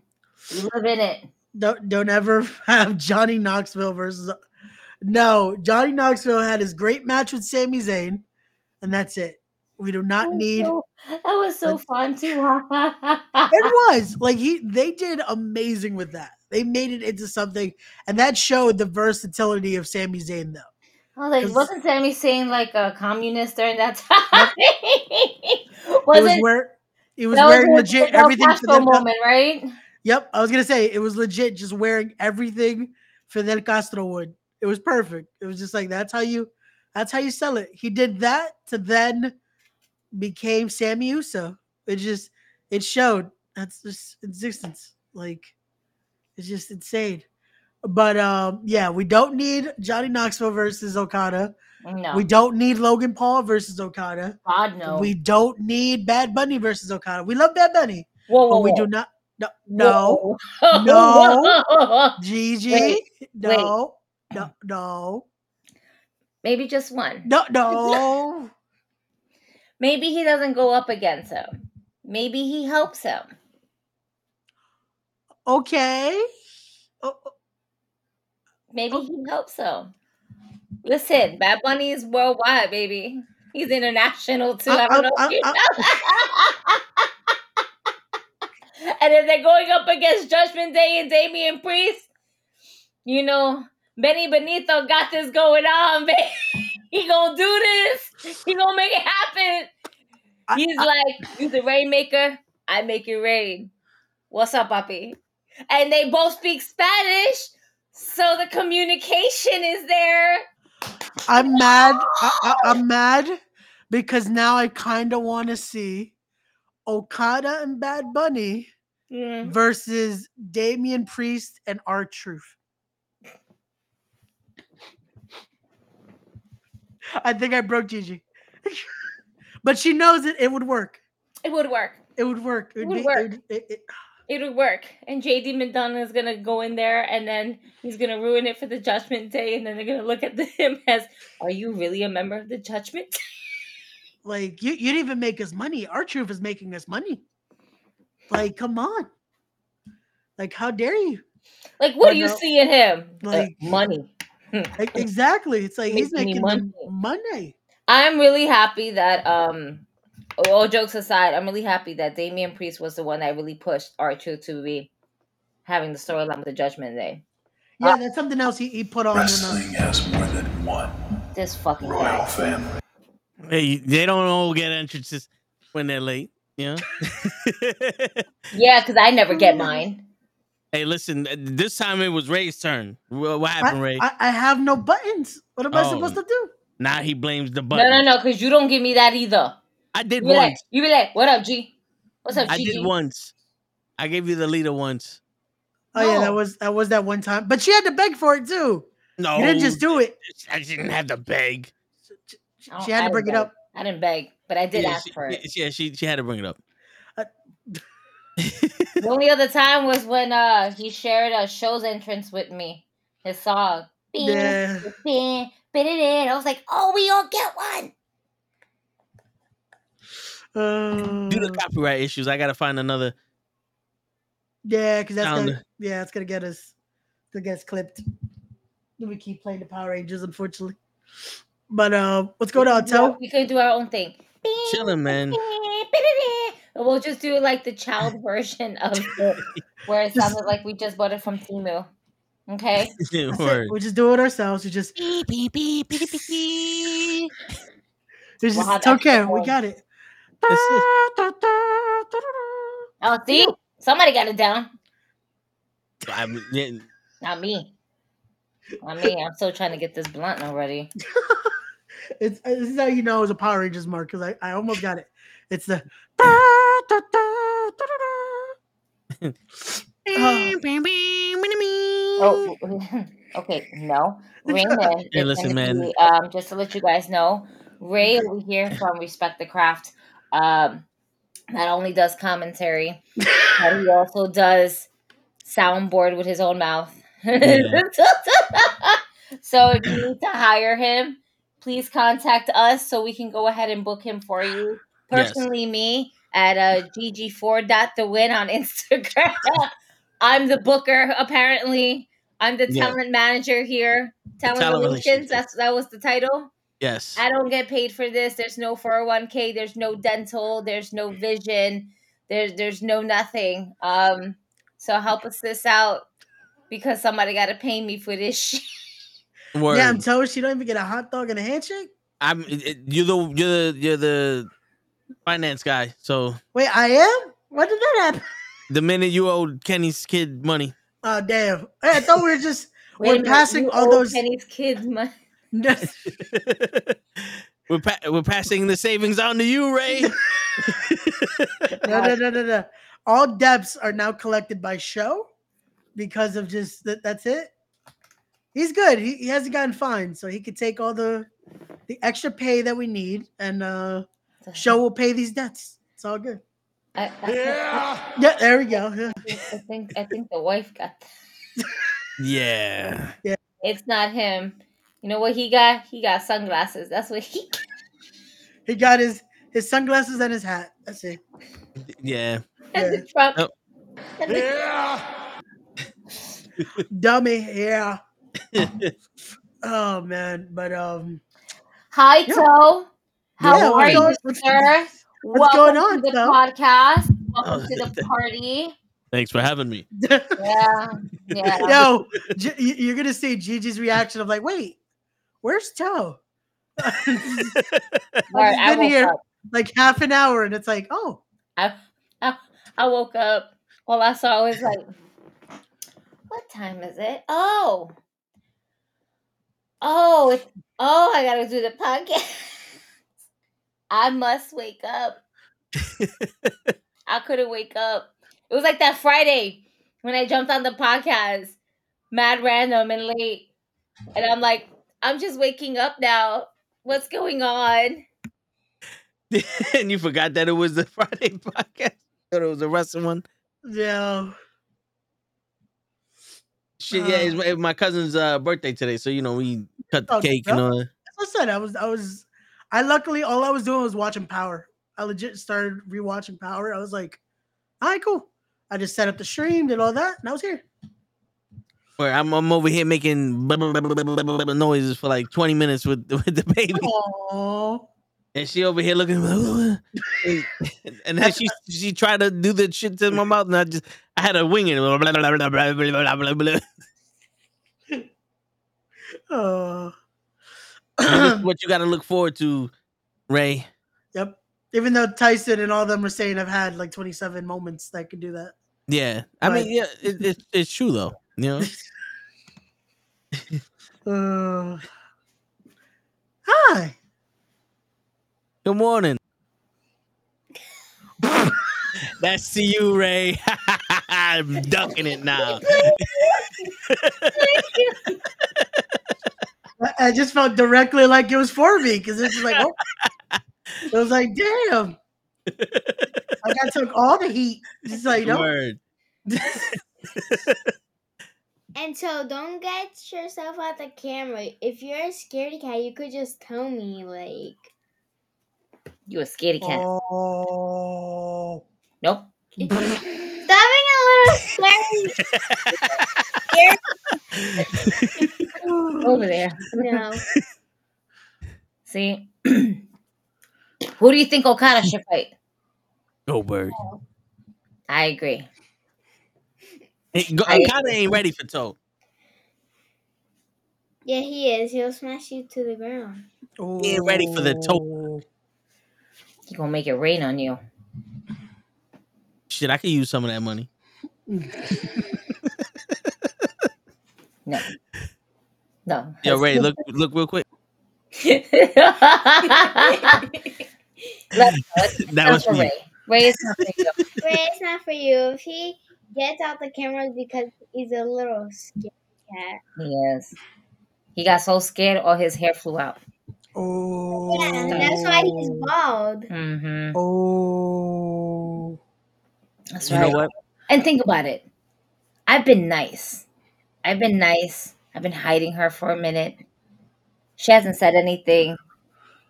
You live in it. Don't don't ever have Johnny Knoxville versus No, Johnny Knoxville had his great match with Sami Zayn, and that's it. We do not need so, that was so a, fun too. It was like he they did amazing with that. They made it into something, and that showed the versatility of Sami Zayn, though. Oh, like, wasn't Sami Zayn like a communist during that time? wasn't, it was where he was wearing was legit everything for Fidel moment, right? Yep, I was gonna say it was legit, just wearing everything Fidel Castro would. It was perfect. It was just like that's how you, that's how you sell it. He did that to then became Sammy Uso. It just it showed that's just existence, like. It's just insane. But, um, yeah, we don't need Johnny Knoxville versus Okada. No. We don't need Logan Paul versus Okada. God, no. We don't need Bad Bunny versus Okada. We love Bad Bunny. Whoa, but whoa, we whoa. do not. No. No. Whoa. No. Gigi. Wait, no. Wait. No. No. Maybe just one. No. No. Maybe he doesn't go up against him. Maybe he helps him. Okay. Oh. Maybe he helps so. Listen, Bad Bunny is worldwide, baby. He's international, too. I, I don't I, know I, if you I, know. I, and if they're going up against Judgment Day and Damian Priest, you know, Benny Benito got this going on, baby. He gonna do this. He gonna make it happen. He's I, I, like, you the rainmaker, I make it rain. What's up, papi? And they both speak Spanish, so the communication is there. I'm mad. I, I, I'm mad because now I kind of want to see Okada and Bad Bunny mm. versus Damian Priest and R-Truth. I think I broke Gigi. But she knows it. It would work. It would work. It would work. It would, it would be, work. It would, it, it, It'll work. And J D Madonna is going to go in there and then he's going to ruin it for the Judgment Day. And then they're going to look at him as, are you really a member of the Judgment Day? Like, you, you didn't even make us money. R-Truth is making us money. Like, come on. Like, how dare you? Like, what but do you no, see in him? Like, uh, money. Like, exactly. It's like, he's making money. money. I'm really happy that... um. All jokes aside, I'm really happy that Damian Priest was the one that really pushed R two to be having the storyline with the Judgment Day. Yeah, uh, that's something else he, he put on. Wrestling has more than one. This fucking royal guy. Family. Hey, they don't all get entrances when they're late, you know? Yeah, because I never get mine. Hey, listen, this time it was Ray's turn. What happened, I, Ray? I, I have no buttons. What am oh. I supposed to do? Now he blames the button. No, no, no, because you don't give me that either. I did you once. Like, you be like, what up, G? What's up, G? I did once. I gave you the leader once. Oh, no. yeah, that was that was that one time. But she had to beg for it, too. No. You didn't just do it. I didn't have to beg. She, she had to bring it up. I didn't beg, but I did yeah, ask she, for it. Yeah, she, she had to bring it up. Uh, the only other time was when uh he shared a show's entrance with me. His song. Yeah. I was like, oh, we all get one. Uh, Due to copyright issues, I gotta find another. Yeah, because that's gonna, yeah, it's gonna get us to get us clipped. We keep playing the Power Rangers, unfortunately. But uh, what's going on, Tel? We could do our own thing. Chilling, man. We'll just do like the child version of it, where it sounded like we just bought it from Timu. Okay, we just do it ourselves. We just beep beep beep beep beep. beep. We'll just, it's okay. We got it. Oh, see, somebody got it down. I mean, not me. Not me. I'm still trying to get this blunt already. It's this is how you know it was a Power Rangers mark because I, I almost got it. It's the. Oh, okay. No, Raymond. Hey, listen, man. Be, um, just to let you guys know, Ray over here from Respect the Craft. Um, not only does commentary, but he also does soundboard with his own mouth. Yeah. So if you need to hire him, please contact us so we can go ahead and book him for you. Personally, yes. me at uh, G G four dot the win on Instagram. I'm the booker, apparently. I'm the talent yeah. manager here. Talent, talent relations, relations. That's, that was the title. Yes. I don't get paid for this. There's no four oh one k. There's no dental. There's no vision. There's, there's no nothing. Um, so help us this out because somebody got to pay me for this shit. Word. Yeah, I'm telling you, you don't even get a hot dog and a handshake? I'm, it, you're, the, you're, the, you're the finance guy, so... Wait, I am? When did that happen? The minute you owed Kenny's kid money. Oh, damn. Hey, I thought we were just... Wait, we're no, passing all those... Kenny's kids money. we're, pa- we're passing the savings on to you, Ray. no, no, no, no, no. All debts are now collected by show because of just... that. That's it. He's good. He, he hasn't gotten fined, so he could take all the, the extra pay that we need, and uh, show will pay these debts. It's all good. I, I, yeah. I, yeah, there we go. Yeah. I think I think the wife got that. Yeah. Yeah. It's not him. You know what he got? He got sunglasses. That's what he got. He got his, his sunglasses and his hat. That's it. Yeah. And yeah. the Trump. Oh. And the- yeah. Dummy. Yeah. Oh, man. But, um. Hi, yeah. Toe. How yeah, are you, on? Sir? What's Welcome going on, to the though? Podcast. Welcome oh, to the party. Thanks for having me. Yeah, yeah. Yo, G- you're gonna see Gigi's reaction of like, wait, where's Toe? I've been here up. like half an hour, and it's like, oh, I, I I woke up. All I saw was like, what time is it? Oh, oh, it's, oh, I gotta do the podcast. I must wake up. I couldn't wake up. It was like that Friday when I jumped on the podcast, mad random and late. And I'm like, I'm just waking up now. What's going on? And you forgot that it was the Friday podcast? That it was the wrestling one? Yeah. Shit, um, yeah, it's my, it's my cousin's uh, birthday today. So, you know, we cut the oh, cake no. and all that. That's what I said. I was... I was... I luckily, all I was doing was watching Power. I legit started rewatching Power. I was like, all right, cool. I just set up the stream, did all that, and I was here. Where I'm, I'm over here making blah, blah, blah, blah, blah, blah, blah noises for like twenty minutes with, with the baby. Aww. And she over here looking, blah, blah, blah. And then she she tried to do the shit to my mouth, and I just I had to wing it. Blah, blah, blah, blah, blah, blah, blah, blah. Oh. What you got to look forward to, Ray. Yep. Even though Tyson and all of them were saying I've had like twenty-seven moments that could do that. Yeah. I but... mean, yeah, it, it, it's true though. You know. uh, Hi. Good morning. That's to you, Ray. I'm ducking it now. Thank you. I just felt directly like it was for me because it's like, oh. It was like, damn. Like I took all the heat. Just like, no. Word. And so don't get yourself out the camera. If you're a scaredy cat, you could just tell me, like. You a scaredy cat. Oh. Nope. Stop being a little scaredy. Over there. No. See? Who do you think Okada should fight? Goldberg. Oh, I agree. Go- I Okada agree. Ain't ready for toe. Yeah, he is. He'll smash you to the ground. Ooh. He ain't ready for the toe. He gonna make it rain on you. Shit, I could use some of that money. No. No. Yo, Ray, look look real quick. Let's that not was for me. Ray. Ray, it's not for you. Ray, it's not for you. If he gets out the camera, because he's a little scared cat. He is. He got so scared, all his hair flew out. Oh. Yeah, that's why he's bald. Mm-hmm. Oh. That's right. You know what? And think about it. I've been nice. I've been nice. I've been hiding her for a minute. She hasn't said anything.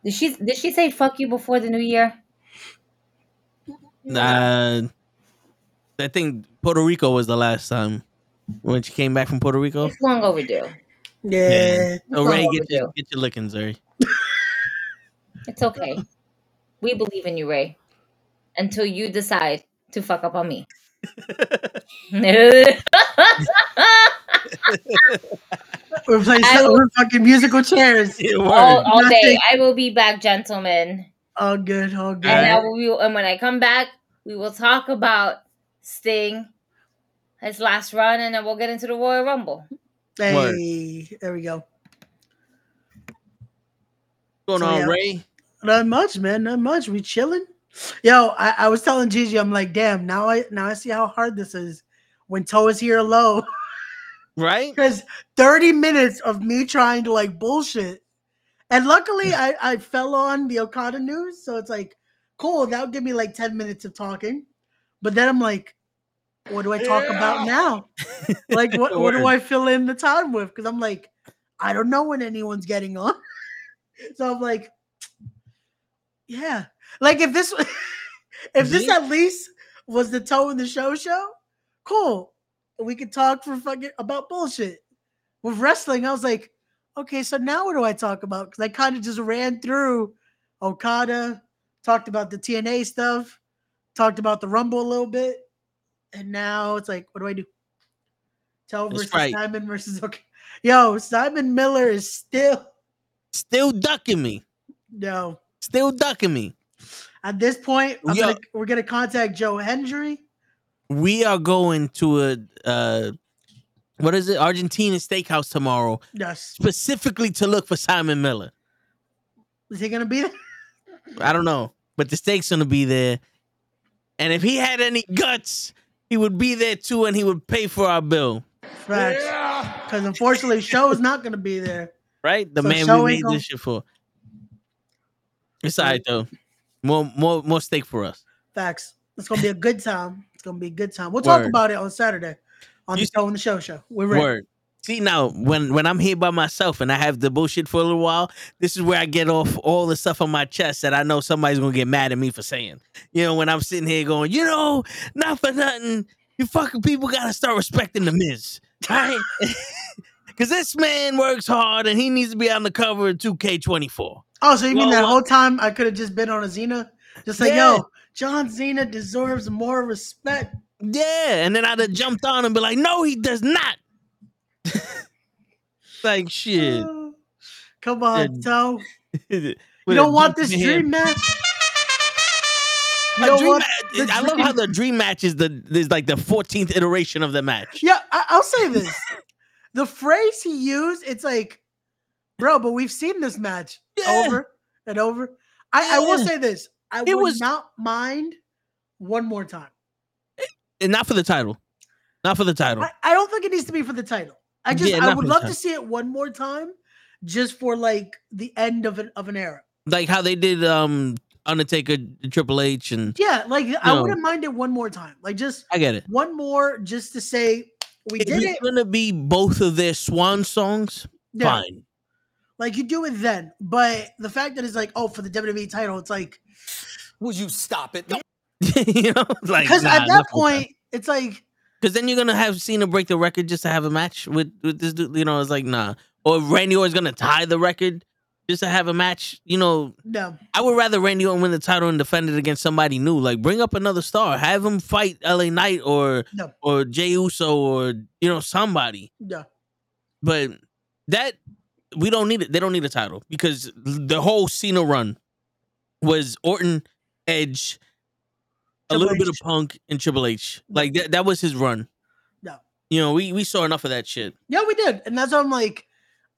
Did she did she say fuck you before the new year? Nah. I think Puerto Rico was the last time when she came back from Puerto Rico. It's long overdue. Yeah. yeah. Already get your, get your lickings, Ray. It's okay. We believe in you, Ray. Until you decide to fuck up on me. We're playing will, fucking musical chairs all, all day. I will be back, gentlemen. All good, all good. And, I will, and when I come back, we will talk about Sting, his last run, and then we'll get into the Royal Rumble. Hey, Word. There we go. What's going so, on, yeah, Ray? Not much, man. Not much. We chilling. Yo, I, I was telling Gigi, I'm like, damn. Now I now I see how hard this is when toe is here low. Right? Because thirty minutes of me trying to like bullshit. And luckily I, I fell on the Okada news. So it's like, cool, that'll give me like ten minutes of talking. But then I'm like, what do I talk yeah. about now? Like what, what do I fill in the time with? Because I'm like, I don't know when anyone's getting on. So I'm like, yeah. Like if this if this at least was the toe in the show show, cool. We could talk for fucking about bullshit with wrestling. I was like, okay, so now what do I talk about? Because I kind of just ran through Okada, talked about the T N A stuff, talked about the Rumble a little bit, and now it's like, what do I do? Tell versus right. Simon versus okay. Yo, Simon Miller is still still ducking me. No, still ducking me. At this point, I'm gonna, we're gonna contact Joe Hendry. We are going to a, uh, what is it? Argentina Steakhouse tomorrow. Yes. Specifically to look for Simon Miller. Is he going to be there? I don't know. But the steak's going to be there. And if he had any guts, he would be there too and he would pay for our bill. Facts. Yeah. Because unfortunately, Show is not going to be there. Right? The so man Show we made gonna... this shit for. It's all right, though. More, more, more steak for us. Facts. It's going to be a good time. Gonna be a good time. We'll Word. Talk about it on Saturday on you the show on the show show. We're ready. Word. See now, when when I'm here by myself and I have the bullshit for a little while, this is where I get off all the stuff on my chest that I know somebody's gonna get mad at me for saying. You know, when I'm sitting here going, you know, not for nothing, you fucking people gotta start respecting the Miz, right? Because this man works hard and he needs to be on the cover of two K twenty-four. Oh, so you well, mean that whole time I could have just been on a Xena, just like yeah. yo. John Cena deserves more respect. Yeah, and then I'd have jumped on and be like, no, he does not. Like, shit. Oh, come on, Toe. You don't want this dream match? You don't dream want ma- dream- I love how the dream match is, the, is like the fourteenth iteration of the match. Yeah, I- I'll say this. The phrase he used, it's like, bro, but we've seen this match. Yeah. yeah. over and over. I, yeah. I will say this. I it would was, not mind one more time. And not for the title. Not for the title. I, I don't think it needs to be for the title. I just yeah, I would love to see it one more time just for like the end of an of an era. Like how they did um Undertaker, Triple H, and yeah, like I know. wouldn't mind it one more time. Like just I get it. One more just to say we if did it's it. It's gonna be both of their swan songs. Yeah. Fine. Like you do it then, but the fact that it's like, oh, for the W W E title, it's like, would you stop it? You know, like because nah, at that point, that. it's like because then you're gonna have Cena break the record just to have a match with with this dude. You know, it's like nah, or Randy Orton's gonna tie the record. Just to have a match, you know. No. I would rather Randy Orton win the title and defend it against somebody new. Like, bring up another star. Have him fight L A Knight or no. or Jey Uso or, you know, somebody. Yeah. But that, we don't need it. They don't need a title because the whole Cena run was Orton, Edge, Triple a little H. bit of Punk, and Triple H. No. Like, that, that was his run. No. You know, we, we saw enough of that shit. Yeah, we did. And that's why I'm like,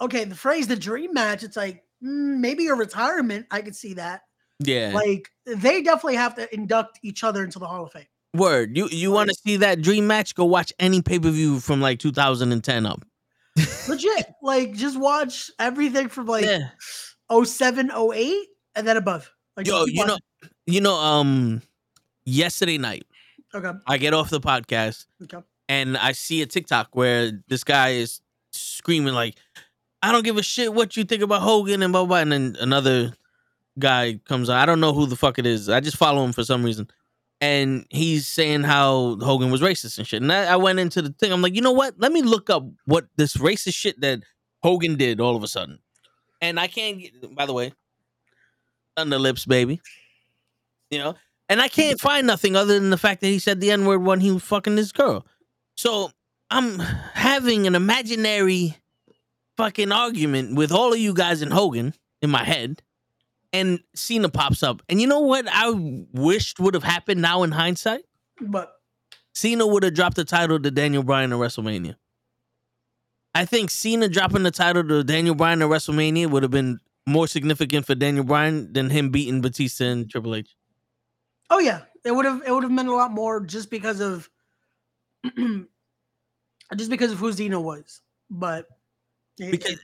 okay, the phrase, the dream match, it's like, maybe a retirement. I could see that. Yeah. Like, they definitely have to induct each other into the Hall of Fame. Word. You you like, want to see that dream match? Go watch any pay-per-view from, like, two thousand ten up. Legit. Like, just watch everything from, like, yeah. oh seven, oh eight, and then above. Like, yo, you watching. know, you know, um, yesterday night, okay, I get off the podcast, okay, and I see a TikTok where this guy is screaming, like, I don't give a shit what you think about Hogan and blah, blah, blah. And then another guy comes on. I don't know who the fuck it is. I just follow him for some reason. And he's saying how Hogan was racist and shit. And I, I went into the thing. I'm like, you know what? Let me look up what this racist shit that Hogan did all of a sudden. And I can't get, by the way, under lips, baby. You know? And I can't find nothing other than the fact that he said the N-word when he was fucking this girl. So I'm having an imaginary fucking argument with all of you guys in Hogan in my head, and Cena pops up. And you know what I wished would have happened now in hindsight? But Cena would have dropped the title to Daniel Bryan at WrestleMania. I think Cena dropping the title to Daniel Bryan at WrestleMania would have been more significant for Daniel Bryan than him beating Batista and Triple H. Oh yeah. It would have it would have meant a lot more just because of just because of who Cena was. But Because,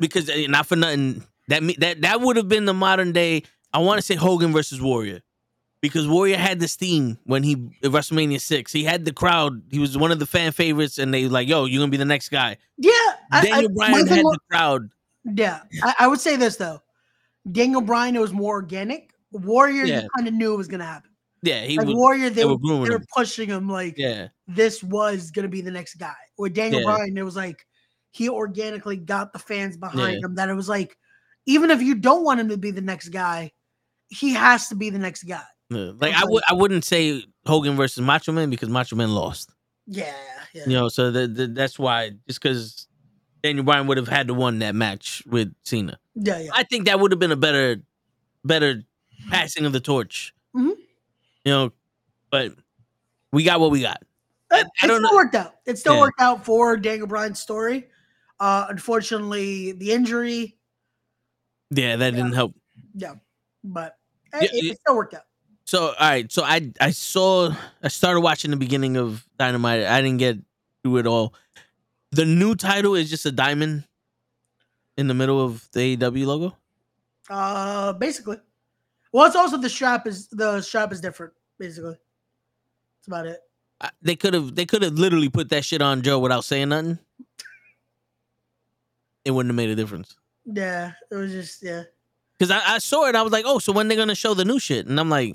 because not for nothing, that that that would have been the modern day. I want to say Hogan versus Warrior, because Warrior had this theme when he at WrestleMania six. He had the crowd. He was one of the fan favorites, and they were like, "Yo, you're gonna be the next guy." Yeah, Daniel I, Bryan I, had was, the crowd. Yeah, I, I would say this though: Daniel Bryan was more organic. Warrior, yeah. you kind of knew it was gonna happen. Yeah, he like was, Warrior. They, they were, were they were pushing him like, yeah. this was gonna be the next guy. Or Daniel yeah. Bryan, it was like. He organically got the fans behind yeah. him that it was like, even if you don't want him to be the next guy, he has to be the next guy. Yeah. Like, I, like would, I wouldn't say Hogan versus Macho Man because Macho Man lost. Yeah. yeah. You know, so the, the, that's why, just because Daniel Bryan would have had to win that match with Cena. Yeah, yeah. I think that would have been a better, better passing of the torch. Mm-hmm. You know, but we got what we got. I, it I don't still know. worked out. It still yeah. worked out for Daniel Bryan's story. Uh, unfortunately, the injury. Yeah, that yeah. didn't help. Yeah, but it, yeah, it, it still worked out. So, all right. So I I saw, I started watching the beginning of Dynamite. I didn't get through it all. The new title is just a diamond in the middle of the A E W logo? Uh, basically. Well, it's also the strap is, the strap is different, basically. That's about it. I, they could have, they could have literally put that shit on Joe without saying nothing. It wouldn't have made a difference. Yeah, it was just yeah. Because I, I saw it, I was like, oh, so when they're gonna show the new shit? And I'm like,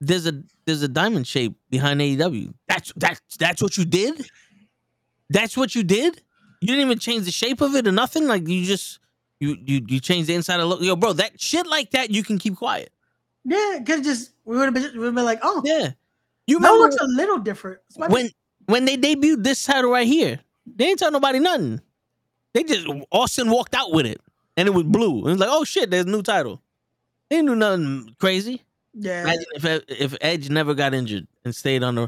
there's a there's a diamond shape behind A E W. That's that's that's what you did. That's what you did. You didn't even change the shape of it or nothing. Like you just you you you changed the inside of look. Yo, bro, that shit like that you can keep quiet. Yeah, because just we would have been we'd been like, oh yeah, you that looks a little different when when they debuted this title right here. They ain't tell nobody nothing. They just, Austin walked out with it, and it was blue. And it was like, oh, shit, there's a new title. They didn't do nothing crazy. Yeah. Imagine if, if Edge never got injured and stayed on the...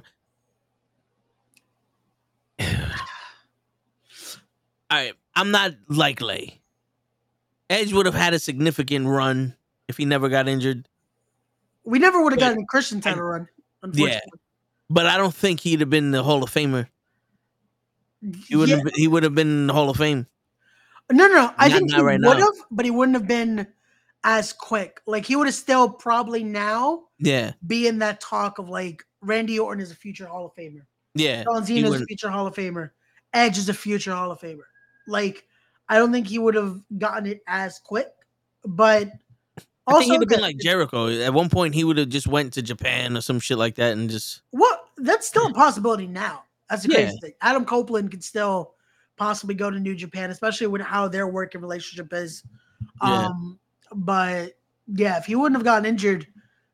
All right, I'm not like Lay. Edge would have had a significant run if he never got injured. We never would have gotten a Christian title I, run, unfortunately. Yeah, but I don't think he'd have been the Hall of Famer. He would yeah. have. He would have been in the Hall of Fame. No, no, no. I not, think he right would now. have, but he wouldn't have been as quick. Like, he would have still probably now yeah. be in that talk of, like, Randy Orton is a future Hall of Famer. Yeah. John Cena is a future Hall of Famer. Edge is a future Hall of Famer. Like, I don't think he would have gotten it as quick, but also I think he'd have been like Jericho. At one point, he would have just went to Japan or some shit like that and just... Well, that's still a possibility now. That's the crazy yeah. thing. Adam Copeland could still possibly go to New Japan, especially with how their working relationship is. Um, yeah. But, yeah, if he wouldn't have gotten injured,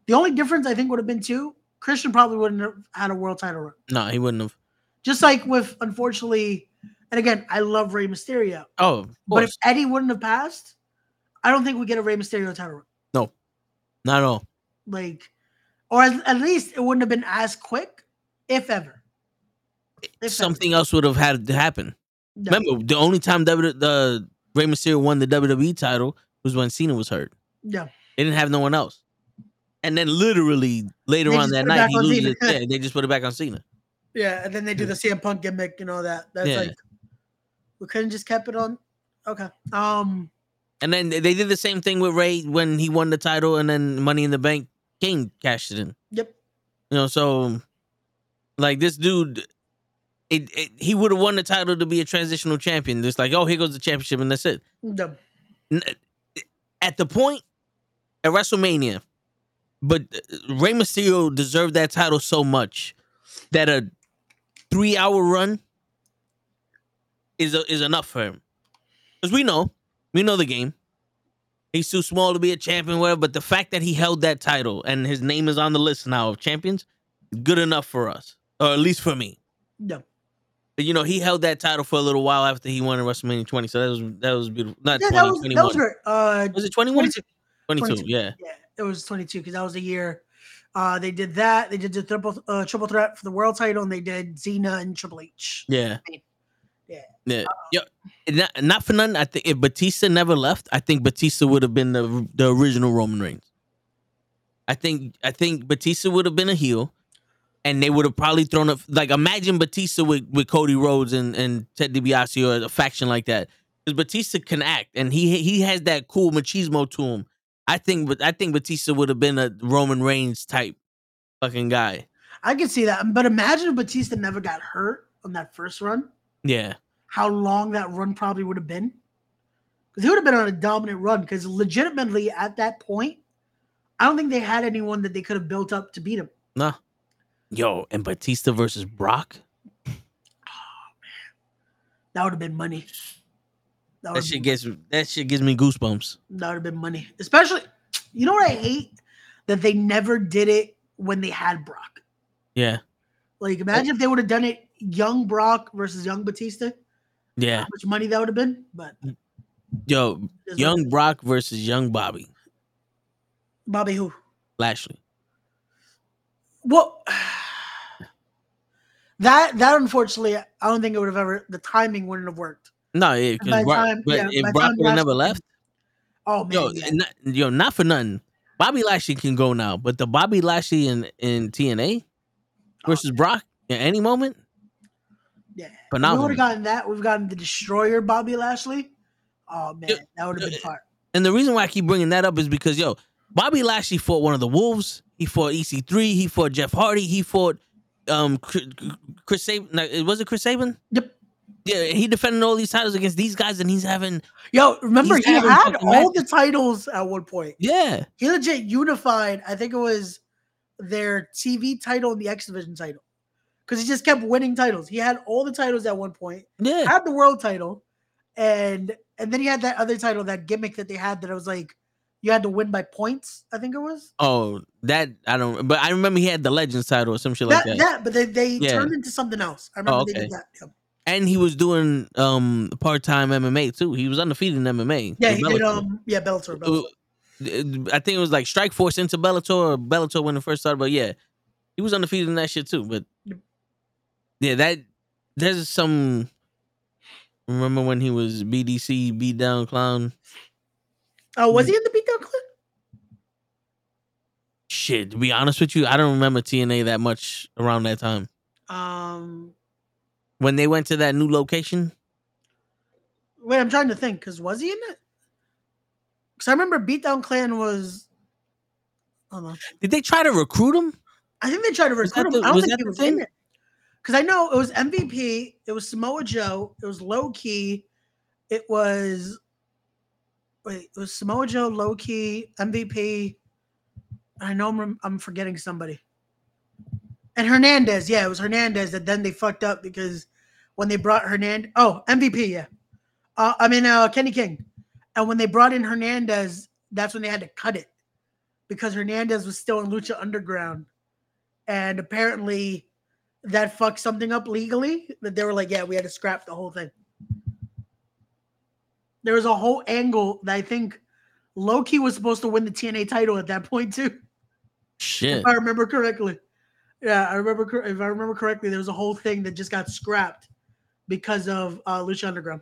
the only difference I think would have been two, Christian probably wouldn't have had a world title run. No, he wouldn't have. Just like with, unfortunately... And again, I love Rey Mysterio. Oh, but if Eddie wouldn't have passed, I don't think we get a Rey Mysterio title run. No, not at all. Like, or at, at least it wouldn't have been as quick, if ever. If Something ever. else would have had to happen. No. Remember, the only time w- the Rey Mysterio won the W W E title was when Cena was hurt. Yeah, they didn't have no one else. And then literally later on that night, he loses it. Yeah, they just put it back on Cena. Yeah, and then they do the C M Punk gimmick and all that. That's yeah. like. We couldn't just kept it on. Okay. Um, and then they did the same thing with Rey when he won the title, and then Money in the Bank, King cashed it in. Yep. You know, so like this dude, it, it he would have won the title to be a transitional champion. Just like, oh, here goes the championship, and that's it. Yep. At the point at WrestleMania, but Rey Mysterio deserved that title so much that a three-hour run Is is enough for him, because we know we know the game. He's too small to be a champion, whatever. But the fact that he held that title and his name is on the list now of champions, good enough for us, or at least for me. No, but, you know, he held that title for a little while after he won in WrestleMania twenty. So that was that was beautiful. Not yeah, twenty, that was twenty-one. That was great. Uh, was it twenty-one? twenty-two. twenty-two. Yeah, yeah, it was twenty-two because that was the year uh, they did that. They did the triple uh, triple threat for the world title, and they did Cena and Triple H. Yeah. I mean, Yeah, yeah, yeah. Not, not for nothing. I think if Batista never left, I think Batista would have been the the original Roman Reigns. I think I think Batista would have been a heel, and they would have probably thrown up. Like, imagine Batista with, with Cody Rhodes and, and Ted DiBiase or a faction like that, because Batista can act and he he has that cool machismo to him. I think I think Batista would have been a Roman Reigns type fucking guy. I can see that, but imagine if Batista never got hurt on that first run. Yeah. How long that run probably would have been. Because he would have been on a dominant run, because legitimately at that point, I don't think they had anyone that they could have built up to beat him. Nah. Yo, and Batista versus Brock? Oh, man. That would have been money. That, that, shit, been gets, money. that shit gives me goosebumps. That would have been money. Especially, you know what I hate? That they never did it when they had Brock. Yeah. Like, imagine oh. if they would have done it young Brock versus young Batista. Yeah. How much money that would have been. But yo, young Brock versus young Bobby. Bobby who? Lashley. Well, that that unfortunately, I don't think it would have ever, the timing wouldn't have worked. No, yeah, because Brock, time, but yeah, if Brock would have never left. Oh, man. Yo, yeah. not, yo, not for nothing. Bobby Lashley can go now, but the Bobby Lashley in, in T N A versus oh, Brock at any moment. Yeah, but we would have gotten that. We've gotten the Destroyer, Bobby Lashley. Oh man, yo, that would have been fire. And the reason why I keep bringing that up is because yo, Bobby Lashley fought one of the Wolves. He fought E C three. He fought Jeff Hardy. He fought um Chris Sabin. Was it Chris Sabin? Yep. Yeah, he defended all these titles against these guys, and he's having yo. Remember, he had all the titles at one point. Yeah, he legit unified. I think it was their T V title and the X Division title. Because he just kept winning titles. He had all the titles at one point. Yeah. Had the world title. And and then he had that other title, that gimmick that they had that it was like, you had to win by points, I think it was. Oh, that, I don't, but I remember he had the Legends title or some shit that, like that. That, but they, they yeah. turned into something else. I remember oh, okay. they did that. Yeah. And he was doing um, part-time M M A too. He was undefeated in M M A. Yeah, he Bellator. did, um, yeah, Bellator, Bellator. I think it was like Strikeforce into Bellator or Bellator when it first started, but yeah. He was undefeated in that shit too, but yeah, that there's some. Remember when he was B D C beat down clown? Oh, was he in the beatdown clip? Shit, to be honest with you, I don't remember T N A that much around that time. Um, when they went to that new location. Wait, I'm trying to think. Because was he in it? Because I remember Beatdown Clan was. I don't know. Did they try to recruit him? I think they tried to recruit him. The, I don't think he was thing? in it. Because I know it was M V P. It was Samoa Joe. It was Low Key. It was. Wait, it was Samoa Joe, Low Key, M V P. I know I'm, I'm forgetting somebody. And Hernandez. Yeah, it was Hernandez that then they fucked up because when they brought Hernandez. Oh, M V P, yeah. Uh, I mean, uh, Kenny King. And when they brought in Hernandez, that's when they had to cut it because Hernandez was still in Lucha Underground. And apparently that fucked something up legally that they were like, yeah, we had to scrap the whole thing. There was a whole angle that I think Loki was supposed to win the T N A title at that point too. Shit. If I remember correctly. Yeah, I remember. If I remember correctly, there was a whole thing that just got scrapped because of uh, Lucha Underground.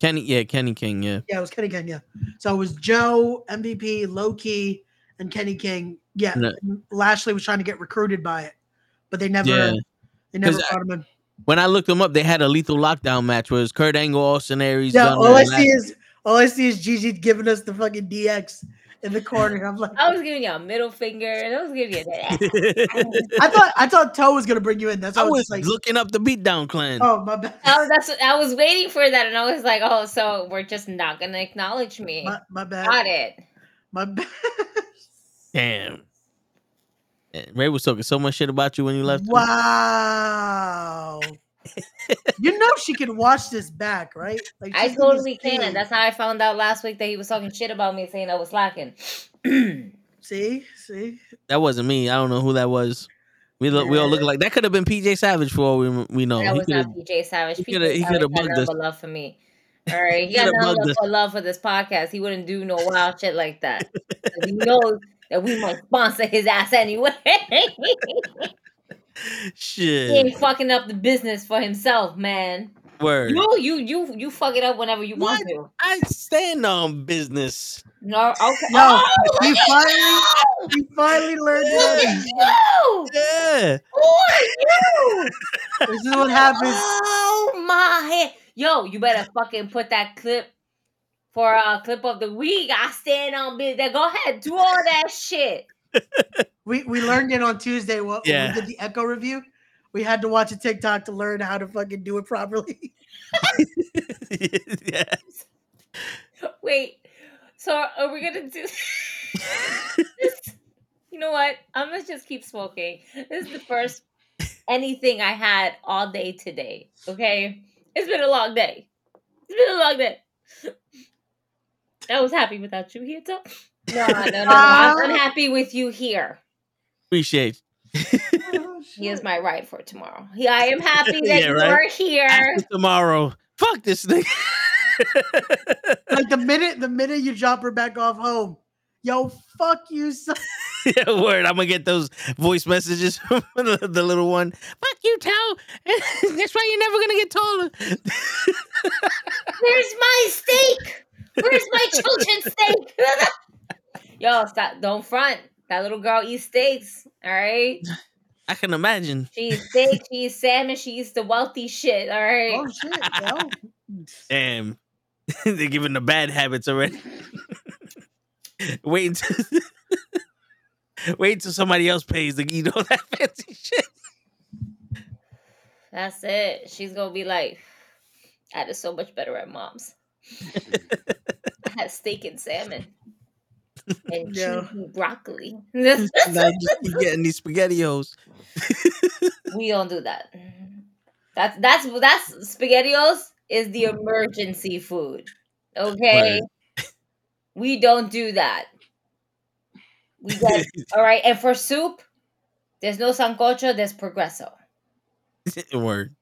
Kenny, yeah, Kenny King, yeah. Yeah, it was Kenny King, yeah. So it was Joe, M V P, Low-Key, and Kenny King. Yeah, no. Lashley was trying to get recruited by it, but they never, yeah. they never brought him in. When I looked them up, they had a lethal lockdown match where it was Kurt Angle, Austin Aries. Yeah, Gunner, all I see is all I see is Gigi giving us the fucking D X in the corner. I'm like, I was giving you a middle finger, and I was giving you that. I thought I thought Toe was gonna bring you in. That's I, I was like looking up the Beatdown Clan. Oh my bad. I, that's what, I was waiting for that, and I was like, oh, so we're just not gonna acknowledge me. My, my bad. Got it. My bad. Damn. Ray was talking so much shit about you when you left. Wow. You know she can watch this back, right? Like I totally can. Thing. That's how I found out last week that he was talking shit about me, saying I was slacking. see, see, that wasn't me. I don't know who that was. We look, we all look like that could have been P J Savage for all we we know. That was not P J Savage. He could have bugged us. Love for me. All right, he, he got nothing but love for this podcast. He wouldn't do no wild shit like that. He knows that we might sponsor his ass anyway. Shit. He ain't fucking up the business for himself, man. Word. You you you you fuck it up whenever you what? want to. I stand on business. No, okay. No, oh, you finally you finally learned it. You. Yeah. Who are you? This is what happens. Oh my. Yo, you better fucking put that clip for a uh, clip of the week. I stand on business. Go ahead, do all that shit. We we learned it on Tuesday when yeah. we did the Echo review. We had to watch a TikTok to learn how to fucking do it properly. Yes. Wait, so are we gonna do this? You know what? I'm gonna just keep smoking. This is the first anything I had all day today. Okay, it's been a long day. It's been a long day. I was happy without you here, though. No, no, no, no. I'm, I'm happy with you here. Appreciate. He is my ride for tomorrow. Yeah, I am happy that yeah, right? you're here. After tomorrow. Fuck this thing. Like the minute, the minute you drop her back off home, yo, fuck you, son. Yeah, word. I'm gonna get those voice messages from the, the little one. Fuck you, Tao. That's why you're never gonna get taller. Where's my steak? Where's my children's steak? Yo, stop! Don't front. That little girl eats steaks. All right. I can imagine. She eats steak. She eats salmon. She eats the wealthy shit. All right. Oh shit, yo. Damn. They're giving the bad habits already. Wait until wait until somebody else pays to eat all that fancy shit. That's it. She's gonna be like, I did so much better at mom's. I had steak and salmon. And yeah. broccoli. Now you're getting these SpaghettiOs. We don't do that. That's that's that's SpaghettiOs is the emergency food. Okay, right. We don't do that. We got all right. And for soup, there's no sancocho. There's Progresso. Word.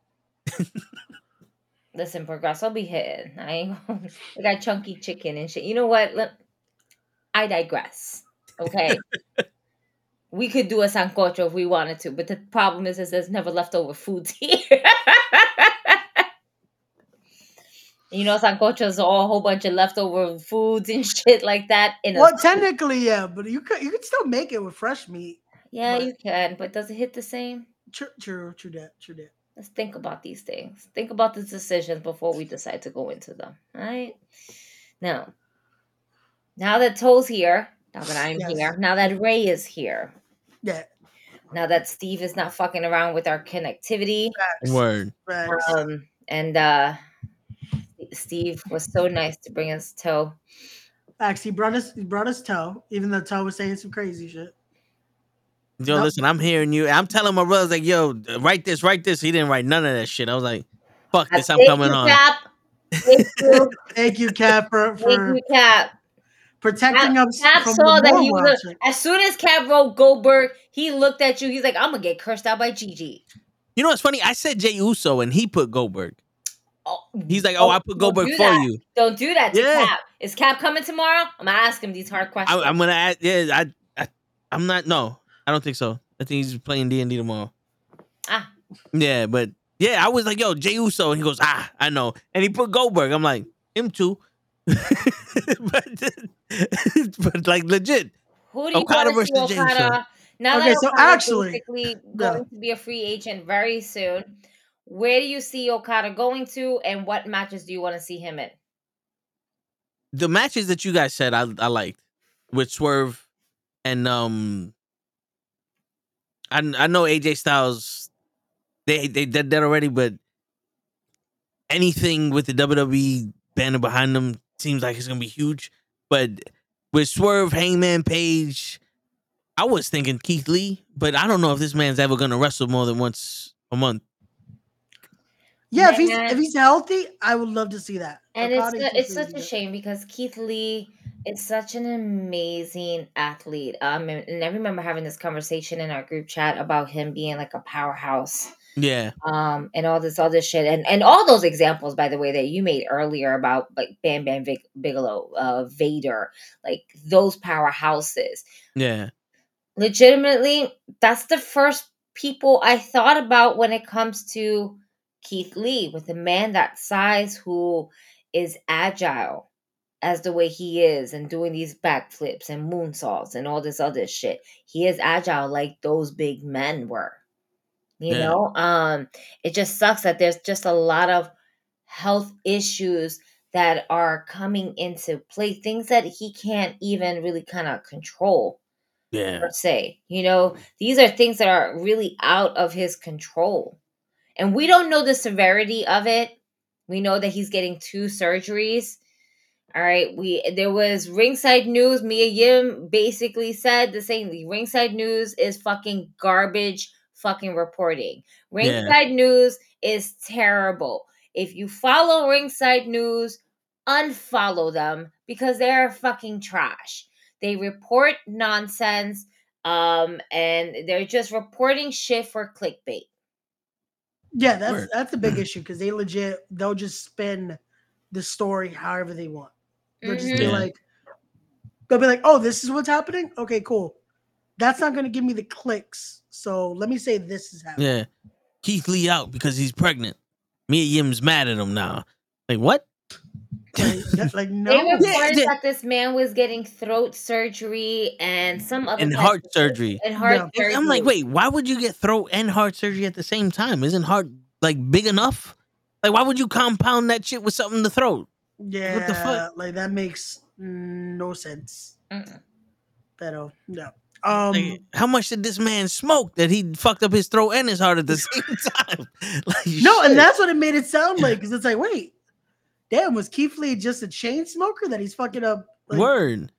Listen, Progresso be hitting. I ain't. I got chunky chicken and shit. You know what? Let, I digress. Okay. We could do a sancocho if we wanted to, but the problem is, is there's never leftover foods here. you know, sancochos are all a whole bunch of leftover foods and shit like that. In well, a- technically, yeah, but you could you could still make it with fresh meat. Yeah, but- you can, but does it hit the same? True, true, true that, true that. Let's think about these things. Think about the decisions before we decide to go into them. All right? Now, now that Toe's here, now that I'm yes. here, now that Rey is here. Yeah. Now that Steve is not fucking around with our connectivity. Word. Um, and uh, Steve was so nice to bring us Toe. Actually, he brought us, he brought us Toe, even though Toe was saying some crazy shit. Yo, nope. Listen, I'm hearing you. I'm telling my brothers, like, yo, write this, write this. He didn't write none of that shit. I was like, fuck this, I'm Thank coming you, on. Cap. Thank you, Thank you, Cap, for, for Thank you, Cap. protecting Cap, us Cap from saw the that he was a, As soon as Cap wrote Goldberg, he looked at you. He's like, I'm going to get cursed out by Gigi. You know what's funny? I said Jey Uso, and he put Goldberg. Oh, He's like, oh, I put Goldberg for that. you. Don't do that to yeah. Cap. Is Cap coming tomorrow? I'm going to ask him these hard questions. I, I'm going to ask. Yeah, I, I, I'm not. No. I don't think so. I think he's playing D and D tomorrow. Ah. Yeah, but yeah, I was like, yo, Jey Uso. And he goes, ah, I know. And he put Goldberg. I'm like, him too. but, but like legit. Who do you Okada want to see Okada? Now okay, that so Okada's actually, basically no. going to be a free agent very soon, where do you see Okada going to and what matches do you want to see him in? The matches that you guys said I, I liked with Swerve and um I I know A J Styles, they they did that already, but anything with the W W E banner behind them seems like it's gonna be huge. But with Swerve, Hangman Page, I was thinking Keith Lee, but I don't know if this man's ever gonna wrestle more than once a month. Yeah, if he's if he's healthy, I would love to see that. And it's a, it's such a shame because Keith Lee is such an amazing athlete. Um, and, and I remember having this conversation in our group chat about him being like a powerhouse. Yeah. Um, and all this other shit, and and all those examples, by the way, that you made earlier about like Bam Bam Vic, Bigelow, uh, Vader, like those powerhouses. Yeah. Legitimately, that's the first people I thought about when it comes to Keith Lee, with a man that size who is agile as the way he is and doing these backflips and moonsaults and all this other shit. He is agile like those big men were. You yeah. know? Um, it just sucks that there's just a lot of health issues that are coming into play, things that he can't even really kind of control. Yeah. Per se. You know, these are things that are really out of his control. And we don't know the severity of it. We know that he's getting two surgeries. All right. We there was Ringside News. Mia Yim basically said the same. The Ringside News is fucking garbage fucking reporting. Ringside yeah. News is terrible. If you follow Ringside News, unfollow them because they're fucking trash. They report nonsense. Um, and they're just reporting shit for clickbait. Yeah, that's Word. that's a big issue because they legit they'll just spin the story however they want. They'll just mm-hmm. be like, they'll be like, oh, this is what's happening. Okay, cool. That's not gonna give me the clicks. So let me say this is happening. Yeah, Keith Lee out because he's pregnant. Mia Yim's mad at him now. Like what? Like, like no. They reported yeah. that this man was getting throat surgery and some other and heart surgery and heart yeah. surgery. I'm like, wait, why would you get throat and heart surgery at the same time? Isn't heart like big enough? Like, why would you compound that shit with something in the throat? Yeah, what the fuck? Like that makes no sense. Mm-mm. Pero no. Um, like, how much did this man smoke that he fucked up his throat and his heart at the same time? Like, no, shit. And that's what it made it sound like because it's like, wait. Damn, was Keith Lee just a chain smoker that he's fucking up? Like, Word.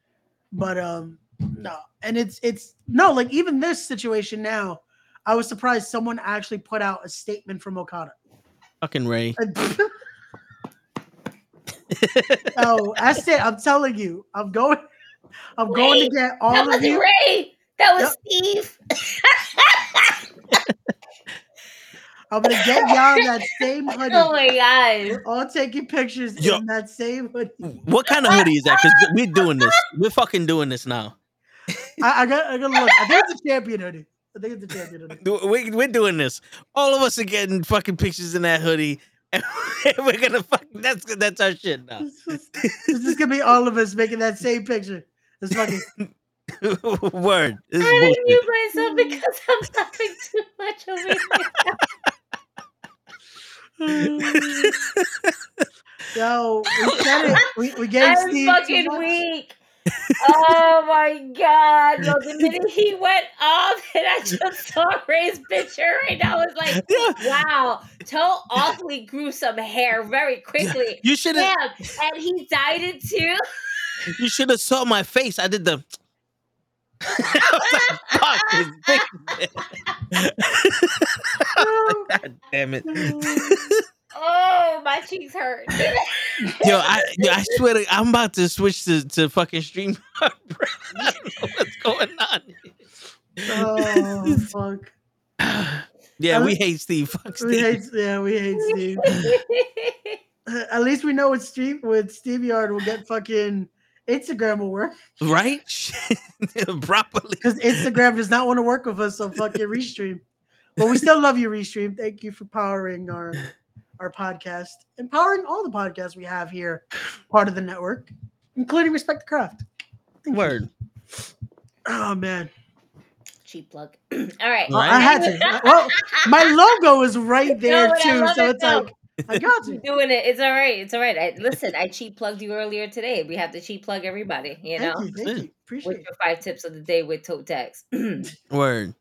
But um, no. And it's it's no, like even this situation now, I was surprised someone actually put out a statement from Okada. Fucking Rey. Oh, that's it. I'm telling you, I'm going, I'm Rey, going to get all that of you. Rey. That was yep. Steve. I'm gonna get y'all in that same hoodie. Oh my god! We're all taking pictures Yo. in that same hoodie. What kind of hoodie is that? Because we're doing this. We're fucking doing this now. I, I got. I got to look. I think it's a champion hoodie. I think it's a champion hoodie. We, we're doing this. All of us are getting fucking pictures in that hoodie. We're gonna fuck. That's that's our shit now. This is gonna be all of us making that same picture. It's fucking word. I'm gonna mute myself because I'm laughing too much over here. Yo, we get it. We, we gave I'm Steve fucking weak. Oh my god! Yo, the minute he went off, and I just saw Ray's picture right now, I was like, "Wow, Toe awfully grew some hair very quickly." You should have, and he dyed it too. You should have saw my face. I did the. I was like, "Fuck this bitch!" God damn it! Oh, my cheeks hurt. Yo, I yo, I swear to, I'm about to switch to, to fucking stream. I don't know what's going on. Oh fuck. Yeah, least, we hate Steve. Fuck Steve. We hate, yeah, we hate Steve. At least we know with Steve with Steve Yard we'll get fucking Instagram will work. Right? Properly. Because Instagram does not want to work with us, so fucking Restream. But we still love you, Restream. Thank you for powering our Our podcast, empowering all the podcasts we have here, part of the network, including Respect the Craft. Thank Word. You. Oh man, cheap plug. All right, well, right. I had to. Well, my logo is right there no, too, so it, it's no. like I got you doing it. It's all right. It's all right. I, listen, I cheap plugged you earlier today. We have to cheap plug everybody. You know, thank you, thank you. Appreciate with your five tips of the day with Tote Tax. Word.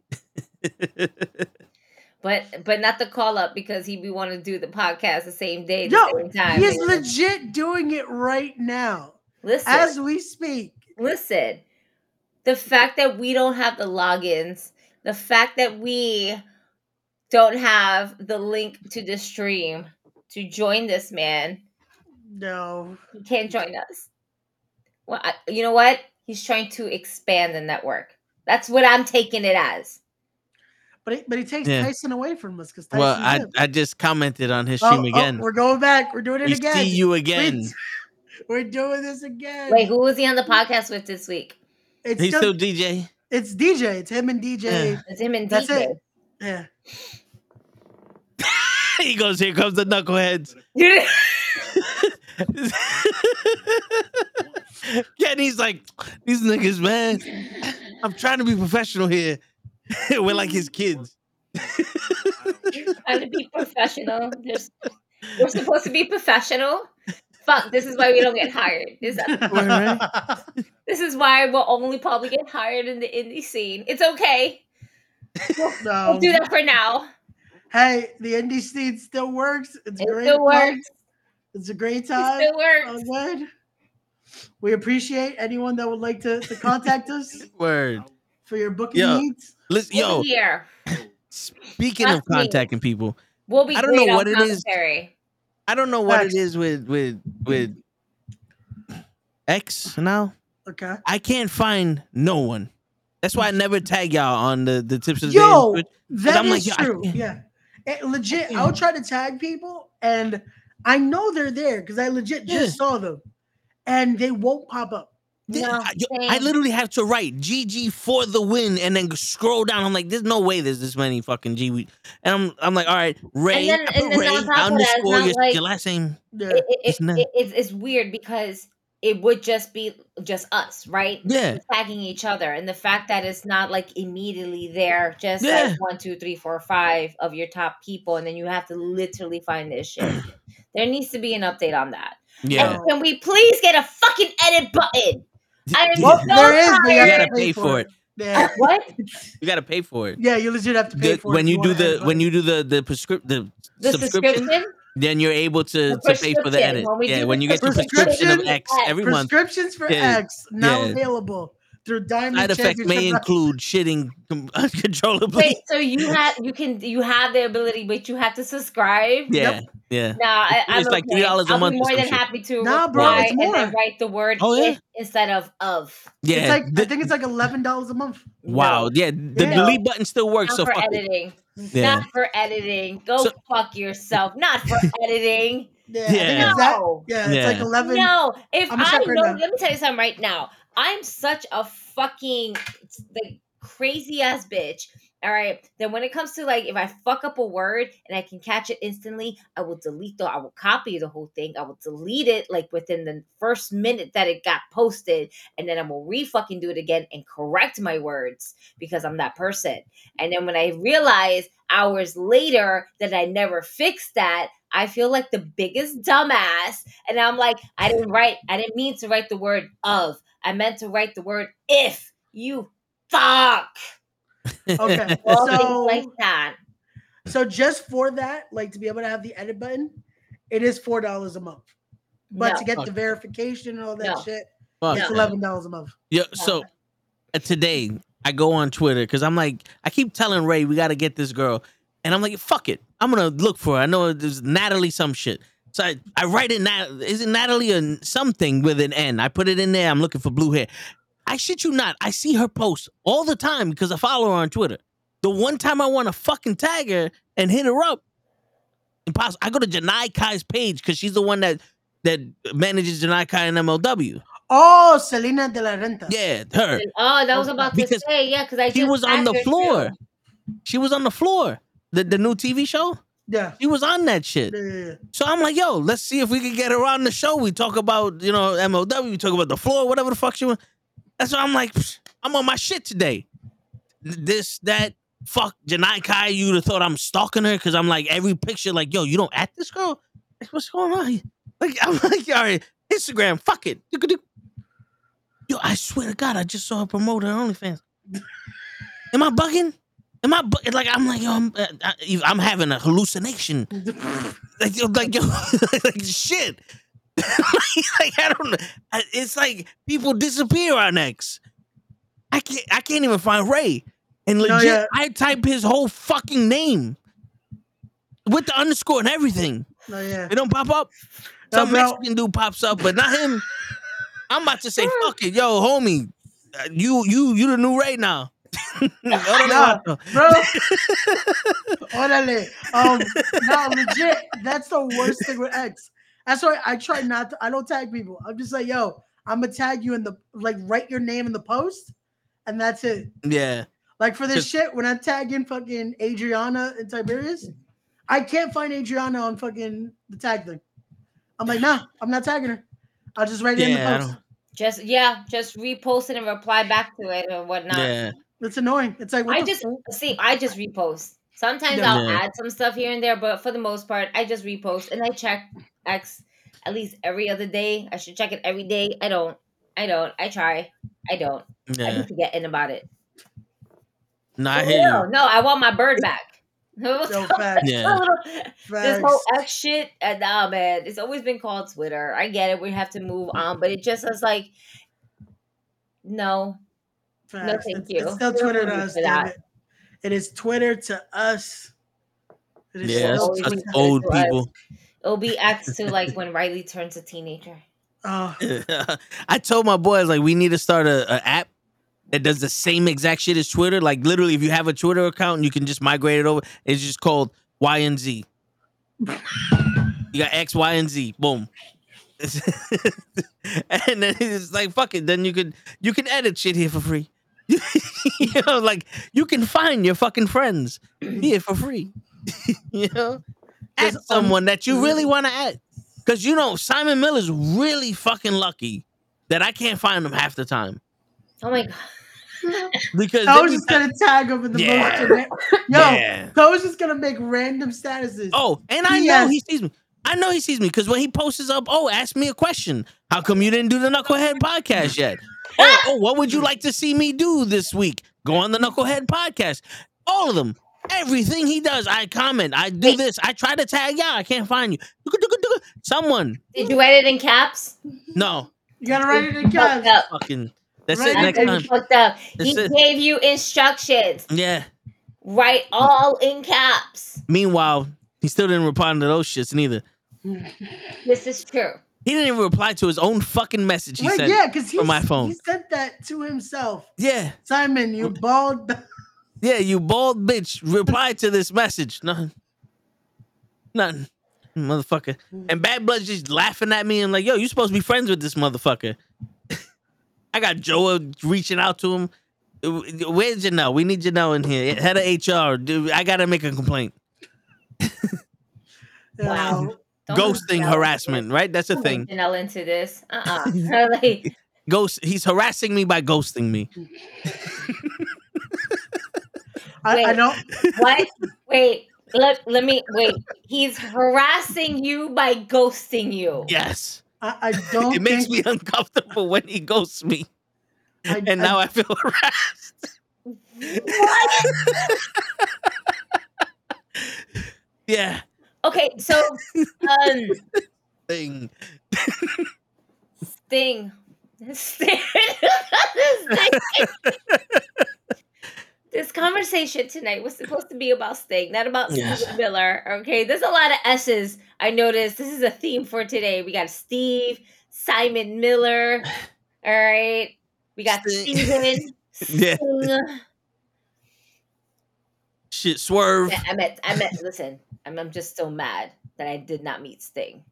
But but not the call up because he we want to do the podcast the same day, the Yo, same time. He's you know? legit doing it right now. Listen, as we speak. Listen, the fact that we don't have the logins, the fact that we don't have the link to the stream to join this man. No, he can't join us. Well, I, you know what? He's trying to expand the network. That's what I'm taking it as. But he, but he takes yeah. Tyson away from us because well, I, I just commented on his stream oh, again. Oh, we're going back. We're doing it we again. See you again. Please. We're doing this again. Wait, who was he on the podcast with this week? It's He's still, still D J. It's D J. It's him and D J. Yeah. It's him and That's D J. It. Yeah. He goes, here comes the knuckleheads. Yeah, he's like, these niggas, man. I'm trying to be professional here. We're like his kids. Trying to be professional. Just, we're supposed to be professional. Fuck, this is why we don't get hired. This, this is why we'll only probably get hired in the indie scene. It's okay. We'll, no. we'll do that for now. Hey, the indie scene still works. It's it great. Still works. It's a great time. It still works. Oh, good. We appreciate anyone that would like to, to contact us. Word. For your booking yo, needs. Listen, yo, here. Speaking That's of contacting me. people, we'll be I don't know what it commentary. is. I don't know what X. it is with with with X now. Okay. I can't find no one. That's why I never tag y'all on the, the tips of the yo, day. That I'm is like, yo, true. Yeah. It, legit, I'll try to tag people and I know they're there because I legit yeah. just saw them and they won't pop up. No, I, I literally have to write G G for the win and then scroll down. I'm like, there's no way there's this many fucking G. And I'm I'm like, all right, Ray, and then, and then Ray underscore your, like, your last name. It, it, it's, it, it, it's, it's weird because it would just be just us, right? Yeah. Tagging each other. And the fact that it's not like immediately there, just yeah. like one, two, three, four, five of your top people. And then you have to literally find this shit. There needs to be an update on that. Yeah. And can we please get a fucking edit button? I am well, so there is, but you gotta pay for it. Yeah. Uh, what? You gotta pay for it. Yeah, you legit have to pay the, for when it. You do the, when you do the the prescrip- the, the subscription, subscription, then you're able to, to pay for the edit. When yeah, when you get the prescription of X every month. Prescriptions for yeah. X now yeah. available through Diamond. Side effects may include shitting uncontrollably. Wait, so you have you can you have the ability, but you have to subscribe. Yeah. Yep. Yeah. No, I, I'm it's okay. like three dollars a month. I'm more than happy to nah, bro, it's more. And then write the word oh, yeah. instead of of. Yeah, it's like, the, I think it's like eleven dollars a month. Wow. No. Yeah, the yeah. delete button still works. Not so for editing. Yeah. Not for editing. Go so, fuck yourself. Not for editing. Yeah. yeah. No. Yeah. It's yeah. like eleven. No. If I'm I know, now. Let me tell you something right now. I'm such a fucking like crazy ass bitch. All right. Then when it comes to, like, if I fuck up a word and I can catch it instantly, I will delete the, I will copy the whole thing. I will delete it like within the first minute that it got posted. And then I will re-fucking do it again and correct my words because I'm that person. And then when I realize hours later that I never fixed that, I feel like the biggest dumbass. And I'm like, I didn't write, I didn't mean to write the word of. I meant to write the word if. You fuck. Okay. All so, like that. So just for that, like to be able to have the edit button, it is four dollars a month. But no. to get okay. the verification and all that no. shit, Fuck it's no. eleven dollars a month. Yeah. So uh, today I go on Twitter because I'm like, I keep telling Ray we got to get this girl, and I'm like, fuck it, I'm gonna look for her. I know there's Natalie some shit. So I, I write it now. Is it Natalie or something with an N? I put it in there. I'm looking for blue hair. I shit you not. I see her post all the time because I follow her on Twitter. The one time I want to fucking tag her and hit her up, impossible. I go to Janai Kai's page because she's the one that that manages Janai Kai and M L W. Oh, Selena De La Renta. Yeah, her. Oh, that was about because to say, yeah, because I she was on the floor. Too. She was on the floor. The the new T V show. Yeah, she was on that shit. Yeah. So I'm like, yo, let's see if we can get her on the show. We talk about, you know, M L W. We talk about the floor, whatever the fuck she wants. That's why I'm like, I'm on my shit today. This, that, fuck, Janai Kai, you would have thought I'm stalking her because I'm like, every picture, like, yo, you don't at this girl? Like, what's going on? Like, I'm like, all right, Instagram, fuck it. Yo, I swear to God, I just saw her promote her OnlyFans. Am I bugging? Am I bu- like, I'm like, yo, I'm, I, I'm having a hallucination. Like, yo, like, yo, like, shit. like, like I don't know. It's like people disappear on X. I can't. I can't even find Ray. And legit, no, yeah. I type his whole fucking name with the underscore and everything. No, yeah. It don't pop up. Some no, Mexican dude pops up, but not him. I'm about to say, fuck it, yo, homie. You, you, you the new Ray now. no, bro. Orale. Um, no, legit. That's the worst thing with X. That's why I try not to, I don't tag people. I'm just like, yo, I'm going to tag you in the, like, write your name in the post, and that's it. Yeah. Like, for this shit, when I tag in fucking Adriana and Tiberius, I can't find Adriana on fucking the tag thing. I'm like, nah, I'm not tagging her. I'll just write it yeah, in the post. Just, yeah, just repost it and reply back to it or whatnot. Yeah. It's annoying. It's like, what I the just, fuck? see, I just repost. Sometimes yeah. I'll add some stuff here and there, but for the most part, I just repost and I check X at least every other day. I should check it every day. I don't. I don't. I try. I don't. Yeah. I need to get in about it. Not here. No, no, I want my bird back. So yeah. This whole X shit. Uh, nah, man. It's always been called Twitter. I get it. We have to move on, but it just is like, no, Facts. no, thank it's, you. It's still Twitter to us. It. it is Twitter to us. It is yeah, so that's old people. Us. It'll be X to like when Riley turns a teenager. Oh. I told my boys, like, we need to start a, a app that does the same exact shit as Twitter. Like, literally, if you have a Twitter account and you can just migrate it over, it's just called Y and Z. You got X, Y, and Z. Boom. And then it's like, fuck it. Then you could you can edit shit here for free. You know, like, you can find your fucking friends here for free. You know? At someone that you really want to add. Because, you know, Simon Miller's really fucking lucky that I can't find him half the time. Oh, my God. Because I was just going to tag him in the yeah. most. Yo, yeah. I was just going to make random statuses. Oh, and I yes. know he sees me. I know he sees me because when he posts up, oh, ask me a question. How come you didn't do the Knucklehead podcast yet? oh, oh, what would you like to see me do this week? Go on the Knucklehead podcast. All of them. Everything he does, I comment. I do Wait. this. I try to tag y'all. I can't find you. Someone. Did you write it in caps? No. You gotta write it in caps. Up. Fucking. That's right. it. Next time. Fucked up. That's he it. gave you instructions. Yeah. Write all in caps. Meanwhile, he still didn't reply to those shits neither. This is true. He didn't even reply to his own fucking message. He Wait, sent yeah, because from my phone. He sent that to himself. Yeah. Simon, you bald. Yeah, you bald bitch. Reply to this message. Nothing. Nothing. Motherfucker. And Bad Blood's just laughing at me and like, yo, you supposed to be friends with this motherfucker. I got Joe reaching out to him. Where's Janelle? We need Janelle in here. Head of H R. Dude, I gotta make a complaint. Wow. Ghosting harassment, right? That's a thing. Janelle into this. Uh-uh. Like, Ghost. He's harassing me by ghosting me. I, wait, I don't. What? Wait. Let let me wait. He's harassing you by ghosting you. Yes. I, I don't. It makes me uncomfortable when he ghosts me. I, and now I, I feel harassed. What? Yeah. Okay, so um Sting. Sting. Sting. This conversation tonight was supposed to be about Sting, not about yes. Steve Miller. Okay, there's a lot of S's. I noticed this is a theme for today. We got Steve, Simon Miller. All right. We got Sting. Steven. Sting. Yeah. Shit, Swerve. I met, I met, listen, I'm, I'm just so mad that I did not meet Sting.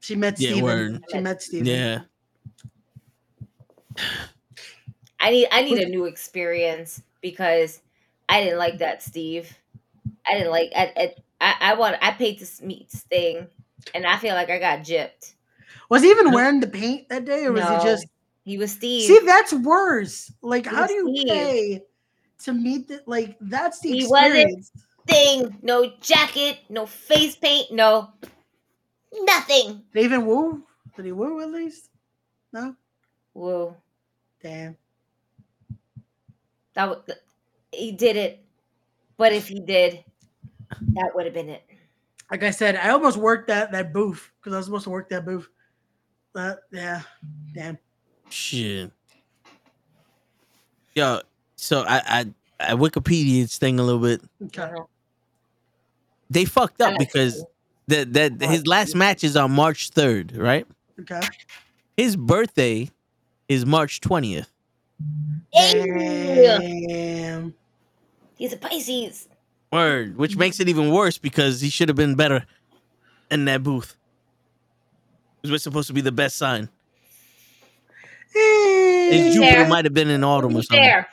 She met yeah, Steven. She met, met Steven. Yeah. I need, I need a new experience because I didn't like that, Steve. I didn't like, I, I, I want, I paid to meet Sting and I feel like I got gypped. Was he even wearing the paint that day or was no. he just? He was Steve. See, that's worse. Like, he how do you Steve. pay to meet the, like, that's the he experience. He wasn't Sting. No jacket, no face paint, no nothing. Did he even woo? Did he woo at least? No? Woo. Damn. That was, he did it. But if he did, that would have been it. Like I said, I almost worked that, that booth because I was supposed to work that booth. But, yeah. Damn. Shit. Yo, so I, I I Wikipedia'd Sting a little bit. Okay. They fucked up because that that his last match is on March third, right? Okay. His birthday is March twentieth. Damn. He's a Pisces. Word, which makes it even worse because he should have been better in that booth. It was supposed to be the best sign. His Jupiter might have been in autumn or something. Fair.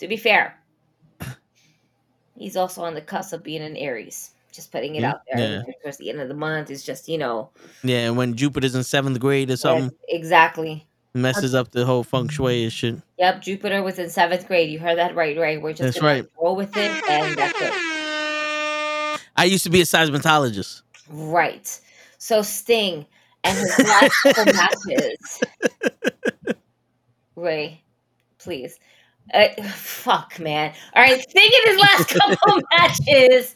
To be fair, he's also on the cusp of being an Aries. Just putting it yeah. out there. Yeah. Towards the end of the month, it's just, you know. Yeah, and when Jupiter's in seventh grade or something. Yes, exactly. Messes up the whole feng shui and shit. Yep, Jupiter was in seventh grade. You heard that right, right? We're just going right. to roll with it, and that's it. I used to be a seismologist. Right. So Sting and his last couple matches. Ray, please. Uh, fuck, man. All right, Sting in his last couple matches.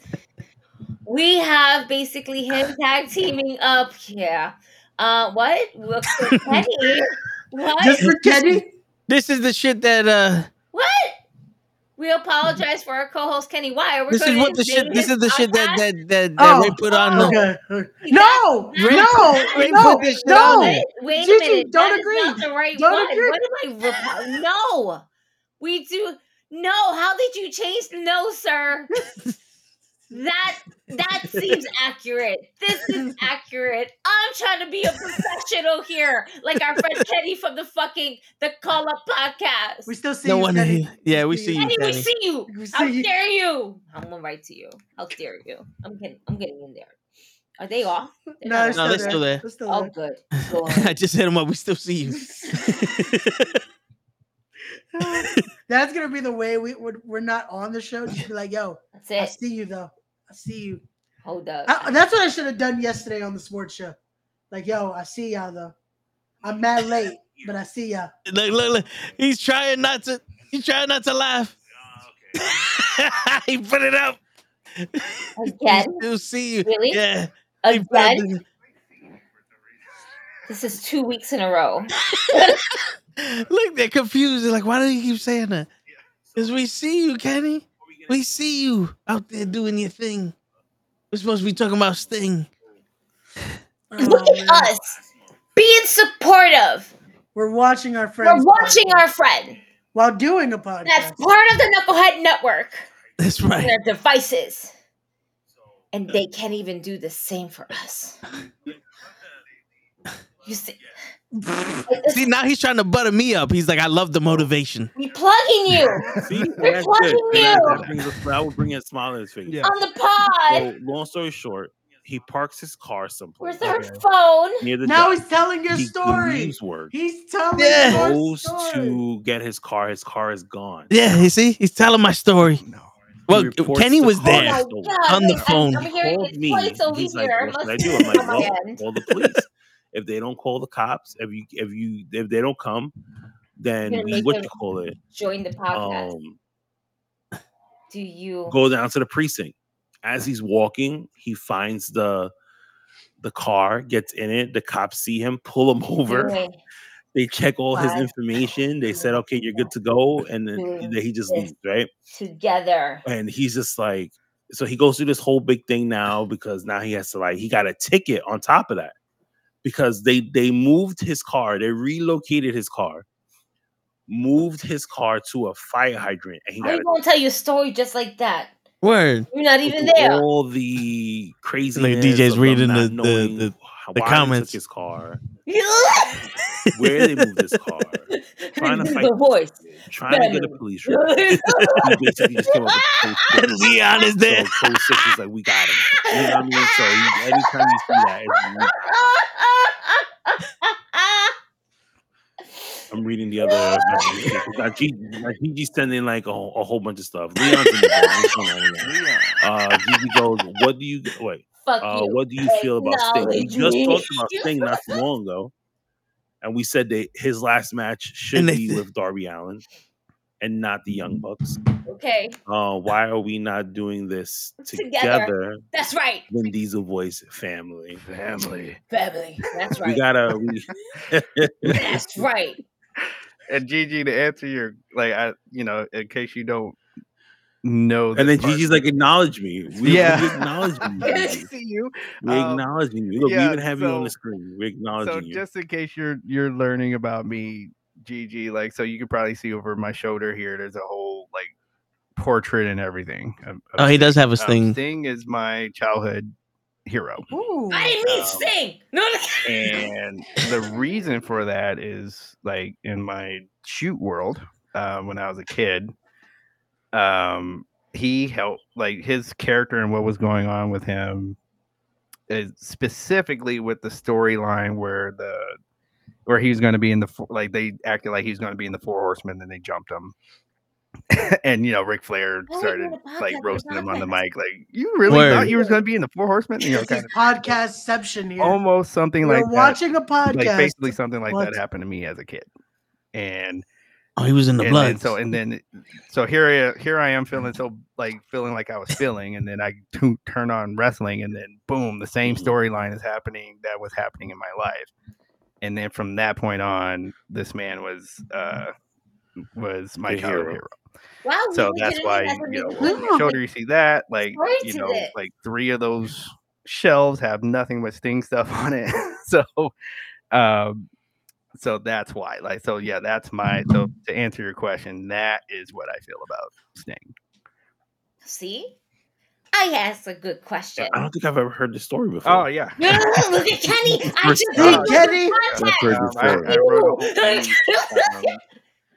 We have basically him tag teaming up. Yeah. Uh, what? What? What? Just for Kenny? This is the shit that... Uh, what? We apologize for our co-host, Kenny Wyatt. This is what the shit. This is the shit that that that, that oh, Ray put oh, on. The, okay. No, Ray, no, Ray no, put this shit no. On. Wait, wait Gigi, a minute. Don't that agree. Is not the right don't one. Agree. What am I? Rep- no, we do. No, how did you change? No, sir. That that seems accurate. This is accurate. I'm trying to be a professional here, like our friend Kenny from the fucking the Call Up podcast. We still see no you, one, Kenny. Yeah, we see Kenny, you, Kenny. We see you. We see How you. dare you? I'm gonna write to you. How dare you? I'm getting, I'm getting in there. Are they off? They're no, they're still, no they're, still there. They're still there. Oh, good. Go I just hit them up. We still see you. That's gonna be the way we would. We're not on the show. Just be like, yo, that's it. I see you though. See you. Hold up. I, that's what I should have done yesterday on the sports show. Like, yo, I see y'all though. I'm mad late, but I see y'all. Look, look, look. He's trying not to. He's trying not to laugh. Oh, okay. He put it up. Again. He'll see you. Really? Yeah. Again. This is two weeks in a row. Look, they're confused. They're like, why do you keep saying that? Because we see you, Kenny. We see you out there doing your thing. We're supposed to be talking about Sting. Look oh, at man. us being supportive. We're watching our friend. We're watching podcast. our friend while doing a podcast. That's part of the Knucklehead Network. That's right. Their devices, and they can't even do the same for us. You see, See, now he's trying to butter me up. He's like, I love the motivation. We plugging you. See, we're that's plugging it. You. That, that, a, that would bring a smile on his face. Yeah. On the pod. So, long story short, he parks his car someplace. Where's our phone? Near the now dock. He's telling your he story. He's telling yeah. your goes story. Goes to get his car. His car is gone. Yeah, you see? He's telling my story. No. Well, Kenny was the there oh on the I, phone. I'm hearing his me. Place over he's here. Like, what I do? I'm like, well, call the police. If they don't call the cops, if you if you if they don't come, then we what you call it? Join the podcast. Um, do you go down to the precinct? As he's walking, he finds the the car, gets in it. The cops see him, pull him over. Okay. They check all Five. his information. They said, "Okay, you're good to go," and then he just leaves, right? Together. And he's just like, so he goes through this whole big thing now because now he has to like he got a ticket on top of that. Because they they moved his car, they relocated his car, moved his car to a fire hydrant. And he got I'm going to tell you a story just like that. Word. You're not even with there. All the crazy like D J's reading the, the, the, the comments. Took his car, where they moved his car, trying to fight the voice, trying Better. to get a police report. He basically just came up with the police. Leon is there. So Code Six is like, we got him. You know what I mean? So he, anytime you see that, it's really I'm reading the other. Like he, like he, he's sending like a, a whole bunch of stuff. Leon's in the uh, Gigi goes, "What do you wait? Uh, what do you feel about Sting? We just talked about Sting not too long ago, and we said that his last match should be with Darby Allin and not the Young Bucks. Okay. Uh, why are we not doing this together? together? That's right. Vin Diesel voice, family, family, family. That's right. We gotta. We... That's right. And Gigi, to answer your like, I you know, in case you don't know, and then part. Gigi's like, acknowledge me. We, yeah, we acknowledge me. I see you. We're um, acknowledging you. Look, yeah, we even have so, you on the screen. We're acknowledging so you. So just in case you're you're learning about me, Gigi, like, so you could probably see over my shoulder here. There's a whole like portrait and everything. Of, of oh, he Sting. does have a Sting. Um, Sting is my childhood hero. Ooh. I didn't mean um, Sting. No, and the reason for that is like in my shoot world, uh, when I was a kid, um, he helped like his character and what was going on with him is specifically with the storyline where the where he was going to be in the like they acted like he was going to be in the Four Horsemen, then they jumped him. And you know, Ric Flair started oh, like roasting him on the mic, like you really Word. thought you was gonna be in the Four Horsemen. You know, kind of podcastception here, almost something We're like watching that. a podcast. Like, basically, something like what? that happened to me as a kid, and oh, he was in the blood. So and then, so here, I, here I am feeling so like feeling like I was feeling, and then I t- turn on wrestling, and then boom, the same storyline is happening that was happening in my life, and then from that point on, this man was uh, was my hero. hero. Wow, so that's why you know, shoulder you see that like you know it. like three of those shelves have nothing but Sting stuff on it. so, um, so that's why like so yeah that's my so to answer your question that is what I feel about Sting. See, I asked a good question. I don't think I've ever heard this story before. Oh yeah, no, no, look at Kenny. I just oh, Kenny. I I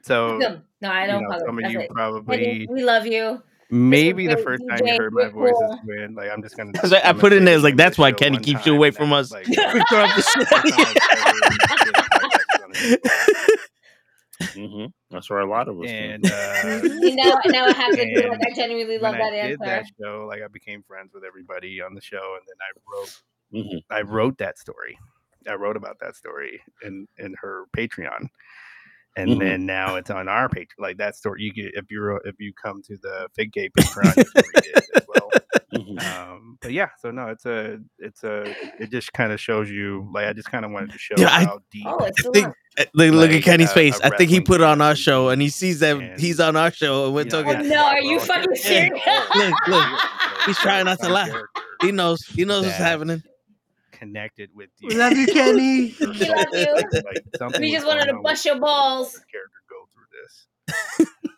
So no, no, I don't. You know, some of you like, probably. We love you. Maybe the first D J, time you heard my voice cool. is when, like, I'm just gonna. Just I put in there like that's why Kenny keeps you away from us. Like, mm-hmm. That's where a lot of us. And uh, you know, now it happens. Like, I genuinely love when that I answer. Did that show, like, I became friends with everybody on the show, and then I wrote, mm-hmm. I wrote that story. I wrote about that story in in her Patreon. And mm-hmm. then now it's on our page. Like that story, you get if you if you come to the Fig Gate Patreon as well. Mm-hmm. Um, but yeah, so no, it's a it's a it just kind of shows you. Like I just kind of wanted to show yeah, how I, deep. Oh, I think, like, look at Kenny's uh, face. I think he put on our show, and he sees that and, he's on our show, and we're you know, talking. Oh, no, are you fucking serious? Look, look, he's trying not to laugh. He knows. He knows what's happening. Connected with you. We love you, Kenny. We love you. Like, we just wanted to bust your balls. Your character go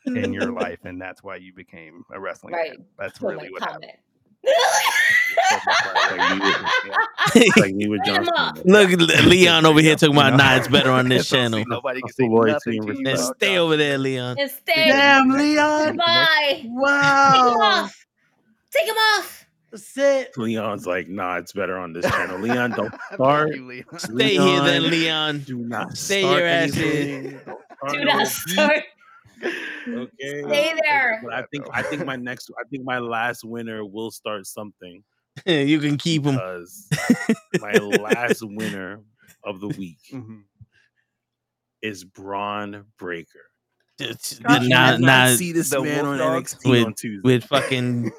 through this in your life, and that's why you became a wrestling right. fan. That's so really what comment. happened. like Lee with Johnson. Look, Leon over here talking about nah, it's better on this channel. Nobody can say nothing to you. Then stay over there, Leon. And stay. Damn, Leon. Bye. Wow. Take him off. Take him off. That's it. Leon's like, nah, it's better on this channel. Leon, don't start. Leon. Stay Leon, here then, Leon. Do not stay your ass here. Do not start. Okay. Stay there. But I think I think my next I think my last winner will start something. You can keep him. My last winner of the week mm-hmm. is Braun Breaker. Did not, not see this man on N X T with, on Tuesday with fucking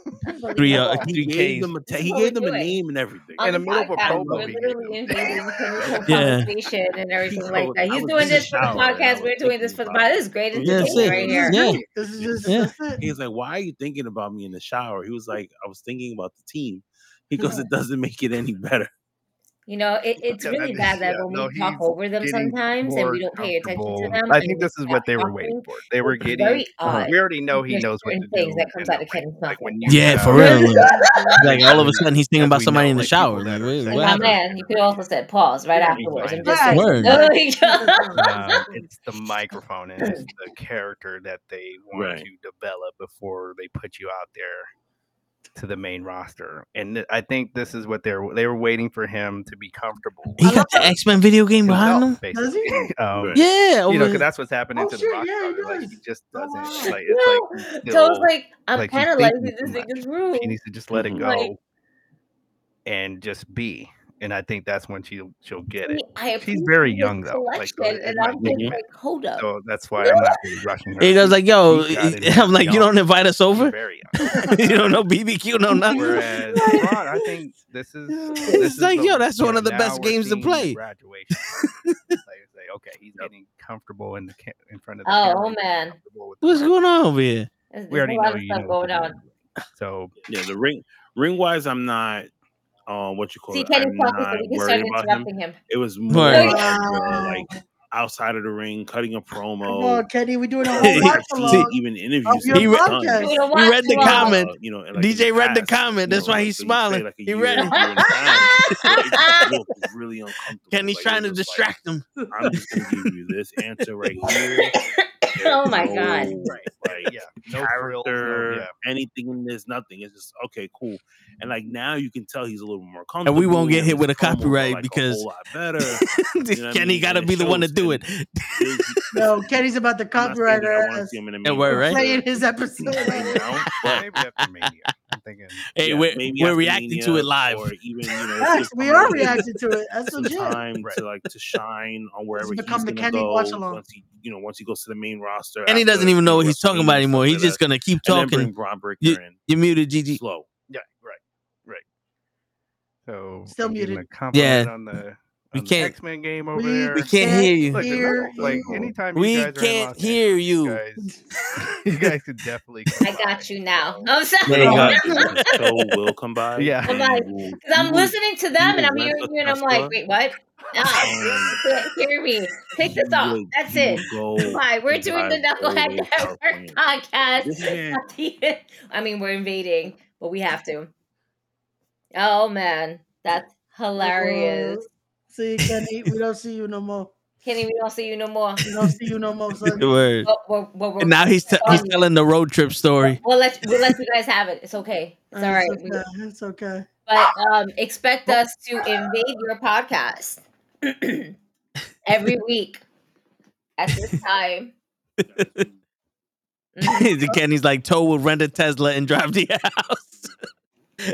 three uh, three Ks. He gave them a, t- he gave them a name and everything. In the middle of a promo, literally in conversation and everything he's like that. He's doing this for the podcast. We're doing this for the podcast. This is great entertainment right here. Yeah. This is just. Yeah. This is he's like, "Why are you thinking about me in the shower?" He was like, "I was thinking about the team." He goes, "It doesn't make it any better." You know, it, it's yeah, really bad that yeah, when no, we talk over them sometimes and we don't pay attention to them. I think this is what they were waiting for. They were getting. Very odd. We already know he knows what to things do. That comes out of Ken's mouth. Yeah, for real. Like all of a sudden he's thinking about somebody know, in the like, shower. Like, wait, what happened? Man, you could also said pause right yeah, afterwards. I'm just word. Like, uh, it's the microphone and it's the character that they want right. to develop before they put you out there to the main roster, and th- I think this is what they're they were waiting for him to be comfortable. He got the X-Men video game behind him. Does he? Um, yeah, you know, because that's what's happening oh, to the sure, rock. Yeah, he like, he just doesn't. Oh, like, it's no. like so I was like, I'm like, analyzing this nigga's room. She needs to just let it go like, and just be. And I think that's when she she'll get it. I mean, she's very young though, like, and I'm like, hold up. So that's why no. I'm not really rushing her. He goes like, "Yo," I'm like, young. "You don't invite us over." Very young. You don't know B B Q, no nothing. Whereas, Ron, I think this is. This it's is like, the, yo, that's yeah, one of the best games to play. Graduation. Like, like, okay, he's getting comfortable in the ca- in front of the. Oh, oh man, what's going on over here? There's we already a lot know of stuff you know going on. So yeah, the ring ring wise, I'm not. Uh, what you call See, it? I'm not worried about him. him. It was more uh, like outside of the ring, cutting a promo. Oh, Kenny, we're doing a whole even interviews. He, re- he read the comment. Uh, you know, like D J read past, the comment. That's you know, why he's so smiling. Like he read it. Really uncomfortable. Kenny's like, trying to distract like, him. I'm just gonna give you this answer right here. Oh my no, god! Right, like, yeah, no character, no, yeah. anything in this, nothing. It's just okay, cool. And like now, you can tell he's a little more comfortable. And we won't get hit with a copyright like because a whole lot better. You know Kenny got to be the one to do it. No, Kenny's about the copywriter. And we're right playing his episode right now. Maybe after Mania. I'm thinking. Hey, yeah, we're, we're reacting Mania to it live. Or even, you know, yes, we are reacting to it. That's legit. Time right. to like to shine on wherever he's going to go. Once he, you know, once he goes to the main roster, and he doesn't even know what he's talking about anymore. He's just gonna keep talking. You, you're muted, Gigi. Slow. Yeah, right, right. So still muted. Yeah. On the, we can't. X-Men game over we, there. We can't hear you. Look, hear like you. Anytime you we guys can't are hear Angeles, you. You guys, you guys could definitely. Come I got by. You now. I'm sorry. So will come by. Yeah. I'm like, because I'm listening to them and I'm hearing you and I'm like, wait, what? No, you can't hear me. Take this off. That's it. Why we're doing the Knucklehead Network podcast? I mean, we're invading, but we have to. Oh man, that's hilarious. See, Kenny, we don't see you no more. Kenny, we don't see you no more. We don't see you no more. Word. Well, well, well, well, and now he's t- he's telling the road trip story. Well, let's we'll let you guys have it. It's okay. It's all right. It's okay. It's okay. But um, expect us to invade your podcast every week at this time. Mm-hmm. Kenny's like, Toe will rent a Tesla and drive the house.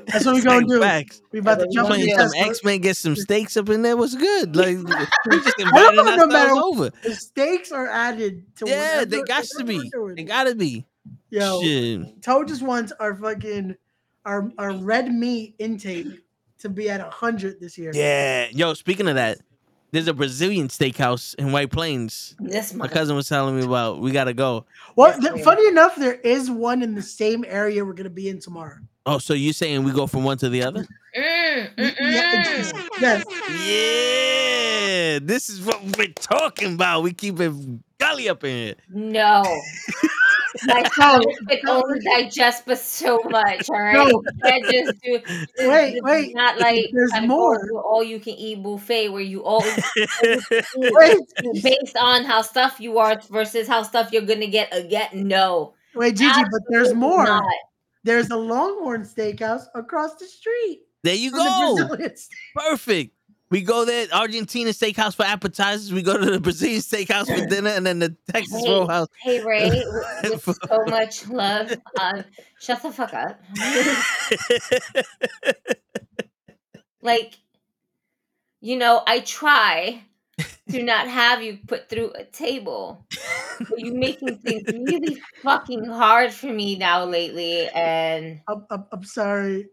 That's what we're gonna do. Facts. We about to jump in some X-Men, get some steaks up in there. What's good? Like we just invited ourselves no over. The steaks are added to. Yeah, they got to be. They gotta be. Yo, shit. Toe just wants our fucking our our red meat intake to be at a hundred this year. Yeah. Yo, speaking of that, there's a Brazilian steakhouse in White Plains. Yes, my cousin was telling me about. We gotta go. Well, th- funny enough, there is one in the same area we're gonna be in tomorrow. Oh, so you're saying we go from one to the other? Mm, yes. Yeah. This is what we're talking about. We keep it gully up in here. No. My phone can only digest but so much. All right, no. I just do. Wait, it's wait. Not like there's more. All you can eat buffet where you always based on how stuff you are versus how stuff you're gonna get again. No. Wait, Gigi, absolutely but there's more. Not. There's a Longhorn Steakhouse across the street. There you go. Perfect. We go there, Argentina Steakhouse for appetizers. We go to the Brazilian Steakhouse for dinner, and then the Texas hey, Roadhouse. Hey, Ray, with so much love. Um, shut the fuck up. Like, you know, I try to not have you put through a table. But you're making things really fucking hard for me now lately, and I'm, I'm, I'm sorry.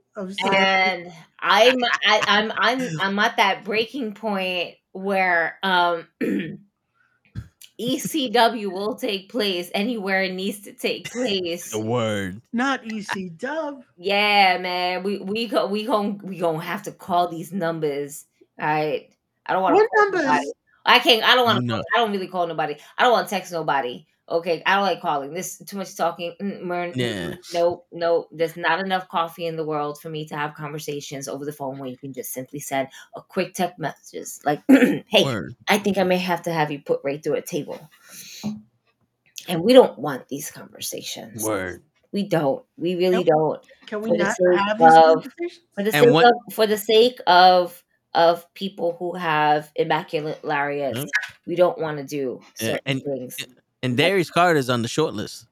And I'm I, I'm I'm I'm at that breaking point where um, E C W will take place anywhere it needs to take place. The word, not E C W. Yeah, man, we we go we gon' we gonna have to call these numbers. All right, I don't want to call numbers. Nobody. I can't. I don't want to. No. I don't really call nobody. I don't want to text nobody. Okay, I don't like calling. This too much talking. Mm, yeah. No, no, there's not enough coffee in the world for me to have conversations over the phone where you can just simply send a quick text messages like, hey, word. I think I may have to have you put right through a table. And we don't want these conversations. Word. We don't. We really nope. don't. Can we not have these conversations? For the sake what- of, for the sake of of people who have immaculate lariats, mm-hmm. we don't want to do certain yeah, and, things. And, And Darius Carter's on the short list.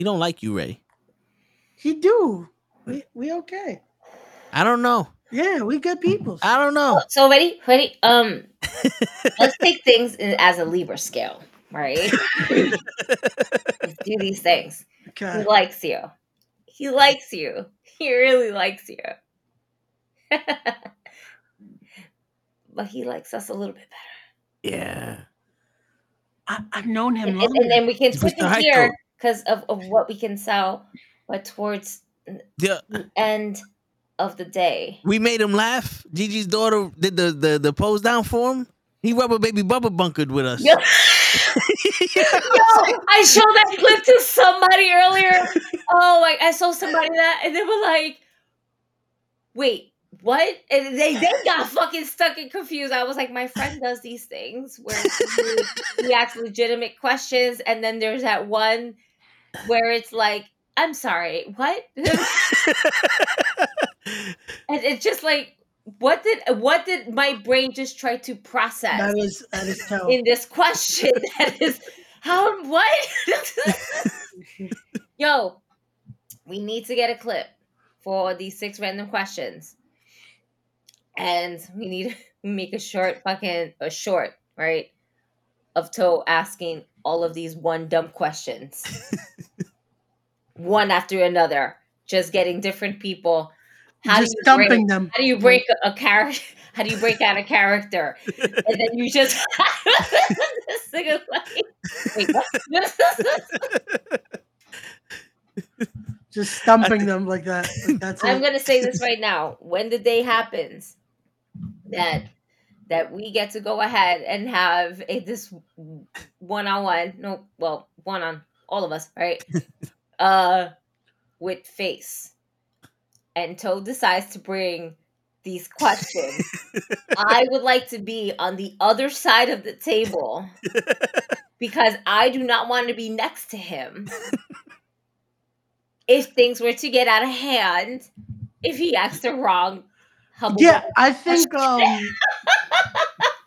He don't like you, Ray. He do. We we okay. I don't know. Yeah, we good people. I don't know. So ready, ready. Um, let's take things in, as a Libra scale, right? Let's do these things. Okay. He likes you. He likes you. He really likes you. But he likes us a little bit better. Yeah. I, I've known him long. And then we can put him here because of, of what we can sell, but towards yeah. the end of the day. We made him laugh. Gigi's daughter did the, the, the pose down for him. He rubber baby bubba bunkered with us. Yep. Yo, I showed that clip to somebody earlier. Oh, like I saw somebody that, and they were like, wait. What? And they, they got fucking stuck and confused. I was like, my friend does these things where he, he asks legitimate questions, and then there's that one where it's like, I'm sorry, what? And it's just like, what did what did my brain just try to process that is, that is terrible. In this question? That is how what? Yo, we need to get a clip for these six random questions. And we need to make a short fucking, a short, right, of Toe asking all of these one dumb questions. One after another. Just getting different people. How just do you dumping break, them. How do you break a, a character? How do you break out a character? And then you just... This thing is like... Wait, what? Just stumping th- them like that. Like that's I'm going to say this right now. When the day happens that that we get to go ahead and have a, this one-on-one, no, well, one on all of us, right? Uh, with Face. And Toe decides to bring these questions. I would like to be on the other side of the table because I do not want to be next to him. If things were to get out of hand, if he asked the wrong, hubble yeah, hubble. I think um,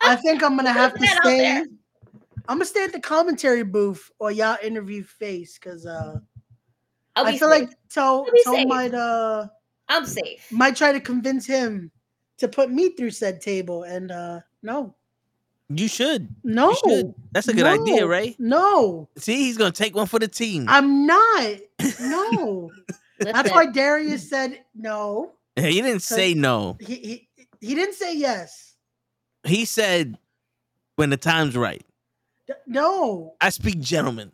I think I'm gonna have to stay. I'm gonna stay at the commentary booth or y'all interview Face because uh, I feel safe. Like Toe Toe might uh, I'm safe. Might try to convince him to put me through said table, and uh, no. You should. No, you should. That's a good no, idea, Ray. No. See, he's gonna take one for the team. I'm not. No. That's why Darius said no. He didn't say no. He, he he didn't say yes. He said when the time's right. D- no. I speak gentlemen.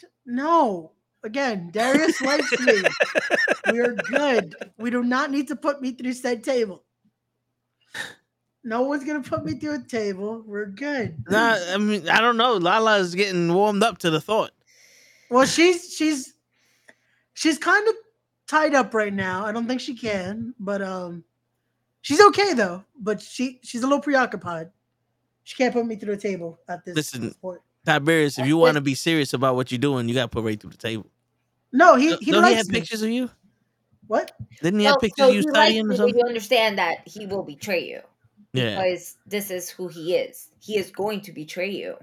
D- no. Again, Darius likes me. We are good. We do not need to put me through said table. No one's gonna put me through a table. We're good. Nah, I mean, I don't know. Lala's getting warmed up to the thought. Well, she's she's she's kind of tied up right now. I don't think she can, but um, she's okay though. But she she's a little preoccupied. She can't put me through the table at this. Listen, point. Tiberius, if you want to be serious about what you're doing, you gotta put right through the table. No, he he don't likes he have me. Pictures of you. What? Didn't he so, have pictures so of you studying or something? You understand that he will betray you. Yeah. Because this is who he is. He is going to betray you.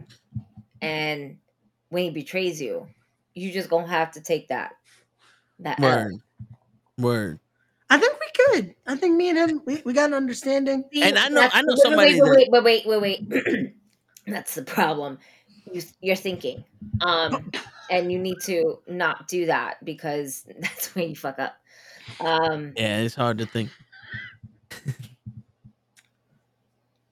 And when he betrays you, you just gonna have to take that. That Word. L. Word. I think we could. I think me and him we, we got an understanding. And I know That's, I know wait, somebody. Wait, wait, wait, wait, wait, wait. That's the problem. You, you're thinking. Um and you need to not do that because that's where you fuck up. Um Yeah, it's hard to think.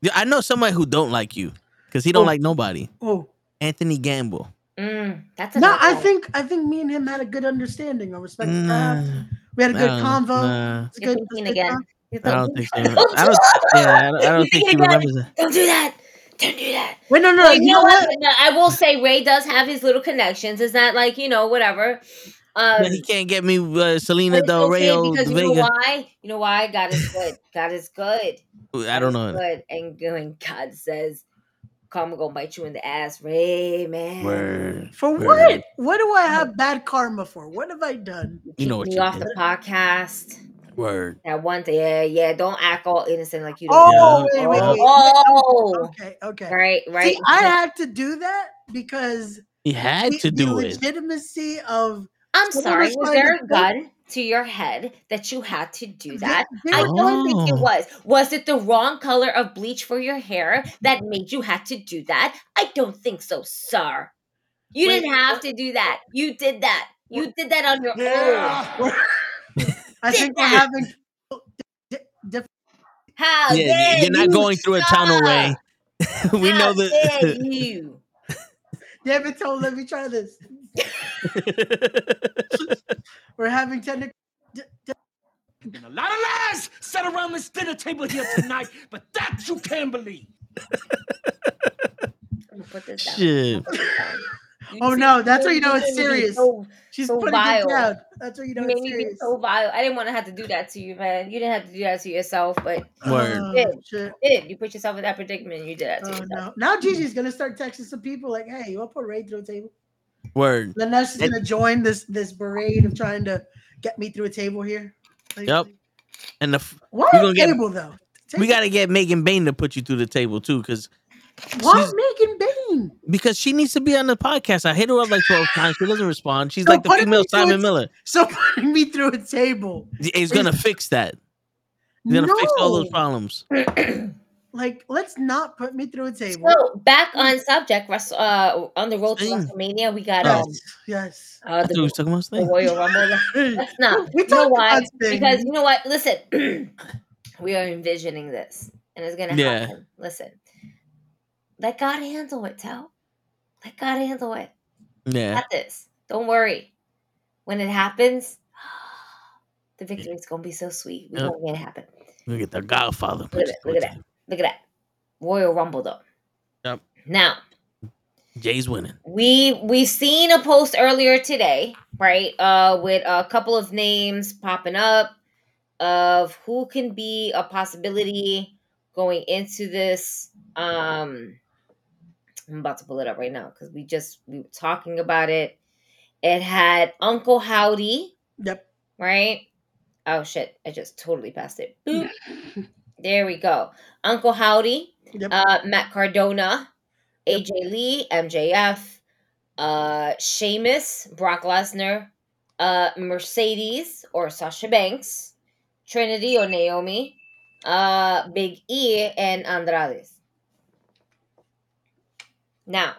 Yeah, I know somebody who don't like you because he don't oh. like nobody. Oh, Anthony Gamble. Mm, that's no. I one. think I think me and him had a good understanding. I respect nah, that. We had a good convo. Nah. It's good, it's again. I don't think. I don't. I don't, yeah, I don't, I don't think he remembers that. Don't do that. Don't do that. Wait, no, no. Wait, you know what? what? No, I will say Ray does have his little connections. It's not like you know whatever. Um, he can't get me uh, Selena Del Rey. Because you Vega. know why? You know why? God is good. God is good. God I don't know. Good. And when God says, karma gonna bite you in the ass, Ray, man. Word. For Word. what? What do I have bad karma for? What have I done? You Keep know what me you off did. the podcast. Word. That one thing. Yeah, yeah. Don't act all innocent like you don't. Oh, wait, wait, wait. Oh. Okay, okay. Right, right. See, I had to do that because he had the, to do the it. legitimacy of I'm so sorry, was there a gun to your head that you had to do that? Yeah, I don't think it was. Was it the wrong color of bleach for your hair that made you have to do that? I don't think so, sir. You Wait, didn't have what? to do that. You did that. You did that on your yeah. own. I think we're having different. How yeah, you're not you going stop. through a tunnel, Ray. we How know that. you. Damn it, Tom, let me try this. We're having technical. And a lot of lies set around this dinner table here tonight, but that you can't believe. I'm gonna put this down. Shit. Oh no, that's how you know it's serious. So, She's so putting vile. it down. That's how you know you it's made serious. Me so vile. I didn't want to have to do that to you, man. You didn't have to do that to yourself, but Word. you did. Shit. You did. You put yourself in that predicament. And you did that to oh, yourself. No. Now Gigi's gonna start texting some people like, "Hey, you want to put Ray through a table?" Word. Then that's gonna join this this parade of trying to get me through a table here. Like, yep. And the what table get, though? Take we it. gotta get Megan Bain to put you through the table too, because. Why Megan Bain? Because she needs to be on the podcast. I hit her up like twelve times. She doesn't respond. She's so like the female Simon a, Miller. So putting me through a table. He's going to fix that. He's going to no. fix all those problems. Like, let's not put me through a table. So, back on subject, uh, on the road to WrestleMania, we got... Um, yes. Uh, the, we the Royal Rumble. Let's not. We you know why? Because, you know what? Listen, we are envisioning this. And it's going to yeah. happen. Listen. Let God handle it, Tal. Let God handle it. Yeah. Got this. Don't worry. When it happens, the victory is gonna be so sweet. We're gonna make it happen. Look at the Godfather. Look at that. Look at that. Look at that. Royal Rumble though. Yep. Now, Jay's winning. We we've seen a post earlier today, right? Uh, with a couple of names popping up of who can be a possibility going into this. Um. I'm about to pull it up right now because we just we were talking about it. It had Uncle Howdy. Yep. Right? Oh shit. I just totally passed it. Boop. There we go. Uncle Howdy. Yep. Uh Matt Cardona, yep. A J Lee, M J F, uh Sheamus, Brock Lesnar, uh Mercedes or Sasha Banks, Trinity or Naomi, uh Big E and Andrade. Now,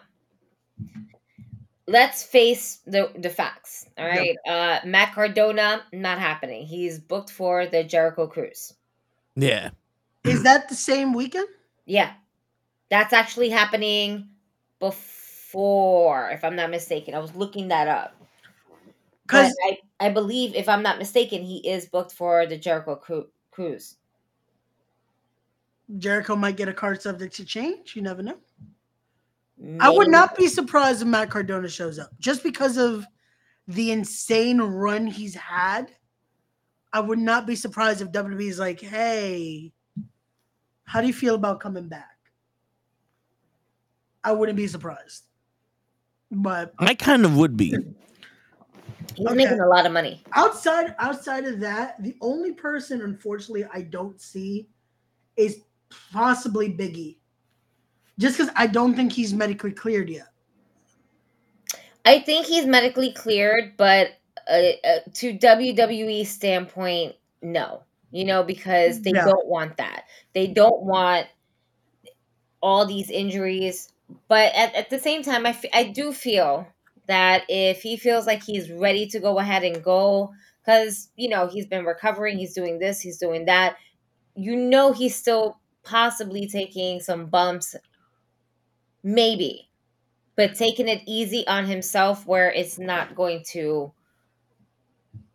let's face the, the facts, all right? Yep. Uh, Matt Cardona, not happening. He's booked for the Jericho Cruise. Yeah. Is that the same weekend? Yeah. That's actually happening before, if I'm not mistaken. I was looking that up. Because I, I believe, if I'm not mistaken, he is booked for the Jericho cru- Cruise. Jericho might get a card subject to change. You never know. No. I would not be surprised if Matt Cardona shows up. Just because of the insane run he's had, I would not be surprised if W W E is like, hey, how do you feel about coming back? I wouldn't be surprised. But I kind of would be. He's okay. making a lot of money. Outside, outside of that, the only person, unfortunately, I don't see is possibly Big E. Just because I don't think he's medically cleared yet. I think he's medically cleared, but uh, uh, to W W E standpoint, no. You know, because they no. don't want that. They don't want all these injuries. But at, at the same time, I, f- I do feel that if he feels like he's ready to go ahead and go, because, you know, he's been recovering, he's doing this, he's doing that. You know, he's still possibly taking some bumps, maybe, but taking it easy on himself where it's not going to,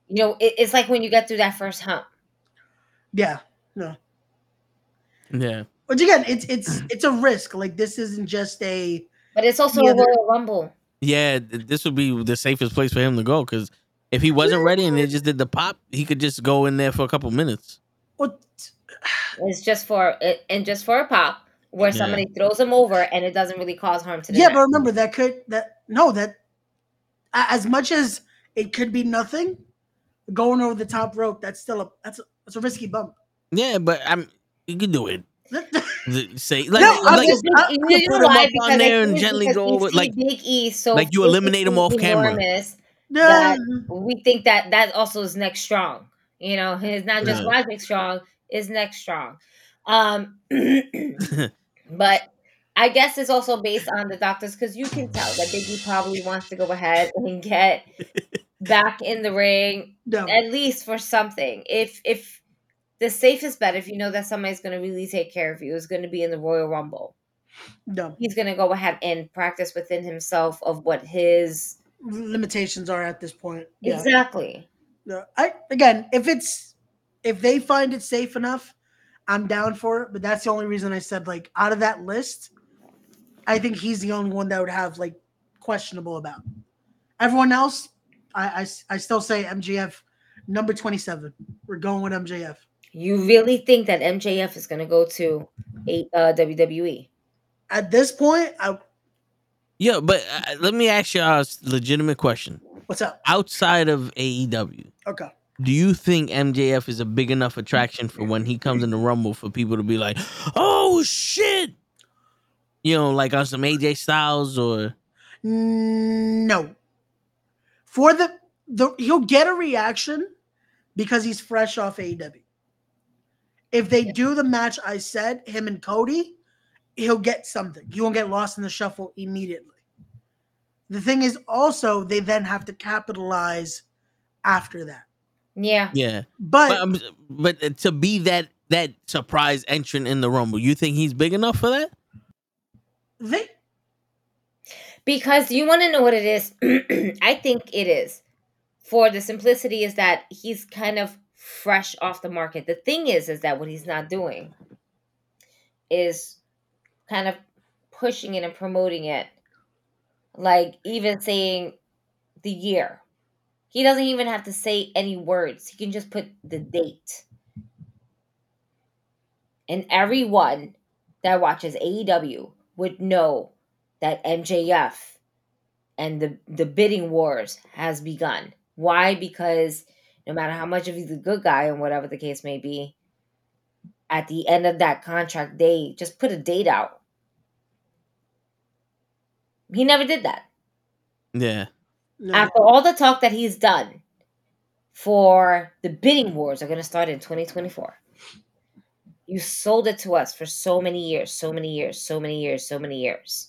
you know, it, it's like when you get through that first hump. Yeah. No. Yeah. But again, it's, it's, it's a risk. Like this isn't just a, but it's also a Royal Rumble. Yeah. This would be the safest place for him to go. Cause if he wasn't ready and they just did the pop, he could just go in there for a couple minutes. Well, it's just for and just for a pop where yeah. somebody throws him over and it doesn't really cause harm to the yeah neck. But remember that could that no that as much as it could be nothing going over the top rope, that's still a that's a, that's a risky bump. Yeah, but I'm you can do it. Say like, no, like, just, like you, you put him up on there and gently go over like Big E, so like you eliminate him off camera. Yeah. We think that that also is neck strong. You know, his not just yeah. logic strong. Is neck strong. Um, but I guess it's also based on the doctors because you can tell that Big E probably wants to go ahead and get back in the ring no. at least for something. If if the safest bet, if you know that somebody's going to really take care of you, is going to be in the Royal Rumble. No. He's going to go ahead and practice within himself of what his limitations are at this point. Yeah. Exactly. No, I again, if it's If they find it safe enough, I'm down for it. But that's the only reason I said, like, out of that list, I think he's the only one that would have, like, questionable about. Everyone else, I, I, I still say M J F, number twenty-seven. We're going with M J F. You really think that M J F is going to go to a, uh, W W E? At this point, I... Yeah, but uh, let me ask you a legitimate question. What's up? Outside of A E W. Okay. Do you think M J F is a big enough attraction for when he comes in the Rumble for people to be like, oh, shit? You know, like on some A J Styles or... No. For the... the he'll get a reaction because he's fresh off A E W. If they do the match I said, him and Cody, he'll get something. He won't get lost in the shuffle immediately. The thing is also, they then have to capitalize after that. Yeah, yeah, but but, um, but to be that that surprise entrant in the Rumble, you think he's big enough for that? They, because you want to know what it is. I think it is for the simplicity is that he's kind of fresh off the market. The thing is, is that what he's not doing is kind of pushing it and promoting it, like even saying the year. He doesn't even have to say any words. He can just put the date. And everyone that watches A E W would know that M J F and the, the bidding wars has begun. Why? Because no matter how much of he's a good guy and whatever the case may be, at the end of that contract, they just put a date out. He never did that. Yeah. No. After all the talk that he's done for the bidding wars are going to start in twenty twenty-four. You sold it to us for so many years, so many years, so many years, so many years.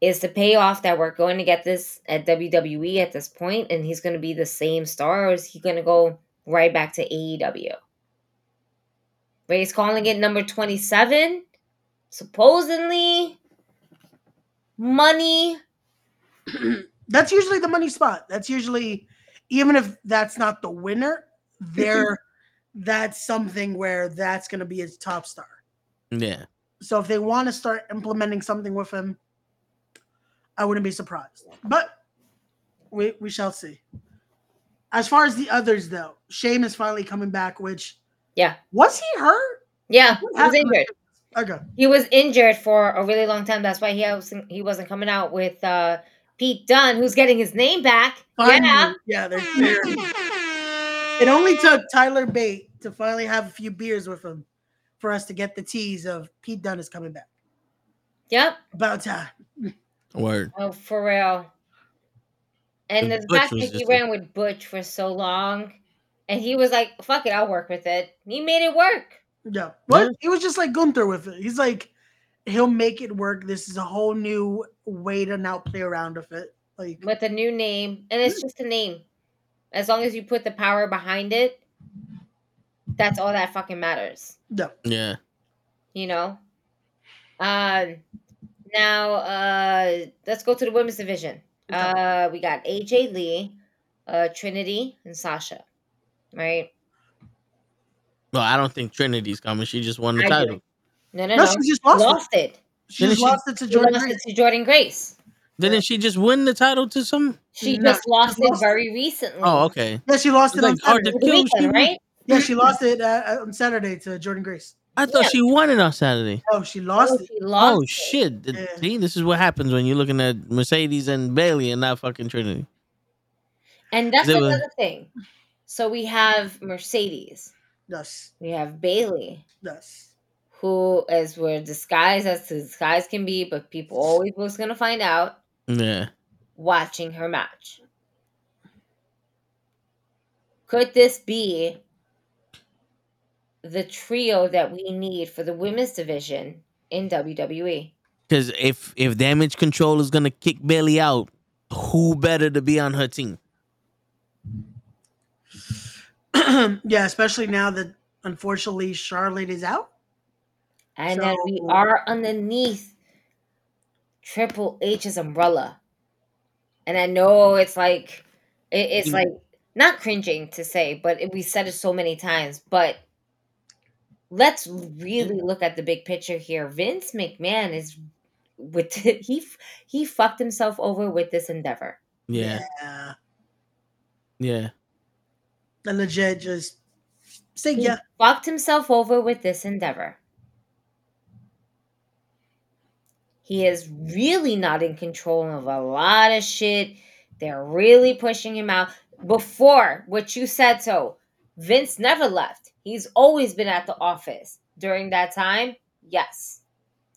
It's the payoff that we're going to get this at W W E at this point, and he's going to be the same star, or is he going to go right back to A E W? Ray's calling it number twenty-seven. Supposedly, money... That's usually the money spot. That's usually, even if that's not the winner, they're that's something where that's going to be his top star. Yeah. So if they want to start implementing something with him, I wouldn't be surprised. But we we shall see. As far as the others, though, Sheamus finally coming back, which... Yeah. Was he hurt? Yeah, he was injured. Okay. He was injured for a really long time. That's why he was, he wasn't coming out with uh, Pete Dunne, who's getting his name back. Finally. Yeah. Yeah, they're fair. It only took Tyler Bate to finally have a few beers with him for us to get the tease of Pete Dunne is coming back. Yep. About time. Word. Oh, for real. And the fact that he ran with Butch for so long, and he was like, fuck it, I'll work with it. He made it work. Yeah. Well, he was just like Gunther with it. He's like, he'll make it work. This is a whole new way to now play around with it. Like with a new name. And it's just a name. As long as you put the power behind it, that's all that fucking matters. Yeah. Yeah. You know? Um, now, uh, let's go to the women's division. Uh, we got A J Lee, uh, Trinity, and Sasha. Right? Well, I don't think Trinity's coming. She just won the I title. Do. No, no, no. no. She just lost, lost it. it. She just lost, she, it, to she lost it to Jordan Grace. Didn't she just win the title to some? She no, just lost, she lost it, it very recently. Oh, okay. Yeah, she lost it, it on Saturday. The weekend, right? Yeah, she lost it uh, on Saturday to Jordan Grace. I thought yeah. she won it on Saturday. Oh, she lost oh, it. She lost oh, it. shit. Yeah. See, this is what happens when you're looking at Mercedes and Bailey and not fucking Trinity. And that's another was... thing. So we have Mercedes. Yes. We have Bailey. Yes. Who is where disguise as to disguise can be, but people always was going to find out. Yeah. Watching her match. Could this be the trio that we need for the women's division in W W E? Because if, if Damage Control is going to kick Bailey out, who better to be on her team? Yeah, especially now that, unfortunately, Charlotte is out. And so... then we are underneath Triple H's umbrella. And I know it's like, it, it's like, not cringing to say, but it, we said it so many times, but let's really look at the big picture here. Vince McMahon is with the, he he fucked himself over with this endeavor. Yeah, yeah. And legit just say yeah. Fucked himself over with this endeavor. He is really not in control of a lot of shit. They're really pushing him out. Before what you said, so Vince never left. He's always been at the office during that time. Yes,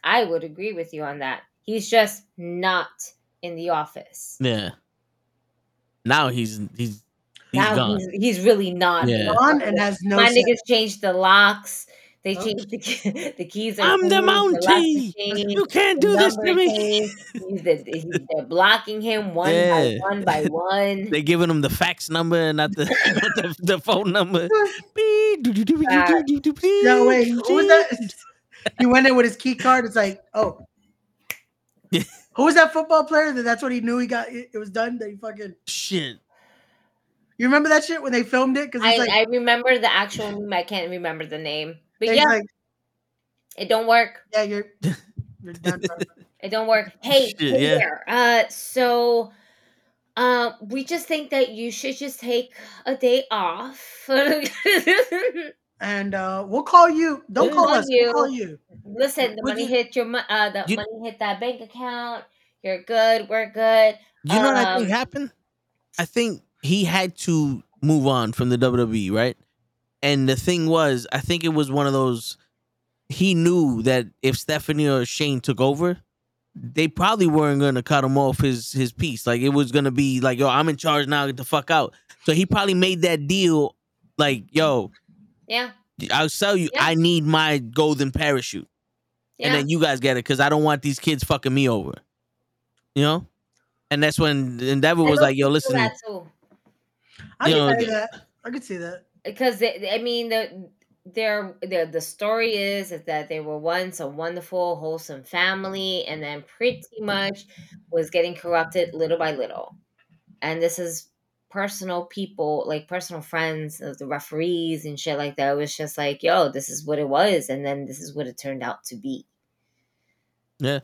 I would agree with you on that. He's just not in the office. Yeah. Now he's he's, he's now gone. He's, he's really not yeah. gone and has no. My sense. Niggas changed the locks. They changed the key, the keys. I'm the, the Mountie. You can't do this to me. He's the, he's, they're blocking him one yeah. by one by one. They're giving him the fax number and not the not the, the phone number. uh, no way. Who was that? He went in with his key card. It's like, oh, who was that football player that that's what he knew he got? It, it was done. That he fucking shit. You remember that shit when they filmed it? Because I, like, I remember the actual name. I can't remember the name. But yeah, like, it don't work. Yeah, you're, you're done. It don't work. Hey, Shit, here. Yeah. Uh, so uh, we just think that you should just take a day off. And uh, we'll call you. Don't we'll call, call us. You. We'll call you. Listen, the Would money you, hit your uh, the you, money hit that bank account. You're good. We're good. You um, know what I think happened? I think he had to move on from the W W E, right? And the thing was, I think it was one of those, he knew that if Stephanie or Shane took over, they probably weren't going to cut him off his his piece. Like, it was going to be like, yo, I'm in charge now, get the fuck out. So he probably made that deal like, yo, yeah, I'll sell you. Yeah. I need my golden parachute. Yeah. And then you guys get it because I don't want these kids fucking me over. You know? And that's when Endeavor was like, yo, listen. That too. I can see that. I can see that. Because I mean, the their the the story is is that they were once a wonderful, wholesome family, and then pretty much was getting corrupted little by little, and this is personal people, like personal friends of the referees and shit like that. It was just like, yo, this is what it was. And then this is what it turned out to be. Yeah.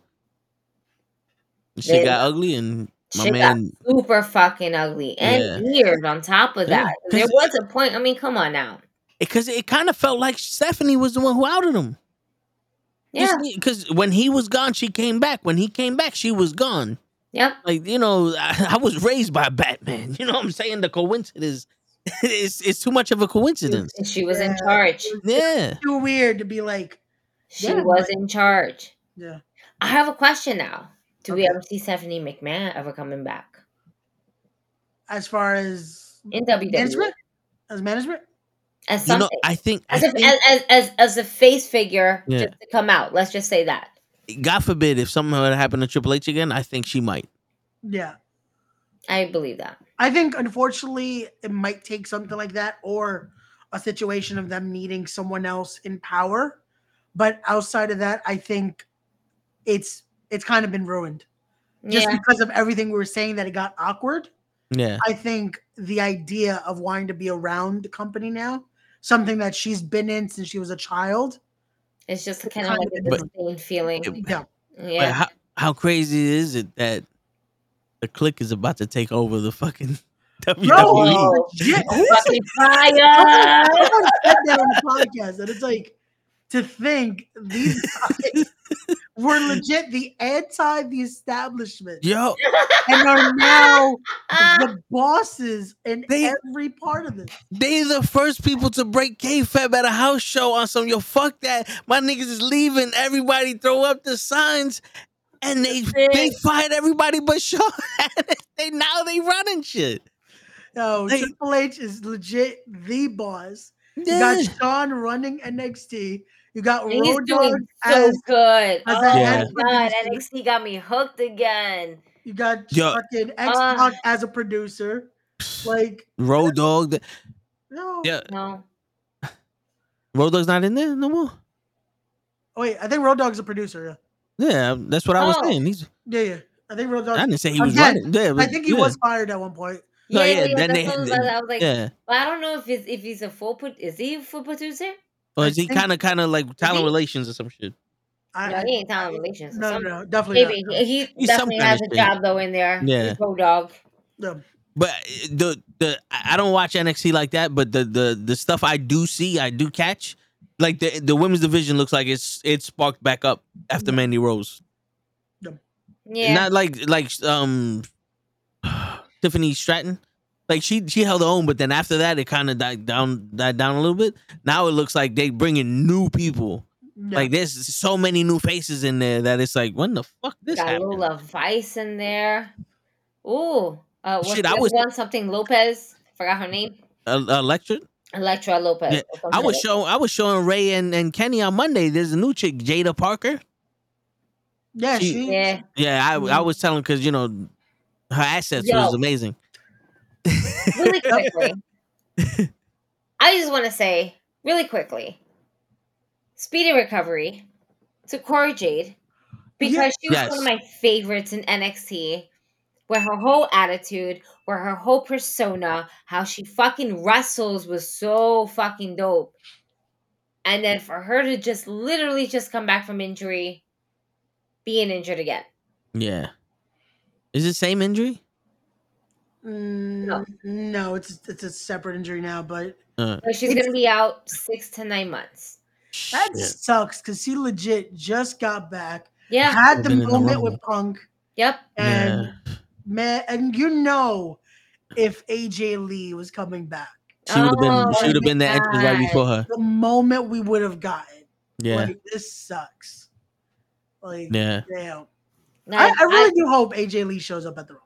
Shit they, got ugly and my man. Got super fucking ugly and yeah. weird on top of that. Yeah, there was a point. I mean, come on now. Because it, it kind of felt like Stephanie was the one who outed him. Yeah. Because when he was gone, she came back. When he came back, she was gone. Yep. Like, you know, I, I was raised by Batman. You know what I'm saying? The coincidence is it's too much of a coincidence. She, she was yeah. in charge. Yeah. It's too weird to be like. She yeah, was like, in charge. Yeah. I have a question now. Do okay. we ever see Stephanie McMahon ever coming back? As far as in W W E management? As management? As something. You know, I think as I a think, as, as as a face figure yeah. just to come out. Let's just say that. God forbid if something had happened to Triple H again, I think she might. Yeah. I believe that. I think, unfortunately, it might take something like that or a situation of them needing someone else in power. But outside of that, I think it's it's kind of been ruined. Just yeah. because of everything we were saying that it got awkward. Yeah. I think the idea of wanting to be around the company now, something that she's been in since she was a child, it's just kind of like a disdain feeling. It, yeah. yeah. How, how crazy is it that the clique is about to take over the fucking W W E? Bro, yeah, fucking fire. Someone said that on the podcast, and it's like, to think these guys were legit the anti the establishment. Yo. And are now the bosses in they, every part of this. They the first people to break K F A B at a house show on some, yo, fuck that. My niggas is leaving. Everybody throw up the signs. And they they fired everybody but Shawn. they Now they running shit. No, they, Triple H is legit the boss. Yeah. You got Shawn running N X T. You got and Road Dogg so as, good. As oh yeah. my god, N X T got me hooked again. You got Yo. fucking X-Pac uh, as a producer, like Road Dogg. No, yeah. no. Road Dogg's not in there no more. Oh wait, I think Road Dogg's a producer. Yeah, yeah that's what oh. I was saying. He's yeah, yeah. I think Road Dogg. I didn't say he was again, running. Yeah, was, I think he yeah. was fired at one point. Yeah, oh, yeah, yeah. Then they, was, I was like, yeah. well, I don't know if he's if he's a full put. Is he a full producer? Or is he kind of, kind of like talent relations or some shit? I, no, he ain't talent relations. No, no, no, definitely Maybe. not. He, he definitely has a job though in there. Yeah, he's pro dog. Yeah. But the the I don't watch N X T like that. But the the the stuff I do see, I do catch. Like the the women's division looks like it's it's sparked back up after yeah. Mandy Rose. Yeah, not like like um Tiffany Stratton. Like she, she held her own, but then after that, it kind of died down, died down a little bit. Now it looks like they bringing new people. No. Like there's so many new faces in there that it's like, when the fuck this got happened? Lola Vice in there. Ooh, uh, what's Shit, I was one something Lopez. Forgot her name. Uh, Electra. Electra Lopez. Yeah. I was showing, I was showing Ray and, and Kenny on Monday. There's a new chick, Jada Parker. Yeah, she, she, yeah, yeah. I, I was telling because you know her assets Yo. was amazing. Really quickly, I just want to say really quickly, speedy recovery to Cora Jade, because she was yes. one of my favorites in N X T, where her whole attitude, where her whole persona, how she fucking wrestles was so fucking dope. And then for her to just literally just come back from injury, being injured again. Yeah. Is it the same injury? No. no, it's it's a separate injury now, but uh, so she's gonna be out six to nine months. That yeah. sucks because she legit just got back. Yeah, had the moment with Punk. Yep, and yeah. man, and you know, if A J Lee was coming back, she would have oh, been. She would have been the entrance right before her. The moment we would have gotten. Yeah, like, this sucks. Like, yeah, damn. Now, I, I really I, do hope A J Lee shows up at the Rumble.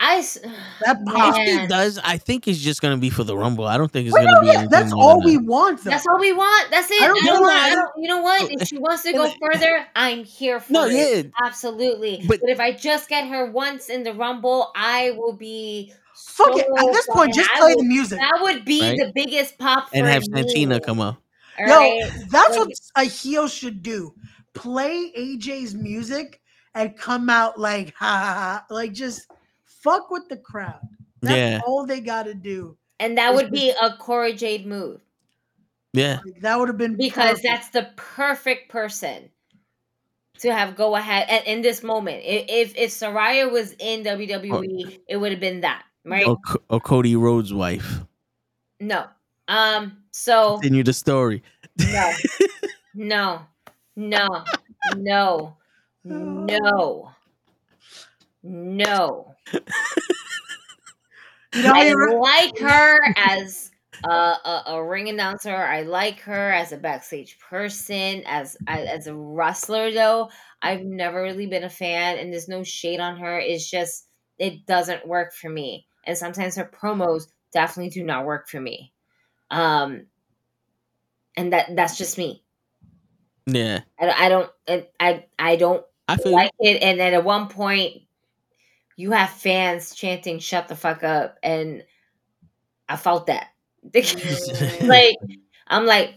I, that if he does, I think it's just going to be for the Rumble. I don't think it's going to be. Yeah, that's all we that. want. Though. That's all we want. That's it. I don't, I don't, want, I don't, you know what? If she wants to go further, I'm here for no, it. Yeah. Absolutely. But, but if I just get her once in the Rumble, I will be. Fuck so it. At this point, fun. just play would, the music. That would be right? the biggest pop. And for have me. Santina come up. All no, right? that's what a heel should do. Play A J's music and come out like ha ha ha, like just. Fuck with the crowd. That's yeah. all they got to do. And that would be a Cora Jade move. Yeah. Like, that would have been Because perfect. That's the perfect person to have go ahead at, in this moment. If if Saraya was in W W E, oh. it would have been that, right? Or, or Cody Rhodes' wife. No. Um. So continue the story. No. No. No. No. No. No. I like her as a, a, a ring announcer. I like her as a backstage person, as as a wrestler, though. I've never really been a fan, and there's no shade on her. It's just, it doesn't work for me. And sometimes her promos definitely do not work for me. Um, and that that's just me. Yeah. I, I don't, I, I don't I feel like it. And then at one point, you have fans chanting, shut the fuck up. And I felt that. Like, I'm like,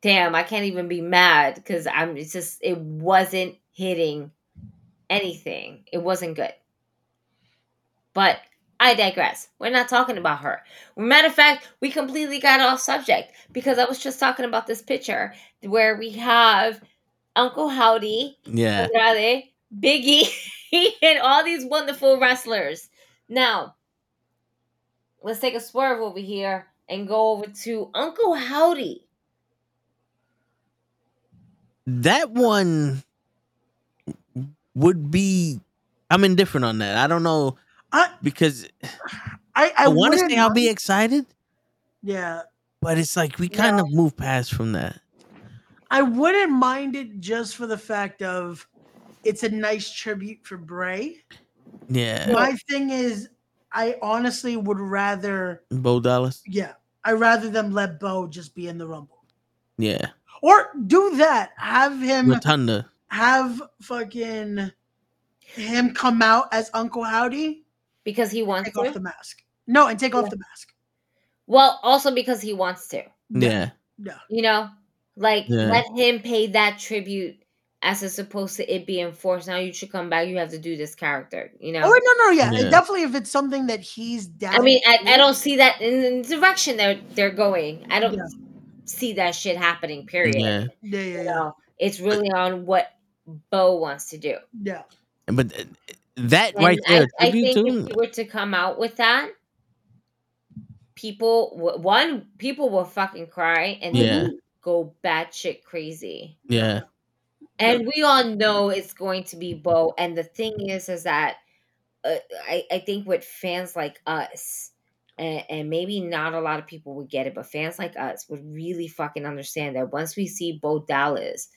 damn, I can't even be mad because I'm, it's just, it wasn't hitting anything. It wasn't good. But I digress. We're not talking about her. Matter of fact, we completely got off subject because I was just talking about this picture where we have Uncle Howdy, yeah, Andrade, Biggie, and all these wonderful wrestlers. Now, let's take a swerve over here and go over to Uncle Howdy. That one would be... I'm indifferent on that. I don't know. I, because I, I, I want to say I'll be excited. Yeah. But it's like we kind yeah. of move past from that. I wouldn't mind it just for the fact of it's a nice tribute for Bray. Yeah. My thing is, I honestly would rather Bo Dallas. Yeah. I'd rather them let Bo just be in the Rumble. Yeah. Or do that. Have him. Rotunda. Have fucking him come out as Uncle Howdy. Because he wants take to. Take off the mask. No, and take yeah. off the mask. Well, also because he wants to. Yeah. Yeah. You know? Like, yeah. let him pay that tribute as it's supposed to it be enforced. Now you should come back. You have to do this character, you know? Oh, no, no, yeah. yeah. Definitely if it's something that he's down. I mean, I, I don't see that in the direction they're, they're going. I don't yeah. see that shit happening, period. Yeah. Yeah, yeah, yeah. So it's really on what Bo wants to do. Yeah. But that and right there. I, I think too? If you were to come out with that, people, w- one, people will fucking cry and yeah. then go batshit crazy. Yeah. And we all know it's going to be Bo. And the thing is, is that uh, I, I think with fans like us, and, and maybe not a lot of people would get it, but fans like us would really fucking understand that once we see Bo Dallas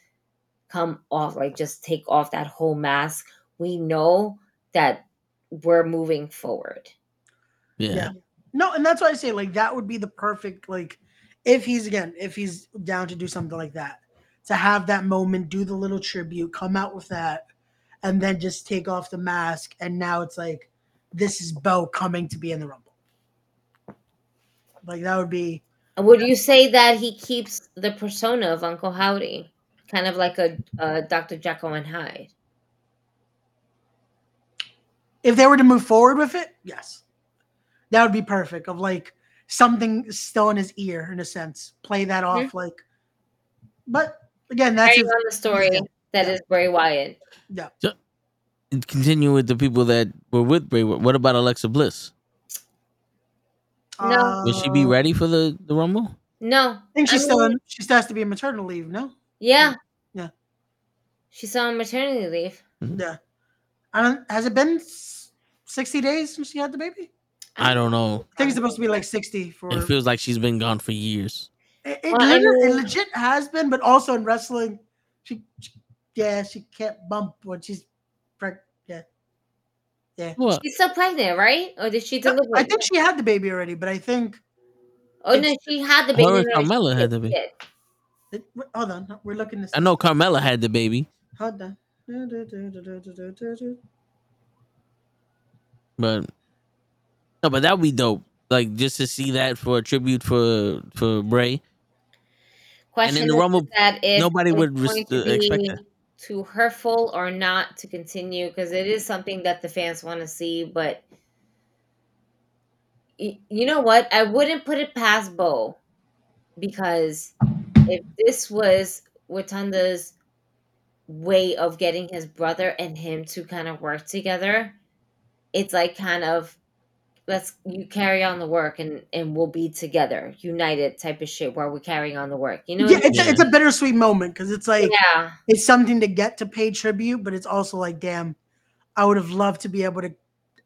come off, like just take off that whole mask, we know that we're moving forward. Yeah. yeah. No, and that's why I say, like, that would be the perfect, like, if he's, again, if he's down to do something like that, to have that moment, do the little tribute, come out with that, and then just take off the mask. And now it's like, this is Bo coming to be in the Rumble. Like, that would be... Would you say that he keeps the persona of Uncle Howdy? Kind of like a, a Doctor Jekyll and Hyde? If they were to move forward with it, yes. That would be perfect, of like... something still in his ear, in a sense. Play that off, mm-hmm. like. But again, that's his- the story yeah. that yeah. is Bray Wyatt. Yeah. So, and continue with the people that were with Bray. What about Alexa Bliss? No. Uh, Will she be ready for the, the Rumble? No. I think she's I mean, still. In, she still has to be on maternity leave. No. Yeah. Yeah. She's still on maternity leave. Mm-hmm. Yeah. I don't. Has it been sixty days since she had the baby? I don't know. I think it's supposed to be like sixty. For it feels like she's been gone for years. It, it, well, legit, it legit has been, but also in wrestling, she, she yeah, she can't bump when she's pregnant. Yeah, yeah. What? She's still pregnant, right? Or did she deliver? No, I think she had the baby already, but I think. Oh no, she had the baby. Or Carmella had the baby. It, hold on, we're looking. This I know Carmella had the baby. Hold on. But. No, but that would be dope. Like, just to see that for a tribute for for Bray. Question, and in the Rumble, that if nobody would rest- to expect that. Too hurtful or not to continue, because it is something that the fans want to see, but y- you know what? I wouldn't put it past Bo, because if this was Watanda's way of getting his brother and him to kind of work together, it's like kind of let's you carry on the work and, and we'll be together, united type of shit while we're carrying on the work. You know, yeah, it's, yeah. A, it's a bittersweet moment because it's like yeah. it's something to get to pay tribute, but it's also like, damn, I would have loved to be able to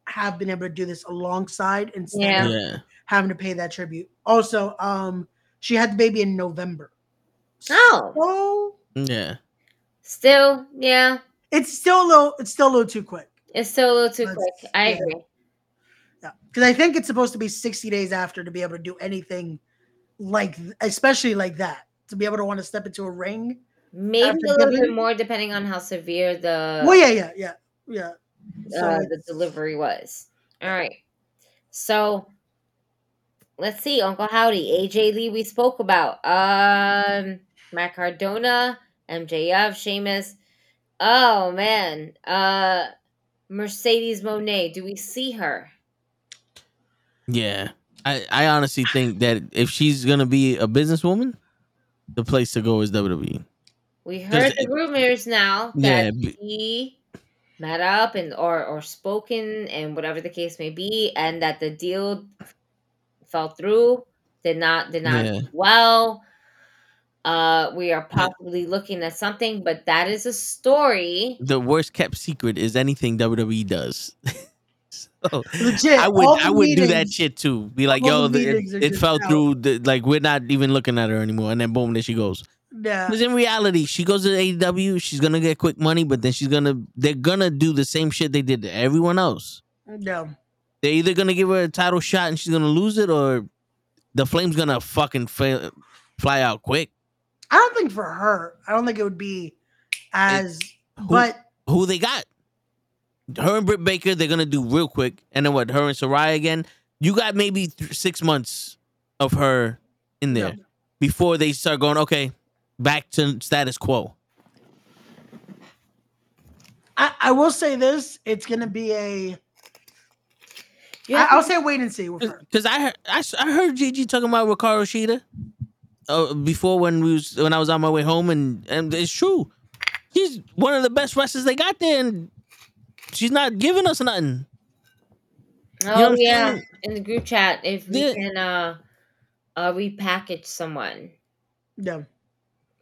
have been able to do this alongside instead yeah. of yeah. having to pay that tribute. Also, um, she had the baby in November. Oh, so, yeah. Still, yeah. It's still a little. It's still a little too quick. It's still a little too but, quick. I yeah. agree. Yeah, because I think it's supposed to be sixty days after to be able to do anything like, especially like that, to be able to want to step into a ring. Maybe a little bit more, depending on how severe the. Well, yeah, yeah, yeah, yeah. So, uh, the delivery was. All right, so let's see, Uncle Howdy, A J Lee, we spoke about, um, Matt Cardona, M J F, Sheamus. Oh man, uh, Mercedes Moné. Do we see her? Yeah, I, I honestly think that if she's gonna be a businesswoman, the place to go is W W E. We heard the rumors now that yeah, she met up and or or spoken and whatever the case may be, and that the deal fell through. Did not did not yeah. do well. Uh, we are possibly looking at something, but that is a story. The worst kept secret is anything W W E does. so Legit, I would I would meetings, do that shit too. Be like, yo, the the, it, it fell out. through. The, like we're not even looking at her anymore. And then boom, there she goes. Yeah. Because in reality, she goes to A E W. She's gonna get quick money, but then she's gonna they're gonna do the same shit they did to everyone else. No. They're either gonna give her a title shot and she's gonna lose it, or the flame's gonna fucking fail, fly out quick. I don't think for her. I don't think it would be as. Who, but who they got? Her and Britt Baker. They're gonna do real quick, and then what? Her and Saraya again. You got maybe th- six months of her in there no. before they start going. Okay, back to status quo. I, I will say this. It's gonna be a. Yeah, I, I'll say wait and see with her. Because I, I I heard Gigi talking about Ricardo Shida. Uh, before when we was, when I was on my way home, and, and it's true, she's one of the best wrestlers they got there, and she's not giving us nothing. Oh you know yeah, saying? In the group chat, if we yeah. can uh, uh, repackage someone, yeah,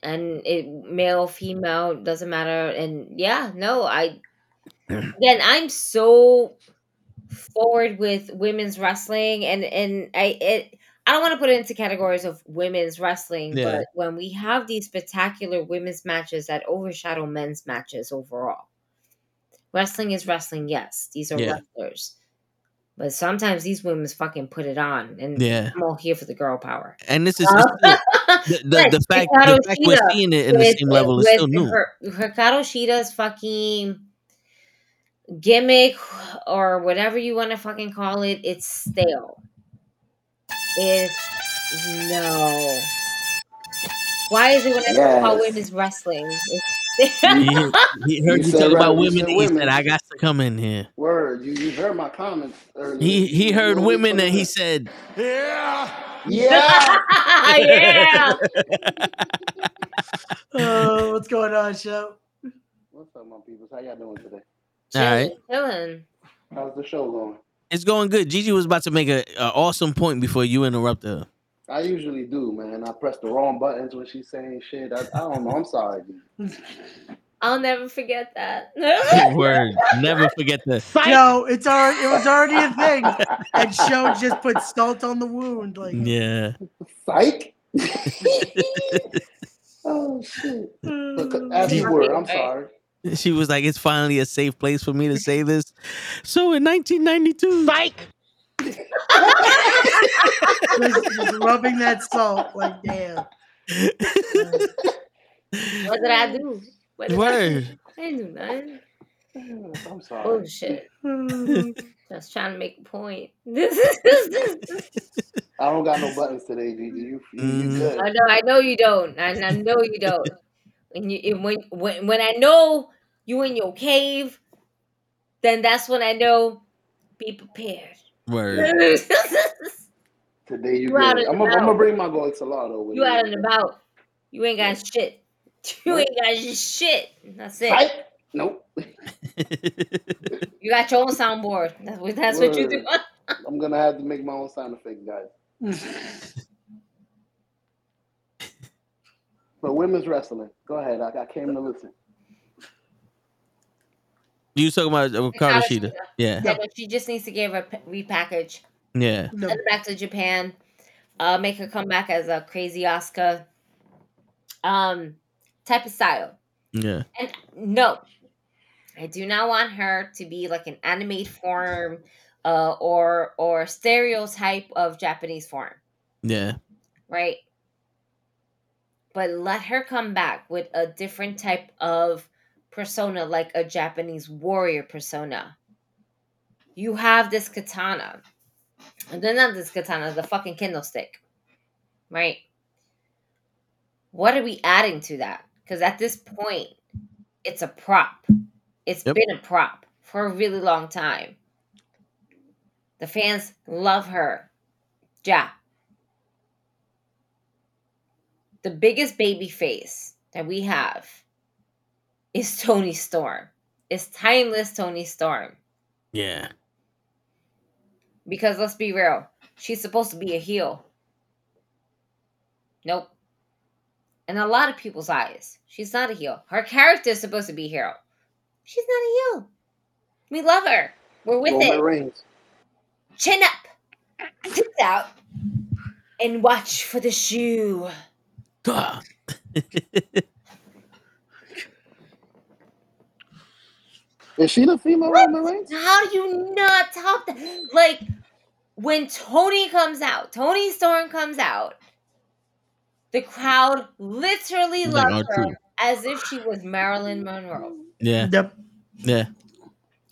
and it male, female, doesn't matter, and yeah, no, I again, I'm so forward with women's wrestling, and and I it. I don't want to put it into categories of women's wrestling, yeah. but when we have these spectacular women's matches that overshadow men's matches overall, wrestling is wrestling. Yes, these are yeah. wrestlers, but sometimes these women fucking put it on, and yeah. I'm all here for the girl power. And this is uh, the, the, like, the fact Hikaru the fact Shida we're seeing it in with, the same level is still new. Her, Hikaru Shida's fucking gimmick or whatever you want to fucking call it, it's stale. Is no. Why is it when I yes. talk about women's wrestling? he, he heard you, you talk right about women, and he said, "I got to come in here." Word, you, you heard my comments earlier. He he heard you women, and he said, "Yeah, yeah, yeah." Oh, what's going on, show? What's up, my people? How y'all doing today? All right, chilling. How's the show going? It's going good. Gigi was about to make an awesome point before you interrupted her. I usually do, man. I press the wrong buttons when she's saying shit. I, I don't know. I'm sorry, dude. I'll never forget that. Word. Never forget that. No, it's already, it was already a thing. And Show just put salt on the wound. Like, yeah. Psych? Oh, shit. Look, as you were, I'm sorry. She was like, it's finally a safe place for me to say this. So in nineteen ninety-two, Mike! just, just rubbing that salt, like, damn. What did I do? What did Word. I do? I didn't do nothing. I'm sorry. Oh, shit. I was trying to make a point. I don't got no buttons today, Gigi. You, you, you good. I know, I know you don't. I, I know you don't. And, you, and when, when when I know you in your cave, then that's when I know be prepared. Word. Today you good. I'm gonna bring my boy Salado. You out and about. You ain't got shit. You ain't got shit. That's it. I, nope. You got your own soundboard. That's what, that's what you do. I'm gonna have to make my own sound effect, guys. But women's wrestling. Go ahead. I, I came to listen. You was talking about Kazuchika. Yeah. yeah. She just needs to get a repackage. Yeah. Send her back to Japan. Uh, make her come back as a crazy Asuka um, type of style. Yeah. And no, I do not want her to be like an anime form uh, or or stereotype of Japanese form. Yeah. Right? But let her come back with a different type of persona, like a Japanese warrior persona. You have this katana. And then not this katana, the fucking kendo stick. Right? What are we adding to that? Because at this point, it's a prop. It's yep. been a prop for a really long time. The fans love her. Ja. The biggest baby face that we have is Toni Storm. It's timeless Toni Storm. Yeah. Because let's be real. She's supposed to be a heel. Nope. In a lot of people's eyes, she's not a heel. Her character is supposed to be a hero. She's not a heel. We love her. We're with Roman it. Reigns. Chin up. Tits out. And watch for the shoe. God. Is she the female Roman Reigns? How do you not talk that? Like, when Tony comes out, Toni Storm comes out, the crowd literally like loves R-Truth. Her as if she was Marilyn Monroe. Yeah. Yep. Yeah.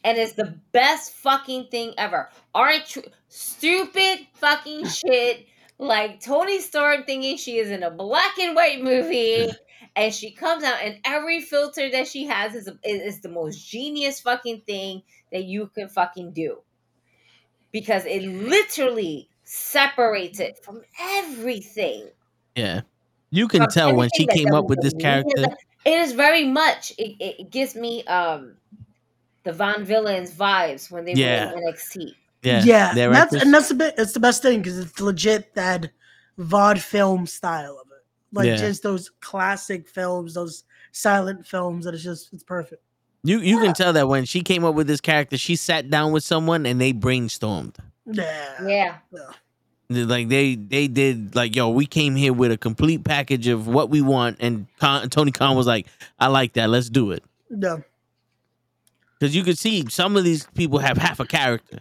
And it's the best fucking thing ever. R-Truth, stupid fucking shit. Like Toni Storm thinking she is in a black and white movie, and she comes out, and every filter that she has is a, is the most genius fucking thing that you can fucking do, because it literally separates it from everything. Yeah, you can from tell when she came up with this character. It is very much. It, it gives me um the Von Villains vibes when they yeah. were in N X T. Yeah, yeah, and that's and that's the bit. It's the best thing because it's legit that V O D film style of it, like yeah. just those classic films, those silent films. That it's just it's perfect. You you yeah. can tell that when she came up with this character, she sat down with someone and they brainstormed. Yeah, yeah. Like they they did like yo, we came here with a complete package of what we want, and Con, Tony Khan was like, I like that, let's do it. Yeah, because you could see some of these people have half a character.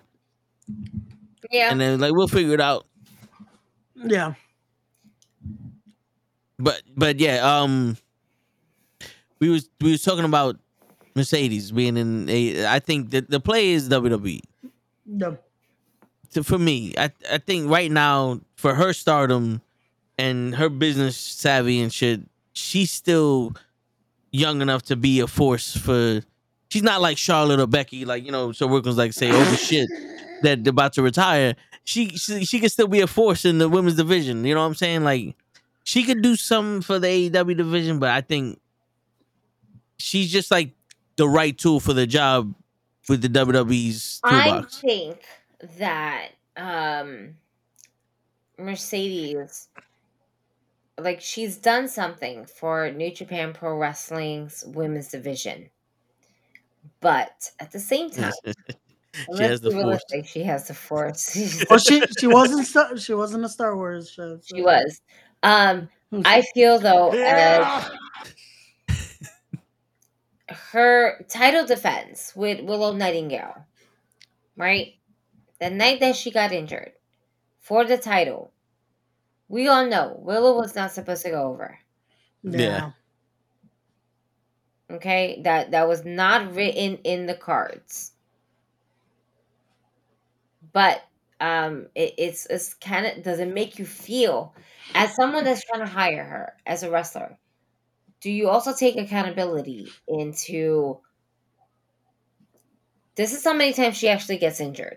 Yeah, and then like we'll figure it out. Yeah, but but yeah, um, we was we was talking about Mercedes being in a. I think that the play is W W E. No, so for me, I I think right now for her stardom and her business savvy and shit, she's still young enough to be a force for. She's not like Charlotte or Becky, like you know. So workers like say, "Oh the shit." That about to retire, she, she she can still be a force in the women's division. You know what I'm saying? Like, she could do something for the A E W division, but I think she's just like the right tool for the job with the W W E's toolbox. I think that um, Mercedes, like, she's done something for New Japan Pro Wrestling's women's division, but at the same time. She has, she has the force. Well, she she wasn't star, she wasn't a Star Wars show. So. She was. Um, I feel though, yeah. as her title defense with Willow Nightingale, right? The night that she got injured for the title, we all know Willow was not supposed to go over. No. Yeah. Okay, that that was not written in the cards. But um, it, it's it's kind of does it make you feel as someone that's trying to hire her as a wrestler? Do you also take accountability into this is how many times she actually gets injured?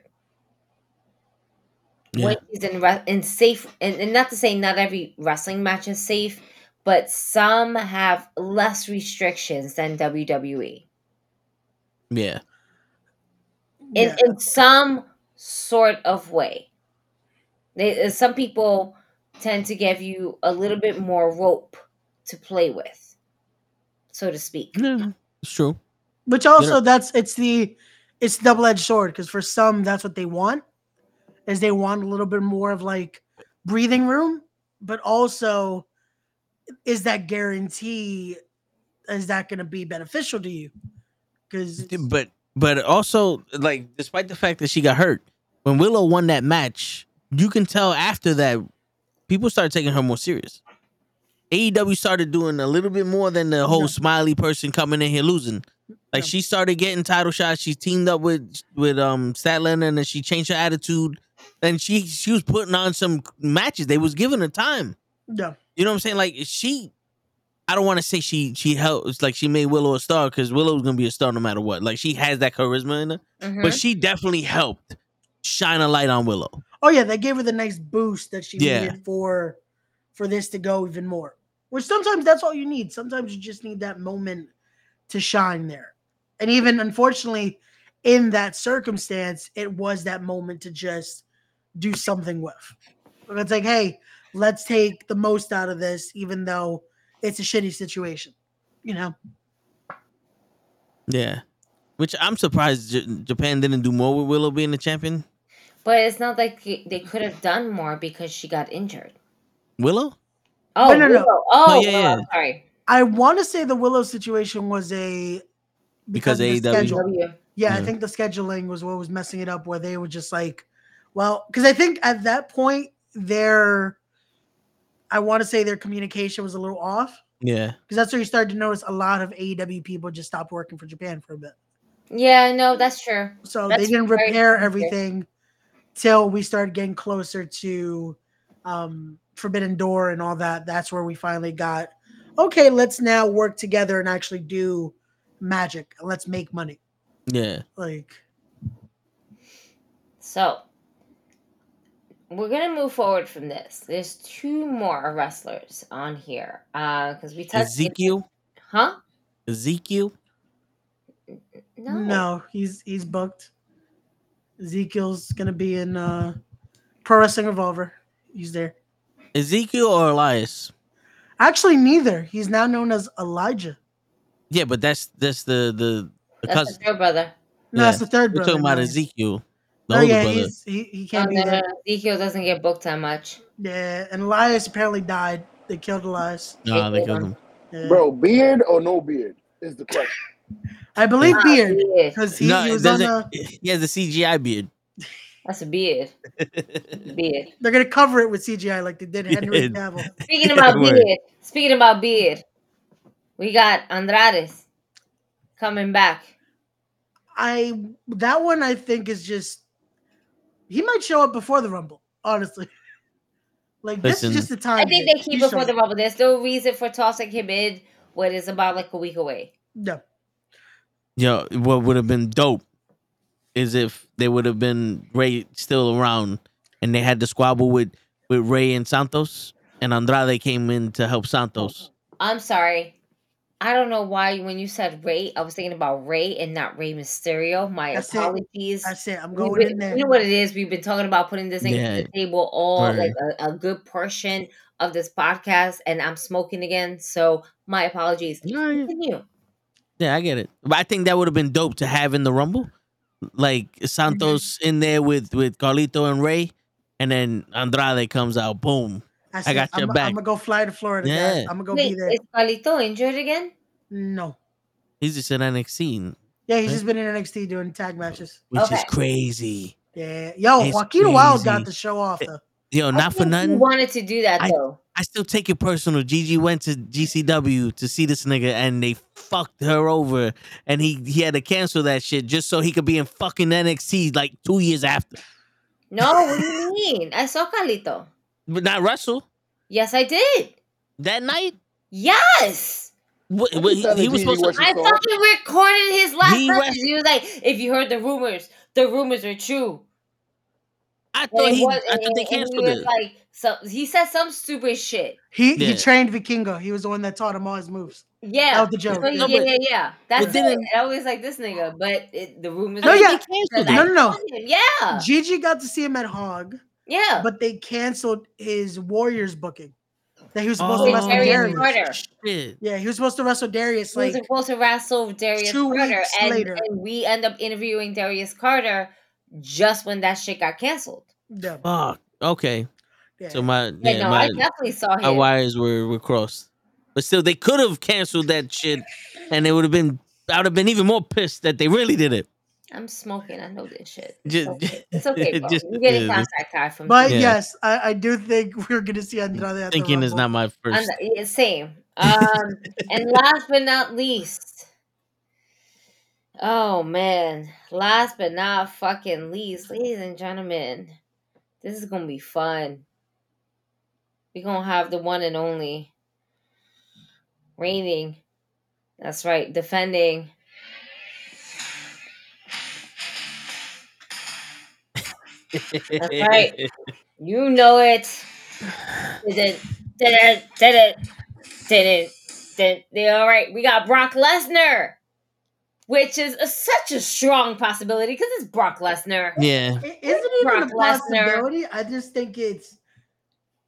yeah. when he's in re- in safe, and, and not to say not every wrestling match is safe, but some have less restrictions than W W E. Yeah. In, yeah. in some sort of way. They, some people tend to give you a little bit more rope to play with, so to speak. Yeah, it's true. Which also, yeah. that's it's the it's double-edged sword, because for some, that's what they want, is they want a little bit more of like breathing room, but also is that guarantee, is that going to be beneficial to you? Because but but also, like, despite the fact that she got hurt, when Willow won that match, you can tell after that people started taking her more serious. A E W started doing a little bit more than the whole yeah. smiley person coming in here losing. Like, yeah. she started getting title shots. She teamed up with with um Statlander, and then she changed her attitude. And she she was putting on some matches. They was giving her time. Yeah, you know what I'm saying? Like, she, I don't want to say she she helped. Like, she made Willow a star, because Willow's gonna be a star no matter what. Like, she has that charisma in her, mm-hmm. but she definitely helped shine a light on Willow. Oh yeah, they gave her the nice boost that she yeah. needed for. for this to go even more. Which sometimes that's all you need. Sometimes you just need that moment to shine there. And even, unfortunately, in that circumstance, it was that moment to just do something with. It's like, hey, let's take the most out of this, even though it's a shitty situation, you know? Yeah. Which I'm surprised J- Japan didn't do more with Willow being the champion. But it's not like they could have done more because she got injured. Willow? Oh, no, no, Willow. no. Oh, oh yeah, yeah. Oh, sorry. I want to say the Willow situation was a... Because, because of the A E W. Yeah, mm-hmm. I think the scheduling was what was messing it up, where they were just like, well, because I think at that point, their, I want to say their communication was a little off. Yeah. Because that's where you started to notice a lot of A E W people just stopped working for Japan for a bit. Yeah, no, that's true. So that's they didn't repair everything till we started getting closer to... Um, Forbidden Door and all that. That's where we finally got, okay, let's now work together and actually do magic. Let's make money. Yeah. Like, so we're gonna move forward from this. There's two more wrestlers on here. Uh, because we touched Ezekiel. Huh? Ezekiel. No. No, he's he's booked. Ezekiel's gonna be in uh, Pro Wrestling Revolver. He's there. Ezekiel or Elias? Actually, neither. He's now known as Elijah. Yeah, but that's that's the the, the that's cousin. The third brother. No, yeah. that's the third We're brother. We're talking about Ezekiel. The oh older yeah, brother. He's, he he can't oh, be no, there. No, Ezekiel doesn't get booked that much. Yeah, and Elias apparently died. They killed Elias. No, nah, they, they killed him. him. Yeah. Bro, beard or no beard is the question. I believe nah, beard because he, no, he was on a. He has a C G I beard. That's a beard. Beard. They're gonna cover it with C G I like they did Henry Cavill. Speaking about beard, speaking about beard, we got Andrade coming back. I that one I think is just he might show up before the Rumble, honestly. Like Listen, this is just the time. I think they keep before the Rumble. There's no reason for tossing him in when it's about like a week away. No. Yo, what would have been dope is if they would have been Rey still around and they had to squabble with, with Rey and Santos, and Andrade came in to help Santos. I'm sorry. I don't know why when you said Rey, I was thinking about Rey and not Rey Mysterio. My That's apologies. It. That's it. I'm going been, in there. You know what it is? We've been talking about putting this thing yeah. to the table all right. like a, a good portion of this podcast, and I'm smoking again. So my apologies. Right. Continue. Yeah, I get it. But I think that would have been dope to have in the Rumble. Like Santos in there with, with Carlito and Rey, and then Andrade comes out. Boom! I, I got I'm your a, back. I'm gonna go fly to Florida. Yeah. Guys. I'm gonna go Wait, be there. Is Carlito injured again? No, he's just in N X T. Yeah, he's right? just been in N X T doing tag matches, which okay. is crazy. Yeah, yo, it's Joaquin crazy. Wild got the show off though. Yo, not for nothing. He wanted to do that I, though. I still take it personal. Gigi went to G C W to see this nigga, and they fucked her over, and he, he had to cancel that shit just so he could be in fucking N X T like two years after. No, what do you mean? I saw Carlito. But not Russell. Yes, I did. That night? Yes. What, what, he, he was supposed to. I fucking recorded his last message. He was like, if you heard the rumors, the rumors are true. I thought he, was, I thought they canceled it. Like, so he said some stupid shit. He yeah. he trained Vikingo. He was the one that taught him all his moves. Yeah, that was the joke. So he, no, yeah, but, yeah, yeah. That's the, I always like this nigga, but it, the rumors. No, yeah, canceled no, no, no. Yeah, Gigi got to see him at Hog. Yeah, but they canceled his Warriors booking. That he was supposed oh, to wrestle Darius. Darius. Shit. Yeah, he was supposed to wrestle Darius. He like, was supposed to wrestle Darius two Carter, weeks and, later. and we end up interviewing Darius Carter just when that shit got canceled. Yeah. Oh, okay. Yeah. So my, yeah, yeah, no, my I definitely saw him. My wires were, were crossed, but still, they could have canceled that shit, and it would have been. I would have been even more pissed that they really did it. I'm smoking. I know this shit. Just, it's okay, bro. Just, We're getting yeah, contact high from But yeah. yes, I, I do think we're going to see Andrade. Thinking is not my first. And, same. Um, and last but not least. Oh, man. Last but not fucking least. Ladies and gentlemen, this is going to be fun. We're going to have the one and only reigning. That's right. Defending. That's right. You know it. Did it, did it, did it, did it, did it. All right, we got Brock Lesnar, which is a, such a strong possibility because it's Brock Lesnar. Yeah. It, isn't it Brock even a possibility? Lesnar. I just think it's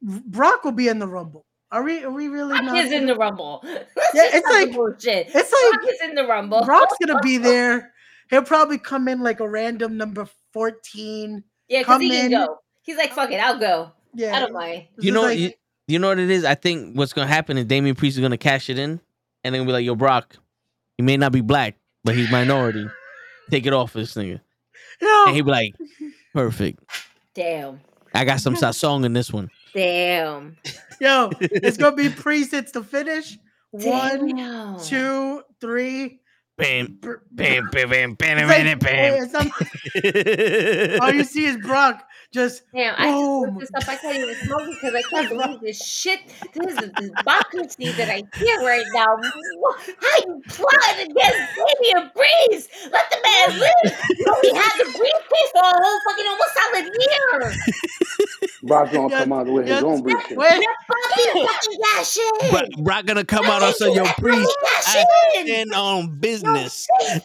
Brock will be in the Rumble. Are we are we really Brock not? is in the Rumble. Yeah, it's like bullshit. It's like Brock is in the Rumble. Brock's gonna be there. He'll probably come in like a random number fourteen. Yeah, because he can go. He's like, fuck it, I'll go. Yeah. I don't mind. You know, like, you, you know what it is? I think what's going to happen is Damian Priest is going to cash it in and then be like, yo, Brock, he may not be black, but he's minority. Take it off for this nigga. No. And he'd be like, perfect. Damn. I got some song in this one. Damn. Yo, it's going to be Priest. It's the finish. One, Damn. two, three. Bam, bam, bam, bam, bam, like, bam, bam. All you see is Brock just. Damn, I looked this up. I can't even smoke because I can't believe this shit. This is this democracy that I hear right now. How you plot against Damian Priest? Let the man live. You only had the briefcase for a whole fucking almost solid year. Brock's gonna come out with his own briefcase. But Brock gonna come out and say, "Yo, Priest, I stand on business." Yo,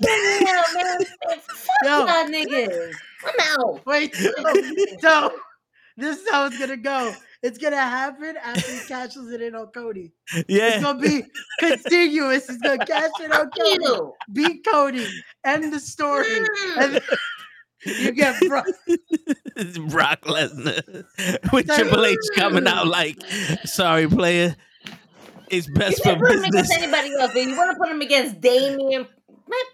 fuck y'all niggas. I'm out. Wait, so this is how it's gonna go. It's gonna happen after he cashes it in on Cody. Yeah, it's gonna be continuous. He's gonna cash it on Cody, beat Cody, end the story. And you get Brock, Brock Lesnar with so, Triple H coming out like, "Sorry, player. It's best you for put business." Him against anybody else, but you want to put him against Damian? Fuck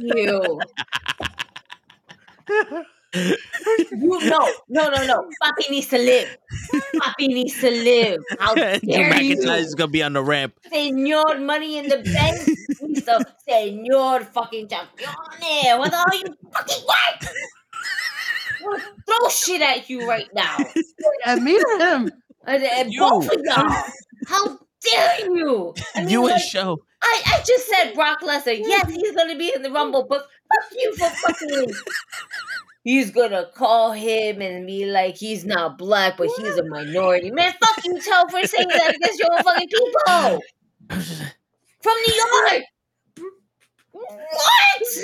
you! you no, no, no, no. Papi needs to live. Papi needs to live. How dare you? McIntyre is gonna be on the ramp. Señor, money in the bank. So, Señor, fucking champion. What the hell you fucking what? I'm gonna throw shit at you right now. At me or him? At, at both of y'all. How dare you? I mean, you like, and show. I, I just said Brock Lesnar. Yes, he's going to be in the Rumble, but fuck you for fucking. He's going to call him and be like, he's not black, but he's a minority. Man, fuck you, Toe, for saying that against your own fucking people. From New York. What? This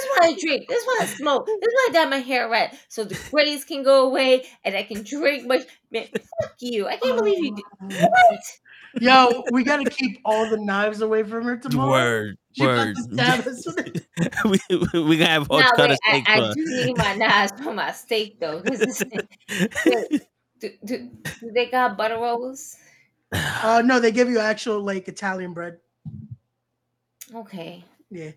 is why I drink. This is why I smoke. This is why I dye my hair red. So the grays can go away and I can drink my... Man, fuck you. I can't believe you did. What? Yo, we got to keep all the knives away from her tomorrow. Word. She word. we we got to have hot nah, cut wait, a steak. I, I do need my knives for my steak, though. Wait, do, do, do they got butter rolls? Uh, no, they give you actual, like, Italian bread. Okay. Yeah.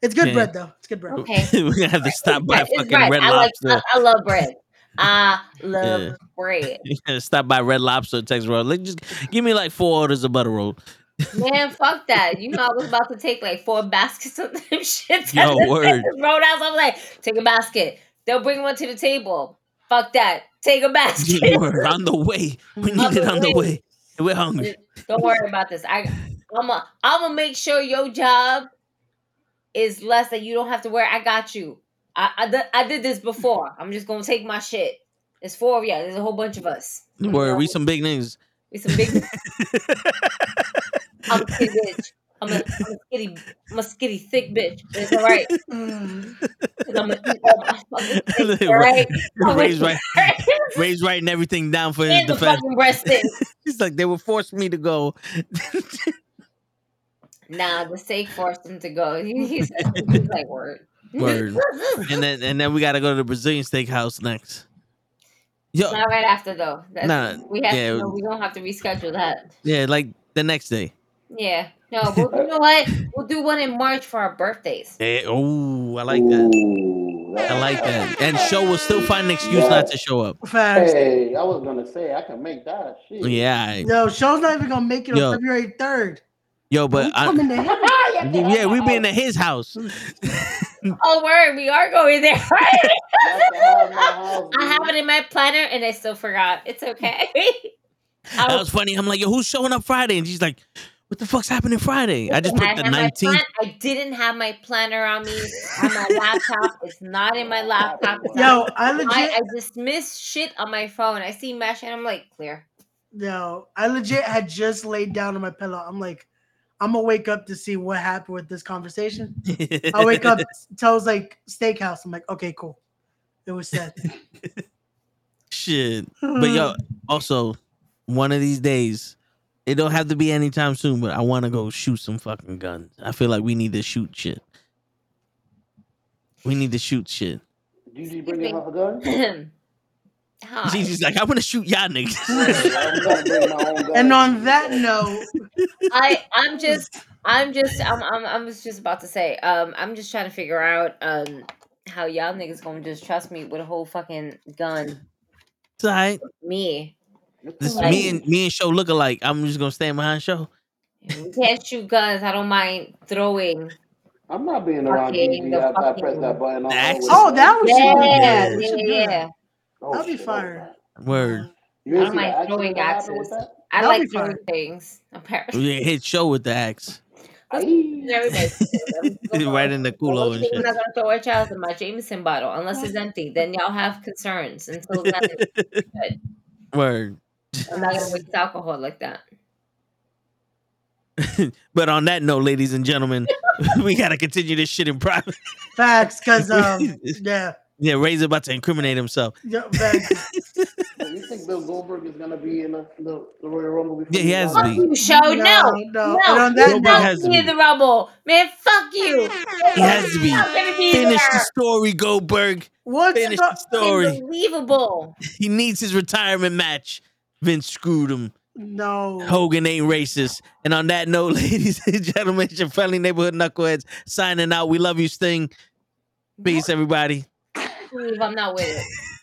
It's good yeah. bread, though. It's good bread. Okay. We're going to have to stop by fucking bread. Red I Lobster. Like, I, I love bread. I love yeah. bread. You're going to stop by Red Lobster, Texas Roll. Like, just give me like four orders of butter roll. Man, fuck that. You know, I was about to take like four baskets of them shit. No word. Roll out. I'm like, take a basket. They'll bring one to the table. Fuck that. Take a basket. We're on the way. We need on it on the way. way. We're hungry. Don't worry about this. I, I'm going to make sure your job is less that you don't have to wear. I got you. I I, th- I did this before. I'm just going to take my shit. There's four of you. There's a whole bunch of us. Word, we some big names. We some big names. I'm a skinny bitch. I'm a, I'm, a skinny, I'm a skinny, thick bitch. It's all right. Mm. I'm a, I'm a thick, all right? Ray's right, Ray's writing everything down for his defense. He's like, they were forcing me to go. Nah, the steak forced him to go. He, he's, he's like, word. Word. and then and then we got to go to the Brazilian steakhouse next. Yo, not right after, though. That's, nah, we have yeah. to, we don't have to reschedule that. Yeah, like the next day. Yeah. No, but you know what? We'll do one in March for our birthdays. Hey, oh, I like that. Ooh, I like that. And show will still find an excuse yeah. not to show up. Facts. Hey, I was going to say, I can make that shit. Yeah. I, Yo, show's not even going to make it yo. on February third. Yo, but... I, coming to him. Yeah, we been at his house. Oh, word. We are going there. Right? I have it in my planner, and I still forgot. It's okay. That was funny. I'm like, yo, who's showing up Friday? And she's like... What the fuck's happening Friday? I just picked the nineteenth. I didn't have my planner on me on my laptop. It's not in my laptop. It's Yo, I legit I, I dismissed shit on my phone. I see mesh and I'm like, clear. No, I legit had just laid down on my pillow. I'm like, I'm gonna wake up to see what happened with this conversation. I wake up, tells like steakhouse. I'm like, okay, cool. It was sad. Shit. But yo, also, one of these days. It don't have to be anytime soon, but I want to go shoot some fucking guns. I feel like we need to shoot shit. We need to shoot shit. Gigi bringing off a gun? Gigi's like, I want to shoot y'all niggas. And on that note, I I'm just I'm just I'm I'm I was just about to say um I'm just trying to figure out um how y'all niggas gonna just trust me with a whole fucking gun. It's all right. Me. This, like, me and me and Show look alike. I'm just gonna stand behind Show. You can't shoot guns. I don't mind throwing. I'm not being around Gigi after I press that button. Oh, that was yeah, yeah, yeah. yeah. Oh, that'll be fun. Word. You I don't like throwing axes. I That'll like throwing things. Apparently, yeah, hit Show with the axe. Right in the culo and shit. We're not gonna throw our child in my Jameson bottle unless it's empty. Then y'all have concerns until then. Good. Word. I'm not going to waste alcohol like that. But on that note, ladies and gentlemen, we got to continue this shit in private. Facts, because, um, yeah. Yeah, Ray's about to incriminate himself. Yeah, facts. You think Bill Goldberg is going to be in the, the, the Royal Rumble? Yeah, he has to be. Fuck you, Show. No, no. no. no. On that Goldberg has to be in the Rumble. Man, fuck you. He has to be. be Finish there. the story, Goldberg. What's Finish the story. Unbelievable. He needs his retirement match. Vince screwed him. No. Hogan ain't racist. And on that note, ladies and gentlemen, it's your friendly neighborhood knuckleheads signing out. We love you, Sting. Peace, everybody. I'm not with it.